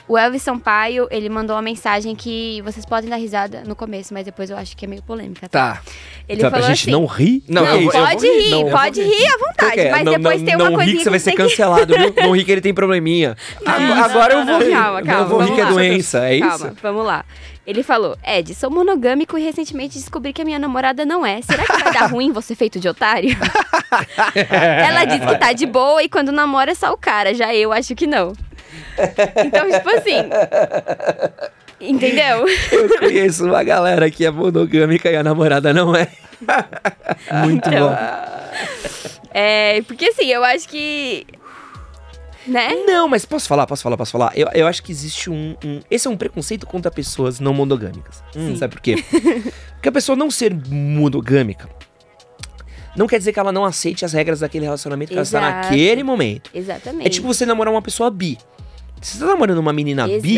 O Elvis Sampaio, ele mandou uma mensagem que vocês podem dar risada no começo, mas depois eu acho que é meio polêmica, tá? Ele então, falou a gente assim, não ri? Não, pode rir, não, pode rir à vontade, okay, mas não, depois não, tem uma coisinha que você vai ser cancelado, viu? Não ri que ele tem probleminha. Agora eu vou rir. Calma, vou rir que é doença, é isso? Calma, vamos lá. Ele falou, Ed, sou monogâmico e recentemente descobri que a minha namorada não é. Será que vai dar ruim você feito de otário? Ela diz que tá de boa e quando namora é só o cara, já eu acho que não. Então, tipo assim... Entendeu? Eu conheço uma galera que é monogâmica e a namorada não é. Muito então, bom. Porque assim, eu acho que... Né? Não, mas posso falar. Eu acho que existe esse é um preconceito contra pessoas não monogâmicas. Sabe por quê? Porque a pessoa não ser monogâmica não quer dizer que ela não aceite as regras daquele relacionamento que ela está naquele momento. Exatamente. É tipo você namorar uma pessoa bi. Se você tá namorando uma menina bi,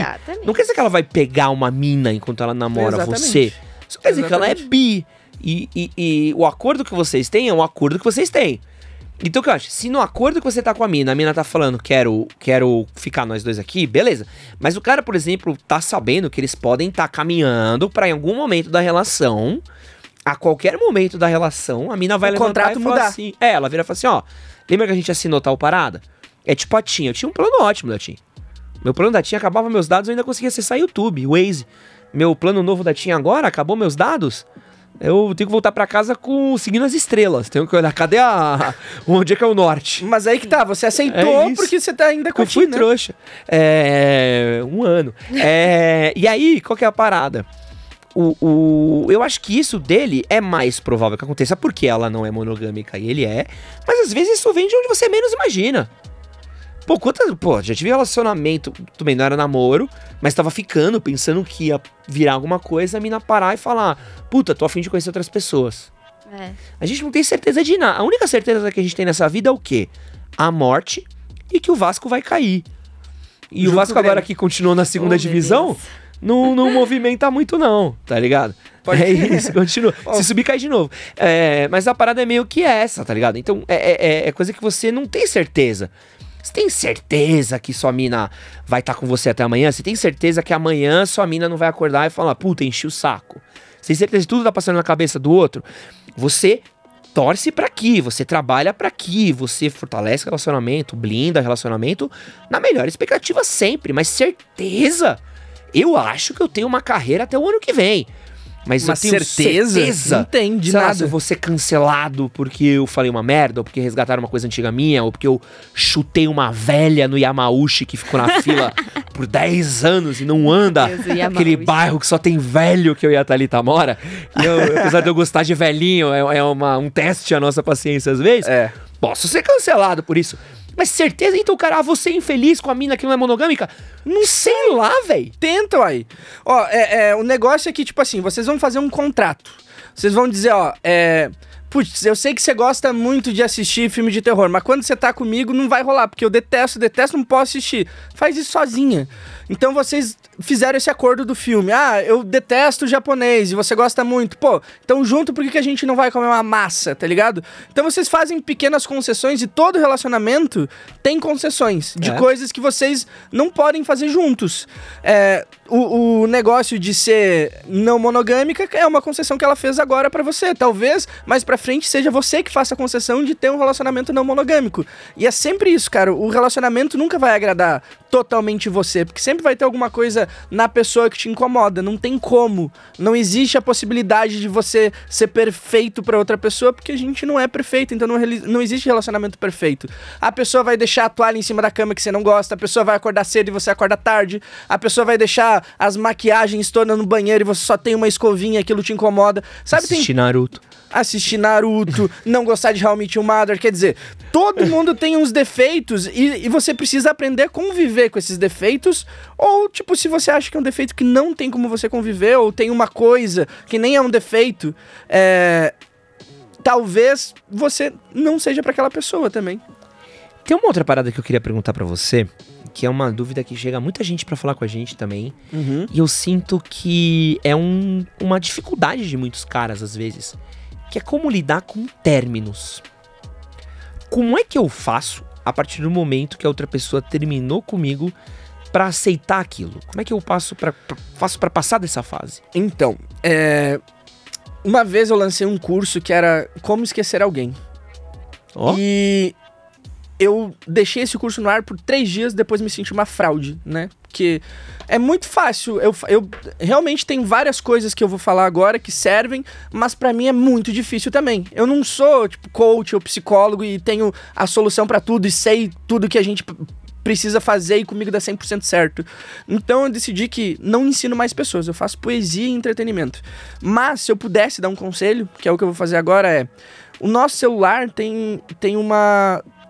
não quer dizer que ela vai pegar uma mina enquanto ela namora você. Só quer dizer que ela é bi. E o acordo que vocês têm é um acordo que vocês têm. Então o que eu acho? Se no acordo que você tá com a mina tá falando, quero ficar nós dois aqui, beleza. Mas o cara, por exemplo, tá sabendo que eles podem estar caminhando pra em algum momento da relação, a qualquer momento da relação, a mina vai levantar e falar assim... Ela vira e fala assim, ó, lembra que a gente assinou tal parada? É tipo a Tinha, eu tinha um plano ótimo da Tinha. Meu plano da Tinha acabava meus dados, eu ainda conseguia acessar YouTube, Waze. Meu plano novo da Tinha agora, acabou meus dados... Eu tenho que voltar pra casa seguindo as estrelas. Tenho que olhar, cadê onde é que é o norte? Mas aí que tá, você aceitou porque você tá ainda curtindo. Eu fui trouxa. Um ano. E aí, qual que é a parada? Eu acho que isso dele é mais provável que aconteça, porque ela não é monogâmica e ele é. Mas às vezes isso vem de onde você menos imagina. Pô, já tive relacionamento, tudo bem, não era namoro, mas tava ficando, pensando que ia virar alguma coisa, a mina parar e falar, puta, tô a fim de conhecer outras pessoas. A gente não tem certeza de nada. A única certeza que a gente tem nessa vida é o quê? A morte e que o Vasco vai cair. E junto o Vasco agora que continuou na segunda divisão, não movimenta muito não, tá ligado? É isso, continua. Se subir, cai de novo. Mas a parada é meio que essa, tá ligado? Então, é coisa que você não tem certeza. Você tem certeza que sua mina vai estar com você até amanhã? Você tem certeza que amanhã sua mina não vai acordar e falar, puta, enchi o saco? Você tem certeza que tudo tá passando na cabeça do outro? Você torce pra aqui, você trabalha pra aqui, você fortalece relacionamento, blinda relacionamento, na melhor expectativa sempre, mas certeza? Eu acho que eu tenho uma carreira até o ano que vem. Mas eu tenho certeza, não tem de nada. Se eu vou ser cancelado porque eu falei uma merda, ou porque resgataram uma coisa antiga minha, ou porque eu chutei uma velha no Yamauchi que ficou na fila por 10 anos e não anda aquele bairro que só tem velho que eu e a Thalita mora. E eu, apesar de eu gostar de velhinho, um teste à nossa paciência às vezes. Posso ser cancelado por isso. Mas certeza, então, cara, você é infeliz com a mina que não é monogâmica? Não sei lá, velho. Tenta, uai. Ó, o negócio é que, tipo assim, vocês vão fazer um contrato. Vocês vão dizer, putz, eu sei que você gosta muito de assistir filme de terror, mas quando você tá comigo não vai rolar, porque eu detesto, não posso assistir. Faz isso sozinha. Então vocês fizeram esse acordo do filme. Ah, eu detesto japonês e você gosta muito. Pô, então junto, por que a gente não vai comer uma massa, tá ligado? Então vocês fazem pequenas concessões e todo relacionamento tem concessões de coisas que vocês não podem fazer juntos. o negócio de ser não monogâmica é uma concessão que ela fez agora pra você. Talvez mais pra frente seja você que faça a concessão de ter um relacionamento não monogâmico. E é sempre isso, cara. O relacionamento nunca vai agradar totalmente você, porque sempre vai ter alguma coisa na pessoa que te incomoda. Não tem como. Não existe a possibilidade de você ser perfeito pra outra pessoa, porque a gente não é perfeito. Então não existe relacionamento perfeito. A pessoa vai deixar a toalha em cima da cama que você não gosta. A pessoa vai acordar cedo e você acorda tarde. A pessoa vai deixar as maquiagens todas no banheiro e você só tem uma escovinha, aquilo te incomoda. Sabe, assistir Naruto, não gostar de How I Met Your Mother, quer dizer, todo mundo tem uns defeitos e você precisa aprender a conviver com esses defeitos, ou tipo, se você acha que é um defeito que não tem como você conviver, ou tem uma coisa que nem é um defeito, talvez você não seja pra aquela pessoa também. Tem uma outra parada que eu queria perguntar pra você, que é uma dúvida que chega muita gente pra falar com a gente também. Uhum. E eu sinto que é uma dificuldade de muitos caras, às vezes, que é como lidar com términos. Como é que eu faço, a partir do momento que a outra pessoa terminou comigo, pra aceitar aquilo? Como é que eu faço pra passar dessa fase? Então, uma vez eu lancei um curso que era Como Esquecer Alguém. Oh. E eu deixei esse curso no ar por 3 dias, depois me senti uma fraude, né? Porque é muito fácil, eu realmente tem várias coisas que eu vou falar agora que servem, mas pra mim é muito difícil também. Eu não sou, tipo, coach ou psicólogo e tenho a solução pra tudo e sei tudo que a gente precisa fazer e comigo dá 100% certo. Então eu decidi que não ensino mais pessoas, eu faço poesia e entretenimento. Mas se eu pudesse dar um conselho, que é o que eu vou fazer agora, o nosso celular tem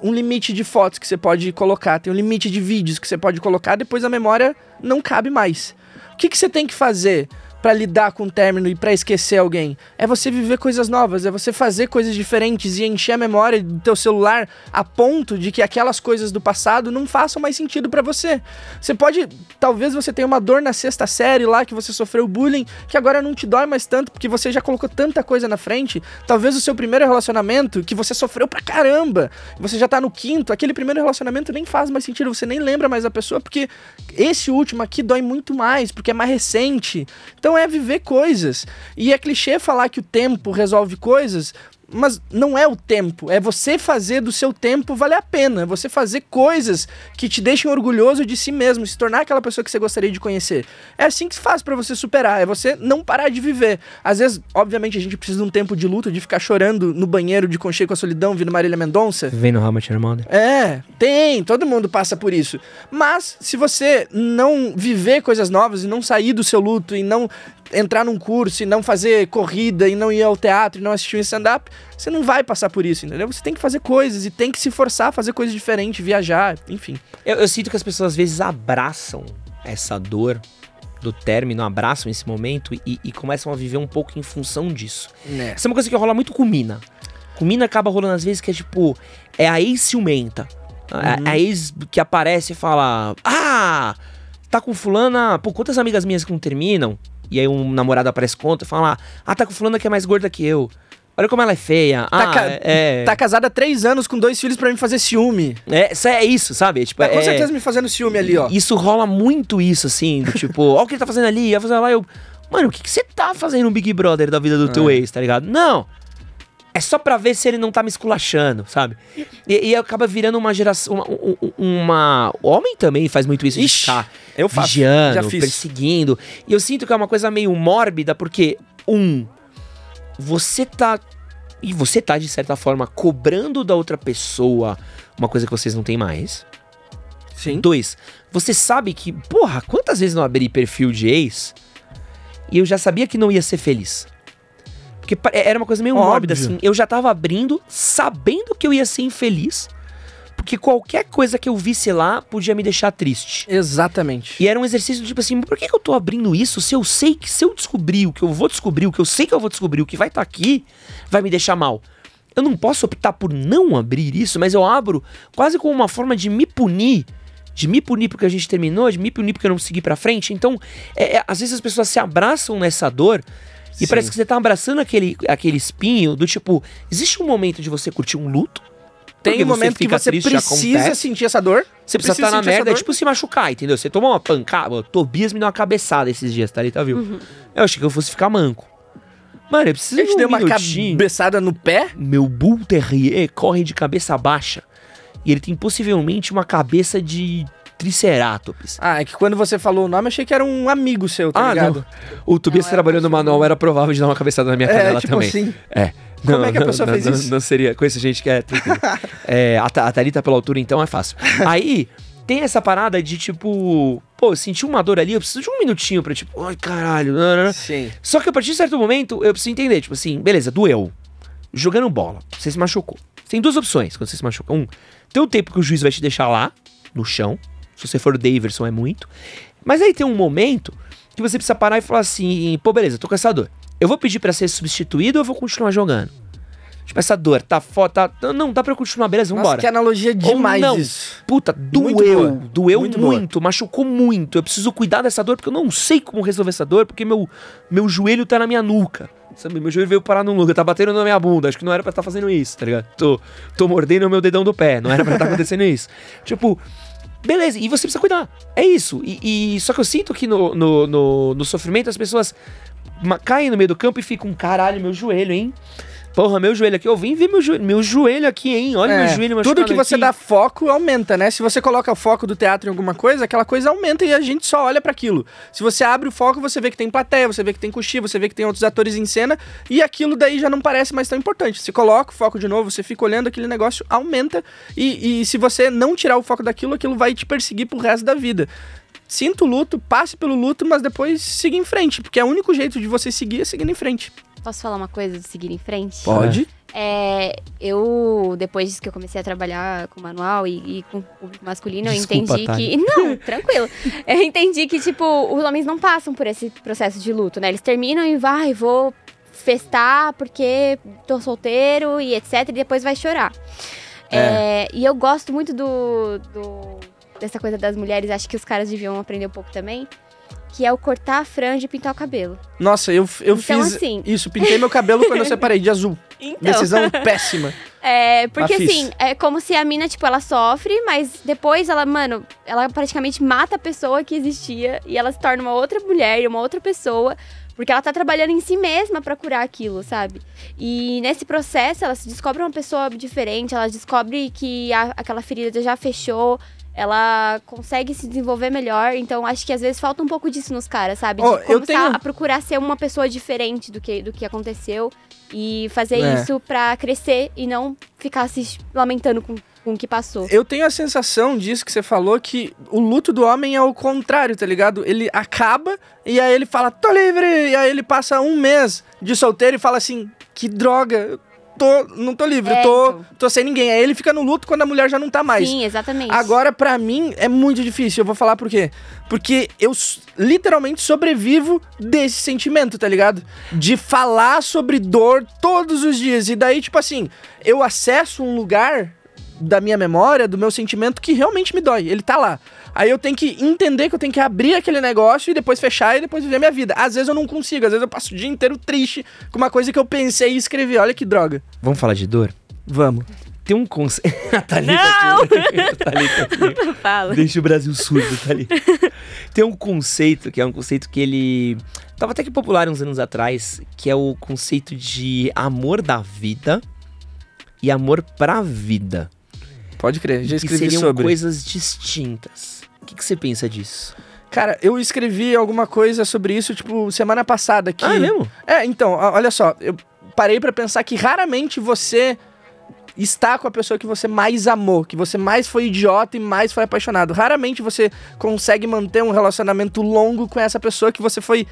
um limite de fotos que você pode colocar, tem um limite de vídeos que você pode colocar, depois a memória não cabe mais. O que você tem que fazer pra lidar com o término e pra esquecer alguém? É você viver coisas novas, é você fazer coisas diferentes e encher a memória do teu celular a ponto de que aquelas coisas do passado não façam mais sentido pra você. Você pode, talvez você tenha uma dor na 6ª série lá, que você sofreu bullying, que agora não te dói mais tanto, porque você já colocou tanta coisa na frente. Talvez o seu primeiro relacionamento, que você sofreu pra caramba, você já tá no 5º, aquele primeiro relacionamento nem faz mais sentido, você nem lembra mais da pessoa, porque esse último aqui dói muito mais, porque é mais recente. Então é viver coisas. E é clichê falar que o tempo resolve coisas, mas não é o tempo. É você fazer do seu tempo valer a pena. É você fazer coisas que te deixem orgulhoso de si mesmo, se tornar aquela pessoa que você gostaria de conhecer. É assim que se faz pra você superar. É você não parar de viver. Às vezes, obviamente, a gente precisa de um tempo de luta, de ficar chorando no banheiro de Conchei com a Solidão, vindo Marília Mendonça. Vendo How I Met Your Mother. Todo mundo passa por isso. Mas, se você não viver coisas novas e não sair do seu luto e não entrar num curso e não fazer corrida e não ir ao teatro e não assistir um stand-up, você não vai passar por isso, entendeu? Você tem que fazer coisas e tem que se forçar a fazer coisas diferentes, viajar, enfim. Eu sinto que as pessoas às vezes abraçam essa dor do término, abraçam esse momento e começam a viver um pouco em função disso. É. Essa é uma coisa que rola muito com mina. Com mina acaba rolando às vezes que é tipo, é a ex-ciumenta. Uhum. A ex que aparece e fala, tá com fulana, pô, quantas amigas minhas que não terminam? E aí um namorado aparece contra e fala, tá com fulana que é mais gorda que eu. Olha como ela é feia. Tá casada há 3 anos com 2 filhos pra me fazer ciúme. É isso, sabe? Tipo, com certeza me fazendo ciúme ali, ó. Isso rola muito isso, assim, do tipo, ó o que ele tá fazendo ali, ia fazer lá, eu... Mano, o que você tá fazendo no Big Brother da vida do teu ex, tá ligado? Não! É só pra ver se ele não tá me esculachando, sabe? E acaba virando uma geração... O homem também faz muito isso. Ixi, de ficar vigiando, perseguindo. E eu sinto que é uma coisa meio mórbida, porque... Você tá, de certa forma, cobrando da outra pessoa uma coisa que vocês não têm mais. Sim. 2, você sabe que, porra, quantas vezes não abri perfil de ex e eu já sabia que não ia ser feliz. Porque era uma coisa meio mórbida, assim. Eu já tava abrindo, sabendo que eu ia ser infeliz, porque qualquer coisa que eu visse lá podia me deixar triste. Exatamente. E era um exercício do tipo assim, por que eu tô abrindo isso se eu sei que se eu descobrir o que eu vou descobrir, o que eu sei que eu vou descobrir, o que vai estar aqui, vai me deixar mal. Eu não posso optar por não abrir isso, mas eu abro quase como uma forma de me punir. De me punir porque a gente terminou, de me punir porque eu não segui pra frente. Então, às vezes as pessoas se abraçam nessa dor. Sim. E parece que você tá abraçando aquele espinho do tipo, existe um momento de você curtir um luto, Tem um momento que você triste, precisa sentir essa dor. Você precisa estar na merda, é tipo se machucar, entendeu? Você tomou uma pancada, o Tobias me deu uma cabeçada esses dias, tá ali, tá, viu? Uhum. Eu achei que eu fosse ficar manco. Mano, eu preciso de um minutinho. Ele te deu uma cabeçada no pé? Meu Bull Terrier corre de cabeça baixa. E ele tem possivelmente uma cabeça de tricerátops. Ah, é que quando você falou o nome, eu achei que era um amigo seu, tá ligado? Não. O Tobias trabalhando no manual, era provável de dar uma cabeçada na minha canela tipo também. Assim. É. Como não, é que a pessoa fez isso? Não seria. Com essa gente que é tranquilo. É, a Thalita pela altura, então, é fácil. Aí, tem essa parada de, tipo... Pô, eu senti uma dor ali, eu preciso de um minutinho pra, tipo... Ai, caralho. Sim. Só que a partir de certo momento, eu preciso entender. Tipo assim, beleza, doeu. Jogando bola, você se machucou. Tem duas opções quando você se machuca. Tem o tempo que o juiz vai te deixar lá, no chão. Se você for o Daverson, é muito. Mas aí tem um momento que você precisa parar e falar assim... Pô, beleza, tô com essa dor. Eu vou pedir pra ser substituído ou eu vou continuar jogando? Tipo, essa dor, tá foda, tá... Não, dá pra continuar, beleza, vambora. Nossa, que analogia demais isso. Puta, doeu, doeu muito, machucou muito. Eu preciso cuidar dessa dor porque eu não sei como resolver essa dor porque meu joelho tá na minha nuca. Sabe, meu joelho veio parar num lugar, tá batendo na minha bunda. Acho que não era pra estar fazendo isso, tá ligado? Tô mordendo o meu dedão do pé, não era pra estar acontecendo isso. Tipo... Beleza, e você precisa cuidar. É isso. E só que eu sinto que no sofrimento as pessoas caem no meio do campo e ficam, caralho, meu joelho, hein? Porra, meu joelho aqui. Eu vim ver meu joelho aqui, hein? Olha meu joelho machucado. Tudo que você dá foco aumenta, né? Se você coloca o foco do teatro em alguma coisa, aquela coisa aumenta e a gente só olha pra aquilo. Se você abre o foco, você vê que tem plateia, você vê que tem cochilo, você vê que tem outros atores em cena e aquilo daí já não parece mais tão importante. Você coloca o foco de novo, você fica olhando, aquele negócio aumenta e se você não tirar o foco daquilo, aquilo vai te perseguir pro resto da vida. Sinta o luto, passe pelo luto, mas depois siga em frente, porque é o único jeito de você seguir é seguindo em frente. Posso falar uma coisa de seguir em frente? Pode. Eu, depois que eu comecei a trabalhar com manual e com público masculino, eu entendi que... Não, tranquilo. Eu entendi que, tipo, os homens não passam por esse processo de luto, né? Eles terminam e vou festar porque tô solteiro e etc. E depois vai chorar. E eu gosto muito dessa coisa das mulheres. Acho que os caras deviam aprender um pouco também. Que é o cortar a franja e pintar o cabelo. Nossa, eu fiz assim... isso. Pintei meu cabelo quando eu separei de azul. Então. Decisão péssima. Porque assim, é como se a mina, tipo, ela sofre, mas depois ela, mano, ela praticamente mata a pessoa que existia e ela se torna uma outra mulher, uma outra pessoa, porque ela tá trabalhando em si mesma pra curar aquilo, sabe? E nesse processo, ela se descobre uma pessoa diferente, ela descobre que aquela ferida já fechou, ela consegue se desenvolver melhor, então acho que às vezes falta um pouco disso nos caras, sabe? De começar a procurar ser uma pessoa diferente do que aconteceu e fazer isso pra crescer e não ficar se lamentando com o que passou. Eu tenho a sensação disso que você falou, que o luto do homem é o contrário, tá ligado? Ele acaba e aí ele fala, tô livre! E aí ele passa um mês de solteiro e fala assim, que droga... não tô livre, tô sem ninguém. Aí ele fica no luto quando a mulher já não tá mais. Sim, exatamente. Agora, pra mim, é muito difícil. Eu vou falar por quê. Porque eu literalmente sobrevivo desse sentimento, tá ligado? De falar sobre dor todos os dias. E daí, tipo assim, eu acesso um lugar da minha memória, do meu sentimento, que realmente me dói. Ele tá lá. Aí eu tenho que entender que eu tenho que abrir aquele negócio e depois fechar e depois viver minha vida. Às vezes eu não consigo, às vezes eu passo o dia inteiro triste com uma coisa que eu pensei e escrevi. Olha que droga. Vamos falar de dor? Vamos. Tem um conceito... Thalita, fala. Deixa o Brasil surdo, Thalita. Tem um conceito, que é um conceito que ele... Tava até que popular uns anos atrás, que é o conceito de amor da vida e amor pra vida. Pode crer, já escrevi sobre. Que seriam coisas distintas. O que você pensa disso? Cara, eu escrevi alguma coisa sobre isso, tipo, semana passada. Que... Ah, é mesmo? Então, olha só. Eu parei pra pensar que raramente você está com a pessoa que você mais amou, que você mais foi idiota e mais foi apaixonado. Raramente você consegue manter um relacionamento longo com essa pessoa que você foi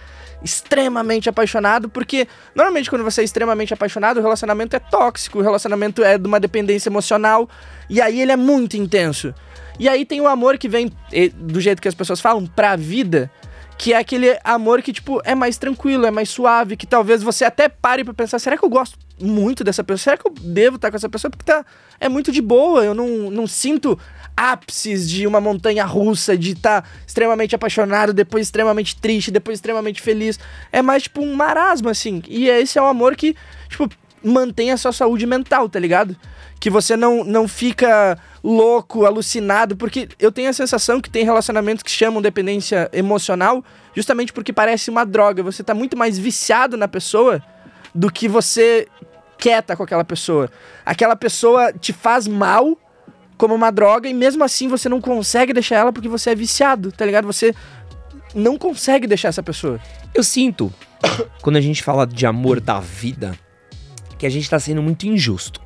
extremamente apaixonado, porque normalmente quando você é extremamente apaixonado, o relacionamento é tóxico, o relacionamento é de uma dependência emocional, e aí ele é muito intenso. E aí tem o amor que vem, do jeito que as pessoas falam, pra vida, que é aquele amor que, tipo, é mais tranquilo, é mais suave, que talvez você até pare pra pensar, será que eu gosto muito dessa pessoa? Será que eu devo estar com essa pessoa? Porque é muito de boa, eu não sinto ápices de uma montanha russa, de estar extremamente apaixonado, depois extremamente triste, depois extremamente feliz. É mais, tipo, um marasmo, assim. E esse é um amor que, tipo, mantém a sua saúde mental, tá ligado? Que você não fica louco, alucinado, porque eu tenho a sensação que tem relacionamentos que chamam dependência emocional justamente porque parece uma droga. Você tá muito mais viciado na pessoa do que você quer tá com aquela pessoa. Aquela pessoa te faz mal como uma droga e mesmo assim você não consegue deixar ela porque você é viciado, tá ligado? Você não consegue deixar essa pessoa. Eu sinto, quando a gente fala de amor da vida, que a gente tá sendo muito injusto.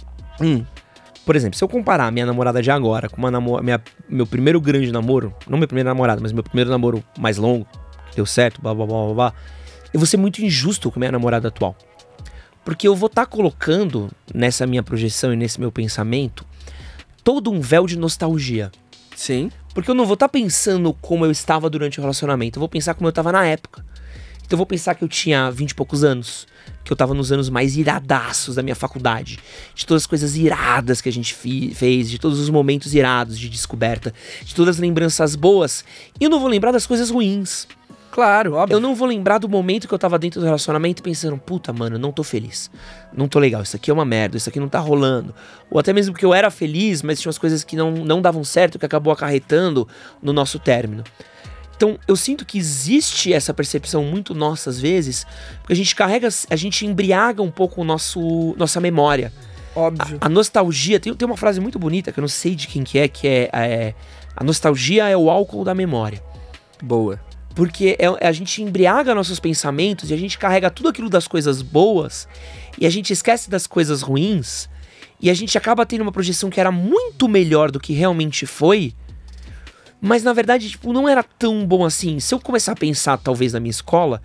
Por exemplo, se eu comparar minha namorada de agora com uma meu primeiro grande namoro, não meu primeiro namorado, mas meu primeiro namoro mais longo, deu certo, blá blá blá blá blá, eu vou ser muito injusto com minha namorada atual. Porque eu vou estar colocando nessa minha projeção e nesse meu pensamento todo um véu de nostalgia. Sim. Porque eu não vou estar pensando como eu estava durante o relacionamento, eu vou pensar como eu estava na época. Então eu vou pensar que eu tinha 20 e poucos anos, que eu tava nos anos mais iradaços da minha faculdade, de todas as coisas iradas que a gente fez, de todos os momentos irados de descoberta, de todas as lembranças boas, e eu não vou lembrar das coisas ruins. Claro, óbvio. Eu não vou lembrar do momento que eu tava dentro do relacionamento pensando, puta, mano, eu não tô feliz, não tô legal, isso aqui é uma merda, isso aqui não tá rolando. Ou até mesmo que eu era feliz, mas tinha umas coisas que não davam certo, que acabou acarretando no nosso término. Então, eu sinto que existe essa percepção muito nossa às vezes, porque a gente embriaga um pouco nossa memória. Óbvio. A nostalgia, tem uma frase muito bonita, que eu não sei de quem que é a nostalgia é o álcool da memória. Boa. Porque a gente embriaga nossos pensamentos e a gente carrega tudo aquilo das coisas boas e a gente esquece das coisas ruins e a gente acaba tendo uma projeção que era muito melhor do que realmente foi. Mas, na verdade, tipo, não era tão bom assim. Se eu começar a pensar, talvez, na minha escola,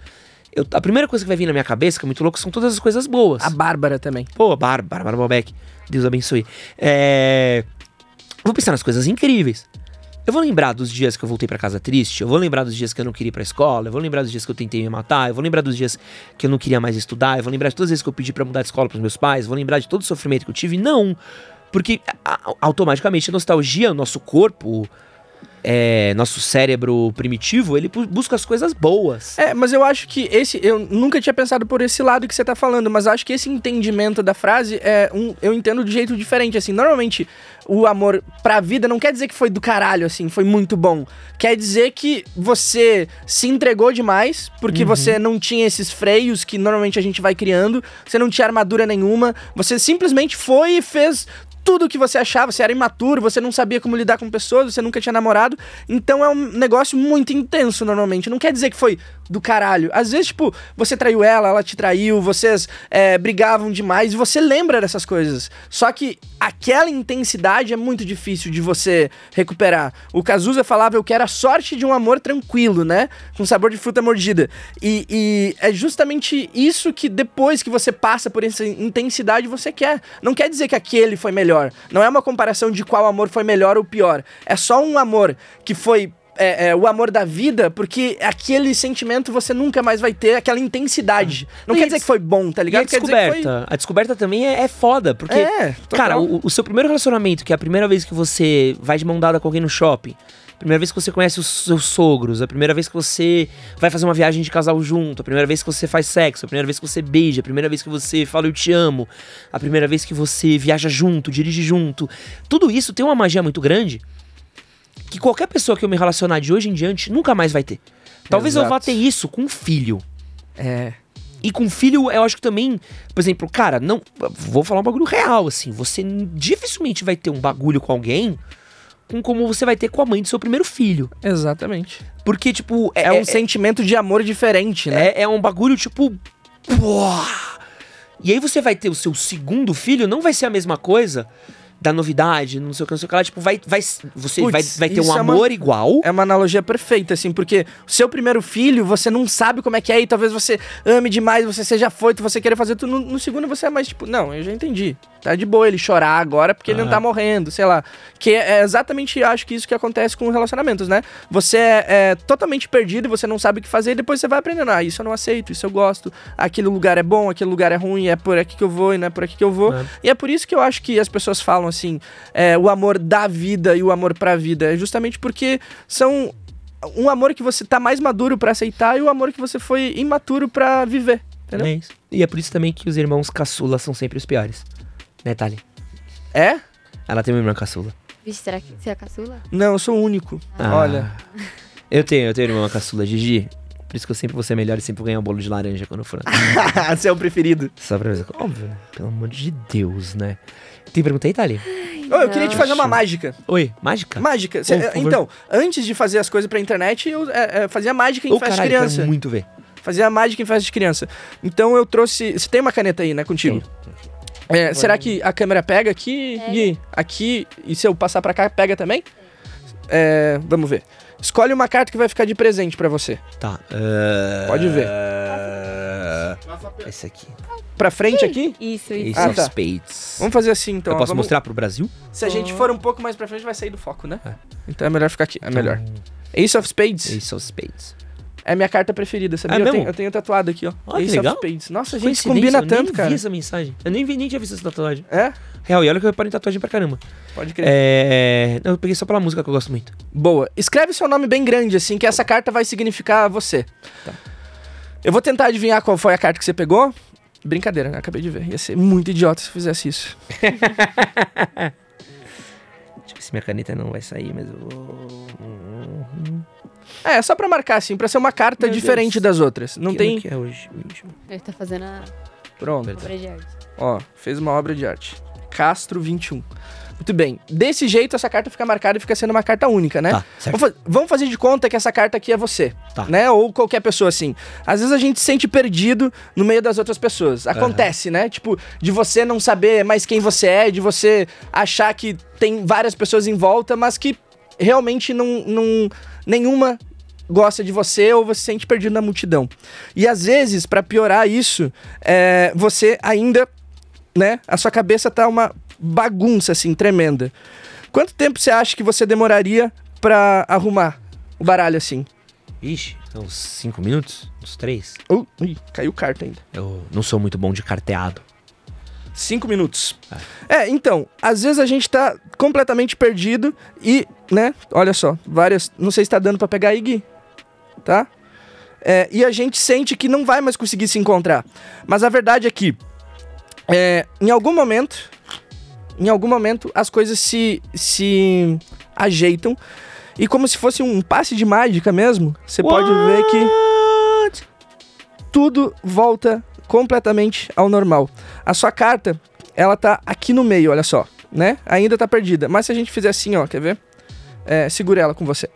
a primeira coisa que vai vir na minha cabeça, que é muito louco, são todas as coisas boas. A Bárbara também. Pô, a Bárbara Balbeck. Deus abençoe. Eu vou pensar nas coisas incríveis. Eu vou lembrar dos dias que eu voltei pra casa triste, eu vou lembrar dos dias que eu não queria ir pra escola, eu vou lembrar dos dias que eu tentei me matar, eu vou lembrar dos dias que eu não queria mais estudar, eu vou lembrar de todas as vezes que eu pedi pra mudar de escola pros meus pais, eu vou lembrar de todo o sofrimento que eu tive. Não, porque automaticamente a nostalgia, o nosso corpo... nosso cérebro primitivo, ele busca as coisas boas. Mas eu acho que eu nunca tinha pensado por esse lado que você tá falando, mas acho que esse entendimento da frase eu entendo de jeito diferente, assim. Normalmente, o amor pra vida não quer dizer que foi do caralho, assim, foi muito bom. Quer dizer que você se entregou demais, porque você não tinha esses freios que normalmente a gente vai criando, você não tinha armadura nenhuma, você simplesmente foi e fez... tudo que você achava, você era imaturo, você não sabia como lidar com pessoas, você nunca tinha namorado. Então é um negócio muito intenso normalmente. Não quer dizer que foi do caralho. Às vezes, tipo, você traiu ela, ela te traiu, vocês brigavam demais e você lembra dessas coisas. Só que aquela intensidade é muito difícil de você recuperar. O Cazuza falava, eu quero a sorte de um amor tranquilo, né? Com sabor de fruta mordida. E é justamente isso que depois que você passa por essa intensidade você quer. Não quer dizer que aquele foi melhor. Não é uma comparação de qual amor foi melhor ou pior. É só um amor que foi o amor da vida, porque aquele sentimento você nunca mais vai ter, aquela intensidade. Não quer dizer que foi bom, tá ligado? E a descoberta também é foda, porque, cara, o seu primeiro relacionamento, que é a primeira vez que você vai de mão dada com alguém no shopping, a primeira vez que você conhece os seus sogros, a primeira vez que você vai fazer uma viagem de casal junto, a primeira vez que você faz sexo, a primeira vez que você beija, a primeira vez que você fala eu te amo, a primeira vez que você viaja junto, dirige junto. Tudo isso tem uma magia muito grande que qualquer pessoa que eu me relacionar de hoje em diante nunca mais vai ter. Talvez eu vá ter isso com um filho. E com filho, eu acho que também, por exemplo, cara, não vou falar um bagulho real, assim. Você dificilmente vai ter um bagulho com alguém como você vai ter com a mãe do seu primeiro filho. Exatamente. Porque, tipo... É um sentimento de amor diferente, né? É um bagulho, tipo... E aí você vai ter o seu segundo filho, não vai ser a mesma coisa da novidade, não sei o que lá. Tipo, você vai ter um amor igual. É uma analogia perfeita, assim, porque o seu primeiro filho, você não sabe como é que é, e talvez você ame demais, você seja foito, você queira fazer tudo. No segundo você é mais, tipo, não, eu já entendi. Tá de boa ele chorar agora porque ele não tá morrendo, sei lá. Que é exatamente, acho que isso que acontece com relacionamentos, né? Você é totalmente perdido e você não sabe o que fazer e depois você vai aprendendo. Ah, isso eu não aceito, isso eu gosto. Aquele lugar é bom, aquele lugar é ruim, é por aqui que eu vou e não é por aqui que eu vou. É. E é por isso que eu acho que as pessoas falam assim, o amor da vida e o amor pra vida. É justamente porque são um amor que você tá mais maduro pra aceitar e o amor que você foi imaturo pra viver. Entendeu? É isso. E é por isso também que os irmãos caçula são sempre os piores. Né, Thali? É? Ela tem uma irmã caçula. Vixe, será que você é caçula? Não, eu sou o único. Ah. Olha. Eu tenho irmã caçula, Gigi. Por isso que eu sempre vou ser melhor e sempre vou ganhar um bolo de laranja quando eu for. Você é o preferido. Só pra ver. Óbvio. Pelo amor de Deus, né? Tem pergunta aí, Thali? Eu queria te fazer uma mágica. Oi, mágica? Mágica. Cê, então, antes de fazer as coisas pra internet, eu fazia mágica em festa de criança. Quero muito ver. Fazia mágica em festa de criança. Então eu trouxe... Você tem uma caneta aí, né, contigo? Tem. Será que a câmera pega aqui, Gui? Aqui, e se eu passar pra cá, pega também? É, vamos ver. Escolhe uma carta que vai ficar de presente pra você. Tá. Pode ver. Esse aqui. Pra frente aqui? Isso. Ah, tá. Vamos fazer assim, então. Eu posso mostrar pro Brasil? Se a gente for um pouco mais pra frente, vai sair do foco, né? É. Então é melhor ficar aqui. É melhor. Ace of Spades? Ace of Spades. É minha carta preferida, sabia? Eu tenho tatuado aqui, ó. Olha que legal. Nossa, a gente combina tanto, cara. Eu nem vi essa mensagem. Eu nem tinha visto essa tatuagem. É? Real, e olha que eu reparo em tatuagem pra caramba. Pode crer. Eu peguei só pela música que eu gosto muito. Boa. Escreve seu nome bem grande, assim, que essa carta vai significar você. Tá. Eu vou tentar adivinhar qual foi a carta que você pegou. Brincadeira, né? Acabei de ver. Ia ser muito idiota se eu fizesse isso. Deixa eu ver se minha caneta não vai sair, mas eu vou... É, só pra marcar, assim, pra ser uma carta diferente das outras. Não tem... O que é hoje? Ele tá fazendo a... Pronto. Obra de arte. Ó, fez uma obra de arte. Castro 21. Muito bem. Desse jeito, essa carta fica marcada e fica sendo uma carta única, né? Tá, certo. Vamos fazer de conta que essa carta aqui é você, tá, né? Ou qualquer pessoa, assim. Às vezes a gente se sente perdido no meio das outras pessoas. Acontece, né? Tipo, de você não saber mais quem você é, de você achar que tem várias pessoas em volta, mas que realmente não nenhuma gosta de você ou você se sente perdido na multidão. E às vezes, pra piorar isso, você ainda, né, a sua cabeça tá uma bagunça, assim, tremenda. Quanto tempo você acha que você demoraria pra arrumar o baralho, assim? Ixi, uns 5 minutos? Uns 3? Ui, caiu carta ainda. Eu não sou muito bom de carteado. 5 minutos. Então, às vezes a gente tá completamente perdido e, né, olha só, várias... Não sei se tá dando pra pegar aí, Gui, tá? E a gente sente que não vai mais conseguir se encontrar. Mas a verdade é que, em algum momento, as coisas se ajeitam e, como se fosse um passe de mágica mesmo, você pode ver que tudo volta completamente ao normal. A sua carta, ela tá aqui no meio, olha só, né? Ainda tá perdida. Mas se a gente fizer assim, ó, quer ver? Segura ela com você.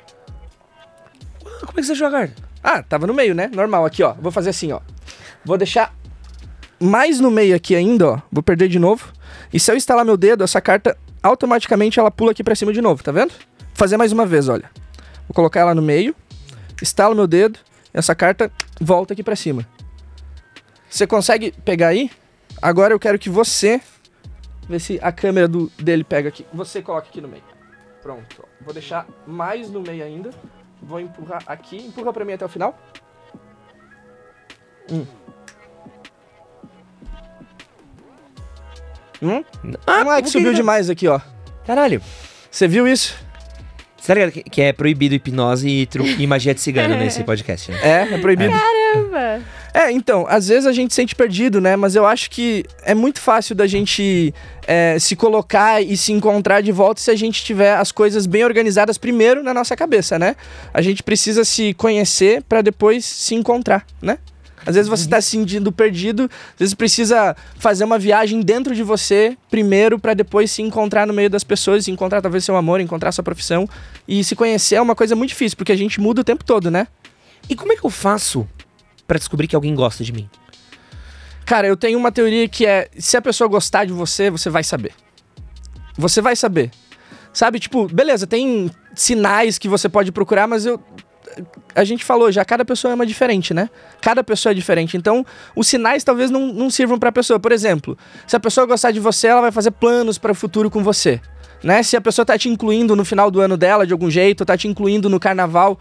Como é que você achou a carta? Ah, tava no meio, né? Normal, aqui, ó. Vou fazer assim, ó. Vou deixar mais no meio aqui ainda, ó. Vou perder de novo. E se eu instalar meu dedo, essa carta, automaticamente, ela pula aqui pra cima de novo, tá vendo? Vou fazer mais uma vez, olha. Vou colocar ela no meio, instalo meu dedo, essa carta volta aqui pra cima. Você consegue pegar aí? Agora eu quero que você... Vê se a câmera dele pega aqui. Você coloca aqui no meio. Pronto. Ó. Vou deixar mais no meio ainda. Vou empurrar aqui. Empurra pra mim até o final. Não é que subiu demais aqui, ó. Caralho. Você viu isso? Será que é proibido hipnose e magia de cigano nesse podcast, né? É proibido. Caramba. Então, às vezes a gente se sente perdido, né? Mas eu acho que é muito fácil da gente se colocar e se encontrar de volta se a gente tiver as coisas bem organizadas primeiro na nossa cabeça, né? A gente precisa se conhecer pra depois se encontrar, né? Às vezes você tá se sentindo perdido, às vezes precisa fazer uma viagem dentro de você primeiro pra depois se encontrar no meio das pessoas, encontrar talvez seu amor, encontrar sua profissão. E se conhecer é uma coisa muito difícil, porque a gente muda o tempo todo, né? E como é que eu faço pra descobrir que alguém gosta de mim? Cara, eu tenho uma teoria que é... Se a pessoa gostar de você, você vai saber. Você vai saber. Sabe, tipo... Beleza, tem sinais que você pode procurar, mas eu... A gente falou já, cada pessoa é uma diferente, né? Cada pessoa é diferente. Então, os sinais talvez não sirvam pra pessoa. Por exemplo, se a pessoa gostar de você, ela vai fazer planos para o futuro com você, né? Se a pessoa tá te incluindo no final do ano dela, de algum jeito, tá te incluindo no carnaval...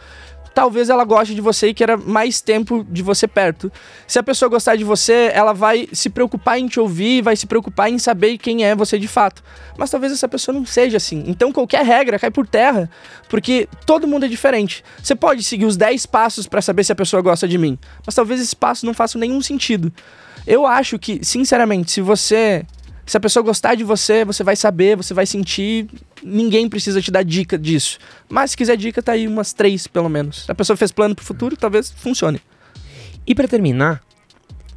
talvez ela goste de você e queira mais tempo de você perto. Se a pessoa gostar de você, ela vai se preocupar em te ouvir, vai se preocupar em saber quem é você de fato. Mas talvez essa pessoa não seja assim. Então qualquer regra cai por terra, porque todo mundo é diferente. Você pode seguir os 10 passos pra saber se a pessoa gosta de mim, mas talvez esses passos não façam nenhum sentido. Eu acho que, sinceramente, se a pessoa gostar de você, você vai saber, você vai sentir. Ninguém precisa te dar dica disso. Mas se quiser dica, tá aí umas 3, pelo menos. Se a pessoa fez plano pro futuro, talvez funcione. E pra terminar,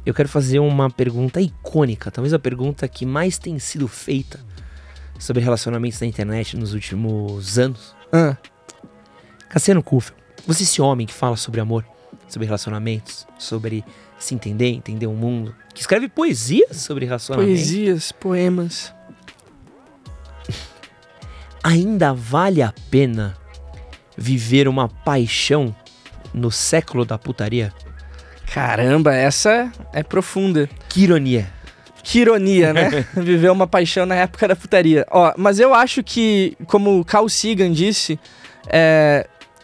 eu quero fazer uma pergunta icônica. Talvez a pergunta que mais tem sido feita sobre relacionamentos na internet nos últimos anos. Cassiano Kufel, você, esse homem que fala sobre amor, sobre relacionamentos, sobre se entender, entender o mundo, que escreve poesias sobre relacionamentos. Poesias, poemas. Ainda vale a pena viver uma paixão no século da putaria? Caramba, essa é profunda. Que ironia. Que ironia, né? Viver uma paixão na época da putaria. Ó, mas eu acho que, como o Carl Sagan disse,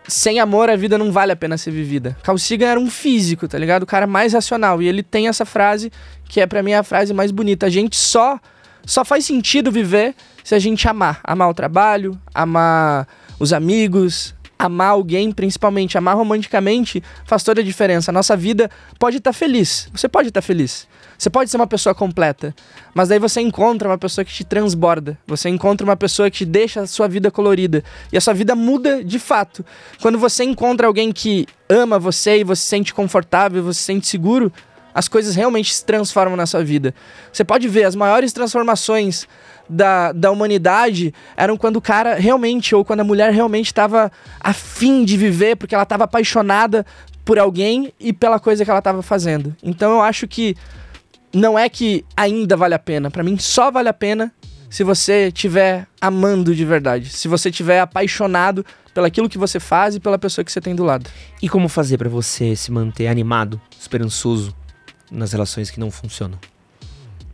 sem amor a vida não vale a pena ser vivida. Carl Sagan era um físico, tá ligado? O cara mais racional. E ele tem essa frase, que é pra mim a frase mais bonita. A gente só faz sentido viver se a gente amar. Amar o trabalho, amar os amigos, amar alguém principalmente. Amar romanticamente faz toda a diferença. A nossa vida pode estar feliz. Você pode estar feliz. Você pode ser uma pessoa completa. Mas daí você encontra uma pessoa que te transborda. Você encontra uma pessoa que te deixa a sua vida colorida. E a sua vida muda de fato. Quando você encontra alguém que ama você e você se sente confortável, você se sente seguro, as coisas realmente se transformam na sua vida. Você pode ver, as maiores transformações da humanidade eram quando o cara realmente, ou quando a mulher realmente estava afim de viver, porque ela estava apaixonada por alguém e pela coisa que ela estava fazendo. Então eu acho que não é que ainda vale a pena. Pra mim só vale a pena se você estiver amando de verdade. Se você estiver apaixonado pelaquilo que você faz e pela pessoa que você tem do lado. E como fazer pra você se manter animado, esperançoso nas relações que não funcionam?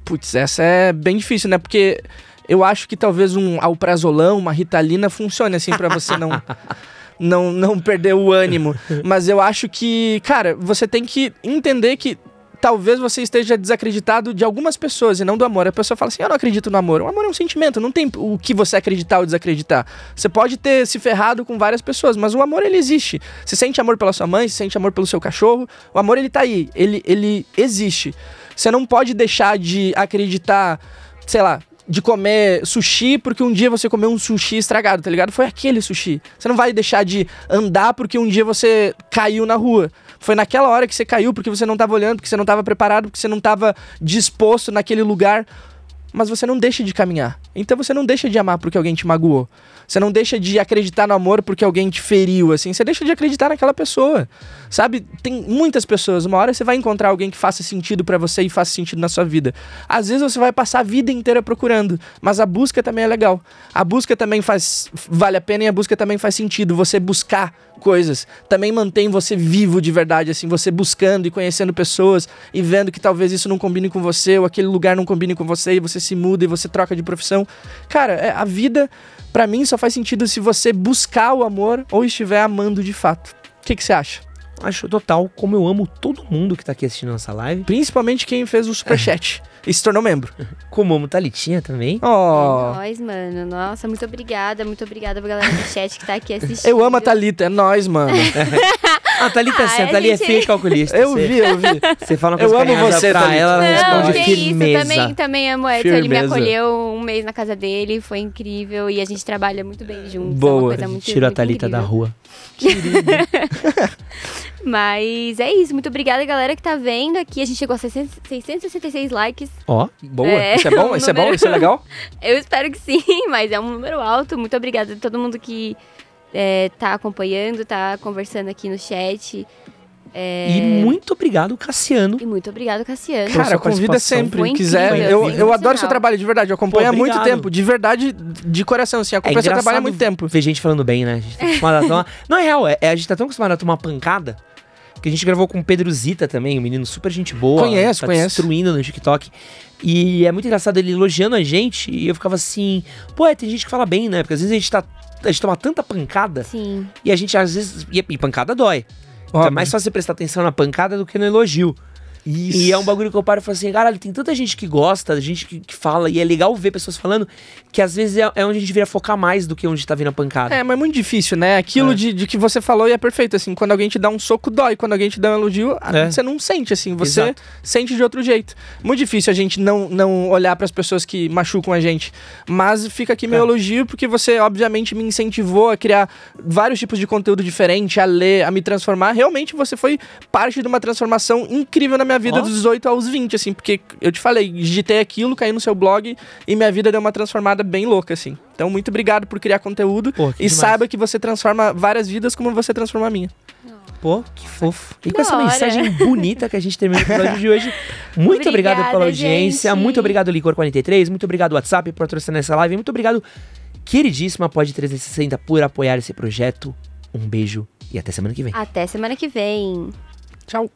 Putz, essa é bem difícil, né? Porque eu acho que talvez um alprazolão, uma ritalina funcione, assim, pra você não perder o ânimo. Mas eu acho que, cara, você tem que entender que talvez você esteja desacreditado de algumas pessoas e não do amor. A pessoa fala assim, eu não acredito no amor. O amor é um sentimento, não tem o que você acreditar ou desacreditar. Você pode ter se ferrado com várias pessoas, mas o amor, ele existe. Você sente amor pela sua mãe, você sente amor pelo seu cachorro. O amor, ele tá aí, ele existe. Você não pode deixar de acreditar, sei lá, de comer sushi porque um dia você comeu um sushi estragado, tá ligado? Foi aquele sushi. Você não vai deixar de andar porque um dia você caiu na rua. Foi naquela hora que você caiu porque você não estava olhando, porque você não estava preparado, porque você não estava disposto naquele lugar. Mas você não deixa de caminhar. Então você não deixa de amar porque alguém te magoou. Você não deixa de acreditar no amor porque alguém te feriu, assim. Você deixa de acreditar naquela pessoa, sabe? Tem muitas pessoas. Uma hora você vai encontrar alguém que faça sentido pra você e faça sentido na sua vida. Às vezes você vai passar a vida inteira procurando. Mas a busca também é legal. A busca também vale a pena e a busca também faz sentido. Você buscar coisas também mantém você vivo de verdade, assim, você buscando e conhecendo pessoas e vendo que talvez isso não combine com você, ou aquele lugar não combine com você, e você se muda e você troca de profissão. Cara, a vida, pra mim, só faz sentido se você buscar o amor ou estiver amando de fato. O que você acha? Acho total, como eu amo todo mundo que tá aqui assistindo nossa live. Principalmente quem fez o superchat e se tornou membro. Como amo Thalitinha também. É nóis, mano. Nossa, muito obrigada. Muito obrigada pra galera do chat que tá aqui assistindo. Eu amo a Thalita, é nóis, mano. A Thalita é feia de calculista. Eu vi. Você fala uma coisa eu amo você, pra ela, ela responde é firmeza. Isso, também amo o Edson. Ele me acolheu um mês na casa dele, foi incrível. E a gente trabalha muito bem juntos. Boa, tirou a Thalita da rua. Mas é isso, muito obrigada galera que tá vendo aqui, a gente chegou a 666 likes. Ó, boa, isso é bom, isso número... é bom, isso é legal? Eu espero que sim, mas é um número alto. Muito obrigada a todo mundo que tá acompanhando, tá conversando aqui no chat. E muito obrigado, Cassiano. Cara, convida sempre, se quiser. Eu adoro seu trabalho, de verdade. Eu acompanho há muito tempo, de verdade, de coração. Assim, acompanho seu trabalho há muito tempo. Ver gente falando bem, né? A gente tá acostumado a tomar. Não, é real, a gente tá tão acostumado a tomar pancada. Porque a gente gravou com o Pedro Zita também, um menino super gente boa. Conheço. Destruindo no TikTok. E é muito engraçado ele elogiando a gente. E eu ficava assim, pô, tem gente que fala bem, né? Porque às vezes a gente tá a gente toma tanta pancada. Sim. E a gente às vezes... E pancada dói. Então é mais fácil você prestar atenção na pancada do que no elogio. Isso. E é um bagulho que eu paro e falo assim, caralho, tem tanta gente que gosta, gente que fala, e é legal ver pessoas falando, que às vezes é onde a gente deveria focar mais do que onde tá vindo a pancada. É, mas é muito difícil, né? Aquilo de que você falou e é perfeito, assim, quando alguém te dá um soco, dói, quando alguém te dá um elogio, você não sente, assim, você sente de outro jeito. Muito difícil a gente não olhar pras pessoas que machucam a gente, mas fica aqui meu elogio, porque você, obviamente, me incentivou a criar vários tipos de conteúdo diferente, a ler, a me transformar, realmente você foi parte de uma transformação incrível na minha vida dos 18 aos 20, assim, porque eu te falei, digitei aquilo, caí no seu blog e minha vida deu uma transformada bem louca, assim. Então, muito obrigado por criar conteúdo. Pô, e demais. Saiba que você transforma várias vidas como você transforma a minha. Pô, que fofo. E com essa mensagem bonita que a gente termina o episódio de hoje. Muito obrigado pela audiência. Gente. Muito obrigado, Licor 43. Muito obrigado, WhatsApp, por patrocinar essa live. Muito obrigado, queridíssima Pod 360, por apoiar esse projeto. Um beijo e até semana que vem. Até semana que vem. Tchau.